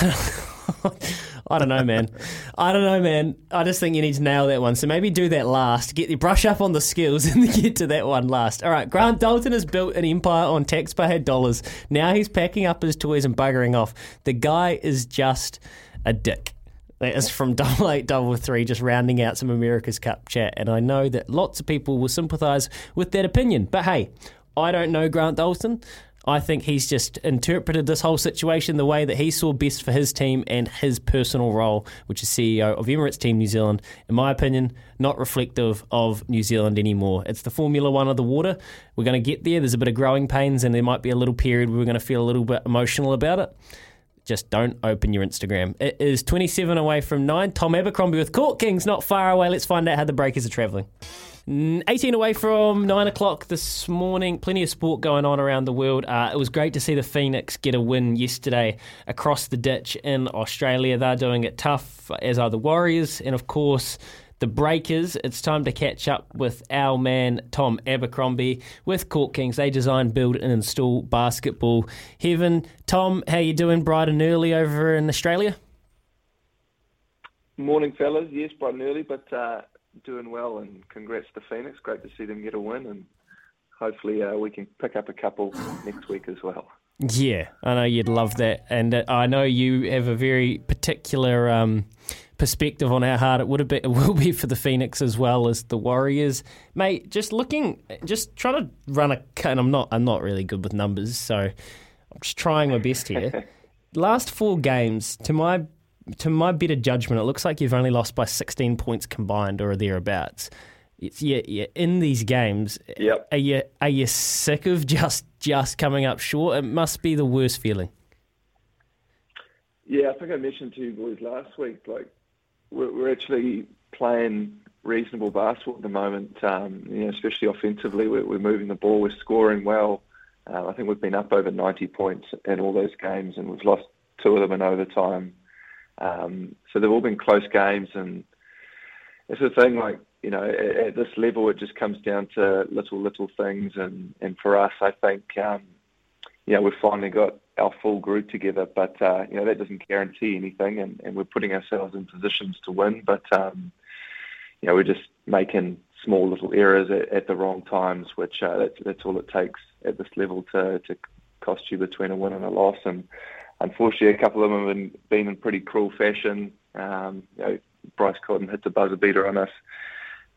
I don't know, man. I don't know, man. I just think you need to nail that one. So maybe do that last. Get your brush up on the skills and get to that one last. All right, Grant Dalton has built an empire on taxpayer dollars. Now he's packing up his toys and buggering off. The guy is just a dick. That is from double eight double three, just rounding out some America's Cup chat. And I know that lots of people will sympathise with that opinion. But hey, I don't know Grant Dalton. I think he's just interpreted this whole situation the way that he saw best for his team and his personal role, which is C E O of Emirates Team New Zealand. In my opinion, not reflective of New Zealand anymore. It's the Formula One of the water. We're going to get there. There's a bit of growing pains, and there might be a little period where we're going to feel a little bit emotional about it. Just don't open your Instagram. It is twenty-seven away from nine. Tom Abercrombie with Court Kings, not far away. Let's find out how the breakers are travelling. eighteen away from nine o'clock this morning. Plenty of sport going on around the world. Uh, it was great to see the Phoenix get a win yesterday across the ditch in Australia. They're doing it tough, as are the Warriors. And, of course, the Breakers. It's time to catch up with our man, Tom Abercrombie, with Court Kings. They design, build and install basketball heaven. Tom, how you doing bright and early over in Australia? Morning, fellas. Yes, bright and early, but... Uh... Doing well, and congrats to Phoenix. Great to see them get a win, and hopefully uh, we can pick up a couple next week as well. Yeah, I know you'd love that, and I know you have a very particular um, perspective on how hard it would have been, it will be for the Phoenix as well as the Warriors, mate. Just looking, just trying to run a. And I'm not, I'm not really good with numbers, so I'm just trying my best here. Last four games, to my to my better judgment, it looks like you've only lost by sixteen points combined or thereabouts. It's yeah, yeah. In these games, yep. are you are you sick of just just coming up short? It must be the worst feeling. Yeah, I think I mentioned to you boys last week, like, we're actually playing reasonable basketball at the moment, um, you know, especially offensively. We're, we're moving the ball. We're scoring well. Uh, I think we've been up over ninety points in all those games, and we've lost two of them in overtime. Um, so they've all been close games. And it's the thing, like, you know, at, at this level, it just comes down to little, little things. And, and for us, I think, um, you know, we've finally got our full group together, but uh, you know, that doesn't guarantee anything, and, and we're putting ourselves in positions to win, but um, you know, we're just making small little errors at, at the wrong times, which uh, that's, that's all it takes at this level to, to cost you between a win and a loss. And unfortunately, a couple of them have been, been in pretty cruel fashion. Um, you know, Bryce Cotton hit the buzzer beater on us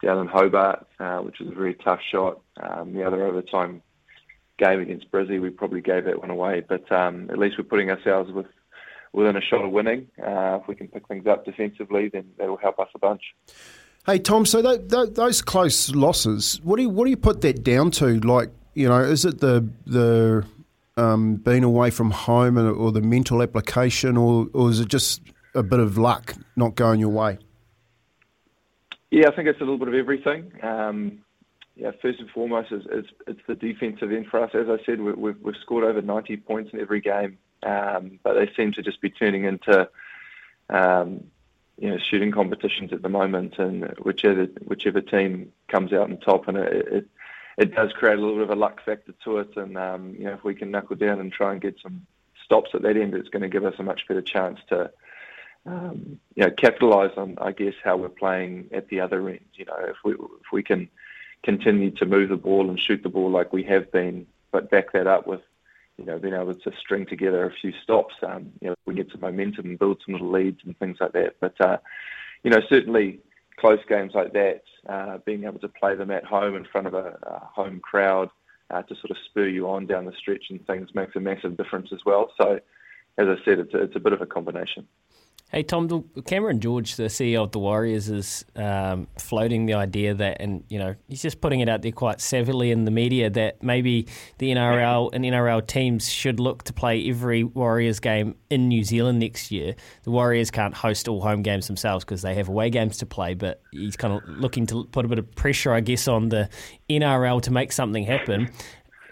down in Hobart, uh, which was a very tough shot. Um, the other overtime game against Brizzy, we probably gave that one away, but um, at least we're putting ourselves with, within a shot of winning. Uh, if we can pick things up defensively, then that'll help us a bunch. Hey Tom, so that, that, those close losses, what do you, what do you put that down to? Like, you know, is it the the um, being away from home, and, or the mental application, or or is it just a bit of luck not going your way? Yeah, I think it's a little bit of everything. Um, Yeah, first and foremost, is, is it's the defensive end for us. As I said, we, we've, we've scored over ninety points in every game, um, but they seem to just be turning into, um, you know, shooting competitions at the moment. And whichever whichever team comes out on top, and it it, it does create a little bit of a luck factor to it. And um, you know, if we can knuckle down and try and get some stops at that end, it's going to give us a much better chance to, um, you know, capitalise on, I guess, how we're playing at the other end. You know, if we if we can continue to move the ball and shoot the ball like we have been, but back that up with, you know, being able to string together a few stops. Um, you know, we get some momentum and build some little leads and things like that. But uh, you know, certainly close games like that, uh, being able to play them at home in front of a, a home crowd uh, to sort of spur you on down the stretch and things makes a massive difference as well. So, as I said, it's a, it's a bit of a combination. Hey, Tom, Cameron George, the C E O of the Warriors, is um, floating the idea that, and, you know, he's just putting it out there quite savvily in the media, that maybe the N R L and N R L teams should look to play every Warriors game in New Zealand next year. The Warriors can't host all home games themselves because they have away games to play, but he's kind of looking to put a bit of pressure, I guess, on the N R L to make something happen.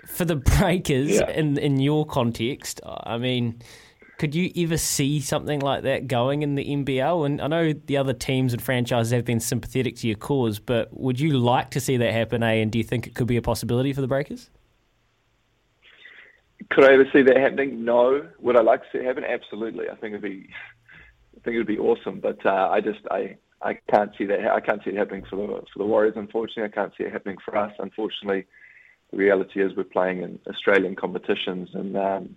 For the Breakers, yeah. in, in your context, I mean... could you ever see something like that going in the N B L? And I know the other teams and franchises have been sympathetic to your cause, but would you like to see that happen, eh? And do you think it could be a possibility for the Breakers? Could I ever see that happening? No. Would I like to see it happen? Absolutely. I think it'd be, I think it'd be awesome. But uh, I just, I, I can't see that. I can't see it happening for the for the Warriors. Unfortunately, I can't see it happening for us. Unfortunately, the reality is we're playing in Australian competitions and. Um,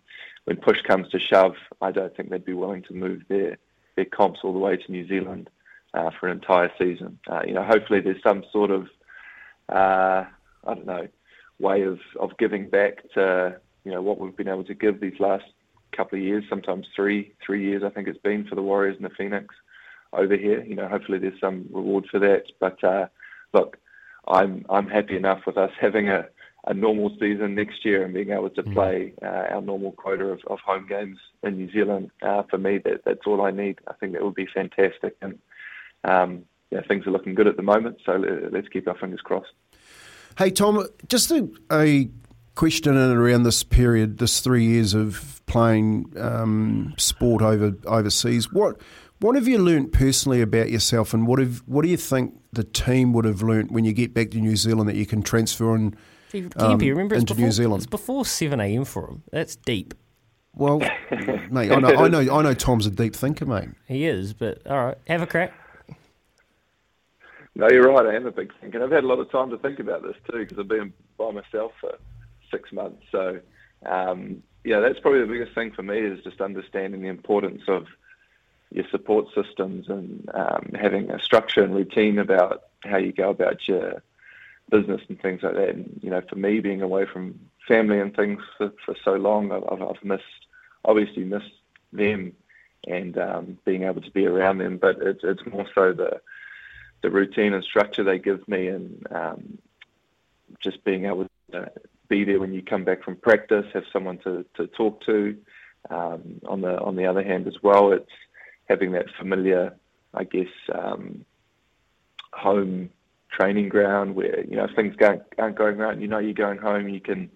When push comes to shove, I don't think they'd be willing to move their, their comps all the way to New Zealand uh, for an entire season. Uh, you know, hopefully there's some sort of, uh, I don't know, way of, of giving back to, you know, what we've been able to give these last couple of years, sometimes three, three years I think it's been for the Warriors and the Phoenix over here. You know, hopefully there's some reward for that. But uh, look, I'm I'm happy enough with us having a, a normal season next year and being able to play uh, our normal quota of, of home games in New Zealand. Uh, for me, that, that's all I need. I think that would be fantastic. And um, yeah, things are looking good at the moment, so let's keep our fingers crossed. Hey, Tom, just a, a question around this period, this three years of playing um, sport over overseas. What what have you learnt personally about yourself, and what have, what do you think the team would have learnt when you get back to New Zealand that you can transfer and Can um, you remember it's into before, New Zealand? It's before seven a.m. for him. That's deep. Well, mate, I know, I know, I know. Tom's a deep thinker, mate. He is, but all right, have a crack. No, you're right. I am a big thinker. I've had a lot of time to think about this too because I've been by myself for six months. So, um, yeah, that's probably the biggest thing for me is just understanding the importance of your support systems and um, having a structure and routine about how you go about your business and things like that. And, you know, for me, being away from family and things for, for so long, I've, I've missed, obviously missed them and um, being able to be around them. But it's, it's more so the the routine and structure they give me, and um, just being able to be there when you come back from practice, have someone to, to talk to. Um, on the on the other hand as well, it's having that familiar, I guess, um, home training ground where, you know, if things aren't going right, you know you're going home, you can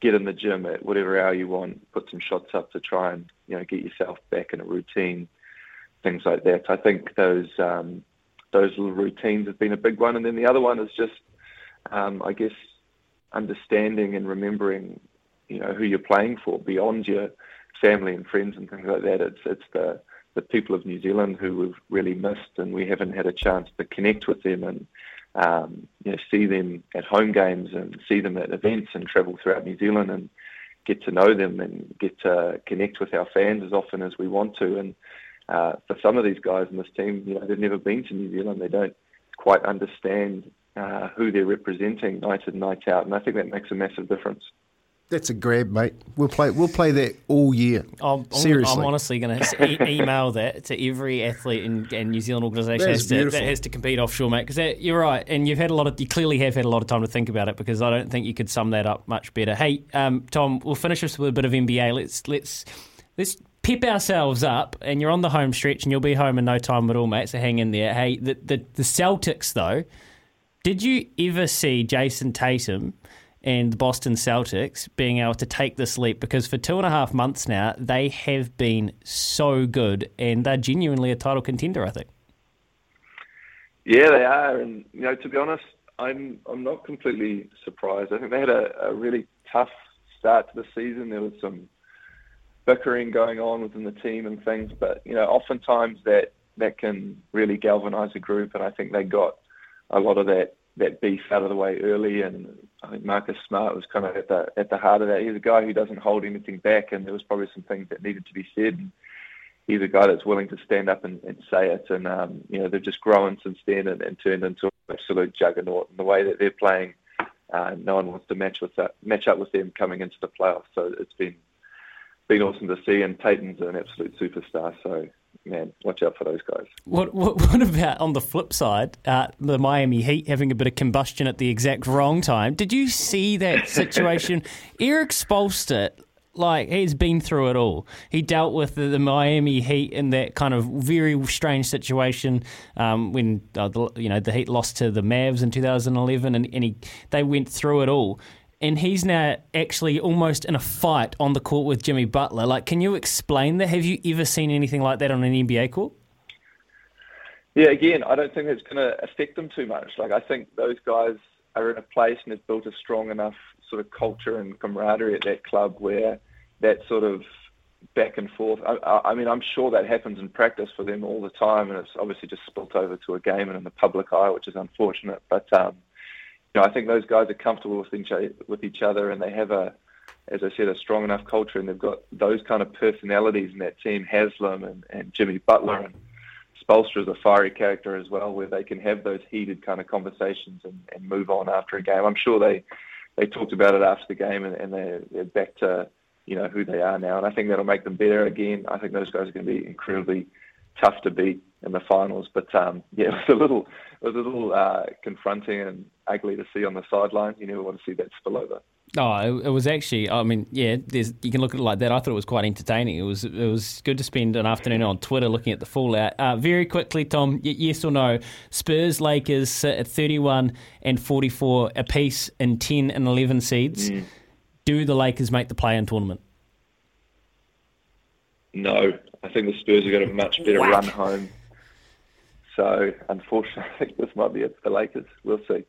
get in the gym at whatever hour you want, put some shots up to try and, you know, get yourself back in a routine, things like that. So I think those um, those little routines have been a big one. And then the other one is just, um, I guess, understanding and remembering, you know, who you're playing for beyond your family and friends and things like that. It's it's the the people of New Zealand who we've really missed, and we haven't had a chance to connect with them and um, you know, see them at home games and see them at events and travel throughout New Zealand and get to know them and get to connect with our fans as often as we want to. And uh, for some of these guys in this team, you know, they've never been to New Zealand. They don't quite understand uh, who they're representing night in, night out, and I think that makes a massive difference. That's a grab, mate. We'll play. We'll play that all year. I'm, Seriously, I'm honestly going to e- email that to every athlete in, in New Zealand organisation that, that, that has to compete offshore, mate. Because you're right, and you've had a lot of. You clearly have had a lot of time to think about it, because I don't think you could sum that up much better. Hey, um, Tom, we'll finish this with a bit of N B A. Let's let's let's pep ourselves up, and you're on the home stretch, and you'll be home in no time at all, mate. So hang in there. Hey, the the, the Celtics though, did you ever see Jason Tatum and the Boston Celtics being able to take this leap? Because for two and a half months now, they have been so good, and they're genuinely a title contender, I think. Yeah, they are. And, you know, to be honest, I'm I'm not completely surprised. I think they had a, a really tough start to the season. There was some bickering going on within the team and things, but, you know, oftentimes that, that can really galvanise a group, and I think they got a lot of that that beef out of the way early, and I think Marcus Smart was kind of at the at the heart of that. He's a guy who doesn't hold anything back, and there was probably some things that needed to be said. He's a guy that's willing to stand up and, and say it, and um, you know, they've just grown since then and, and turned into an absolute juggernaut. And the way that they're playing, uh, no one wants to match with that, match up with them coming into the playoffs. So it's been been awesome to see, and Tatum's an absolute superstar. So, man, watch out for those guys. What What, what about, on the flip side, uh, the Miami Heat having a bit of combustion at the exact wrong time? Did you see that situation? Eric Spoelstra, like, he's been through it all. He dealt with the, the Miami Heat in that kind of very strange situation um, when uh, the, you know, the Heat lost to the Mavs in two thousand eleven, and, and he, they went through it all. And he's now actually almost in a fight on the court with Jimmy Butler. Like, can you explain that? Have you ever seen anything like that on an N B A court? Yeah, again, I don't think it's going to affect them too much. Like, I think those guys are in a place and have built a strong enough sort of culture and camaraderie at that club where that sort of back and forth, I, I mean, I'm sure that happens in practice for them all the time, and it's obviously just spilt over to a game and in the public eye, which is unfortunate. But, um, you know, I think those guys are comfortable with each other, with each other, and they have a, as I said, a strong enough culture, and they've got those kind of personalities in that team. Haslam and, and Jimmy Butler and Spoelstra is a fiery character as well, where they can have those heated kind of conversations and, and move on after a game. I'm sure they, they talked about it after the game, and, and they're, they're back to, you know, who they are now, and I think that'll make them better again. I think those guys are going to be incredibly tough to beat in the finals, but um, yeah, it was a little, it was a little uh, confronting and ugly to see on the sideline. You never want to see that spill over. Oh, it, it was actually. I mean, yeah, there's, you can look at it like that. I thought it was quite entertaining. It was, it was good to spend an afternoon on Twitter looking at the fallout. Uh, very quickly, Tom, y- yes or no? Spurs, Lakers sit at thirty-one and forty-four apiece in ten and eleven seeds. Mm. Do the Lakers make the play-in tournament? No, I think the Spurs have got a much better Whack. run home. So, unfortunately, I think this might be it for the Lakers. We'll see.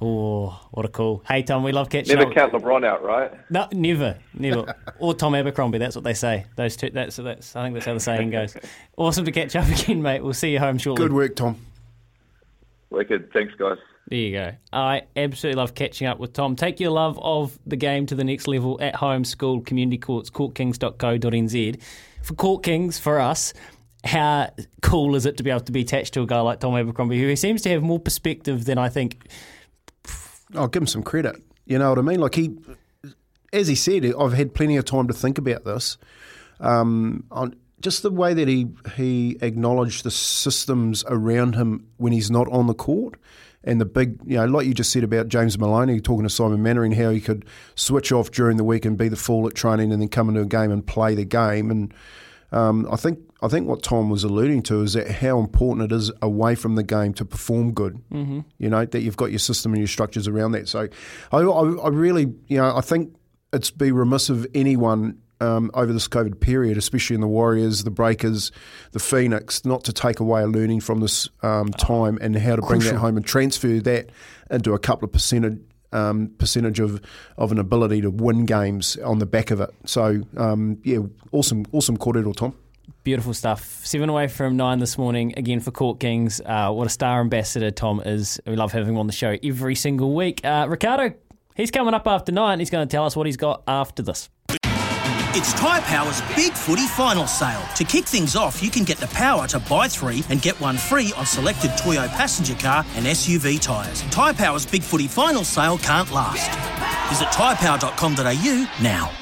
Oh, what a call. Hey, Tom, we love catching never up. Never count LeBron out, right? No, never, never. Or Tom Abercrombie, that's what they say. Those two, that's, that's, I think that's how the saying goes. Awesome to catch up again, mate. We'll see you home shortly. Good work, Tom. Wicked. Thanks, guys. There you go. I absolutely love catching up with Tom. Take your love of the game to the next level at home, school, community courts, court kings dot co dot n z. For Court Kings, for us, how cool is it to be able to be attached to a guy like Tom Abercrombie, who seems to have more perspective than I think. I'll give him some credit. You know what I mean? Like he, as he said, I've had plenty of time to think about this. Um, on just the way that he he acknowledged the systems around him when he's not on the court. And the big, you know, like you just said about James Maloney talking to Simon Mannering, how he could switch off during the week and be the fool at training and then come into a game and play the game. And um, I think I think what Tom was alluding to is that how important it is away from the game to perform good, mm-hmm. you know, that you've got your system and your structures around that. So I, I, I really, you know, I think it's be remiss of anyone um, over this COVID period, especially in the Warriors, the Breakers, the Phoenix, not to take away a learning from this um, time and how to bring that home and transfer that into a couple of percentage um, percentage of, of an ability to win games on the back of it. So, um, yeah, awesome, awesome Kōrero, Tom. Beautiful stuff. Seven away from nine this morning, again for Court Kings. Uh, what a star ambassador Tom is. We love having him on the show every single week. Uh, Ricardo, he's coming up after nine. He's going to tell us what he's got after this. It's Tyre Power's Big Footy Final Sale. To kick things off, you can get the power to buy three and get one free on selected Toyo passenger car and S U V tyres. Tyre Power's Big Footy Final Sale can't last. Visit tyre power dot com dot a u now.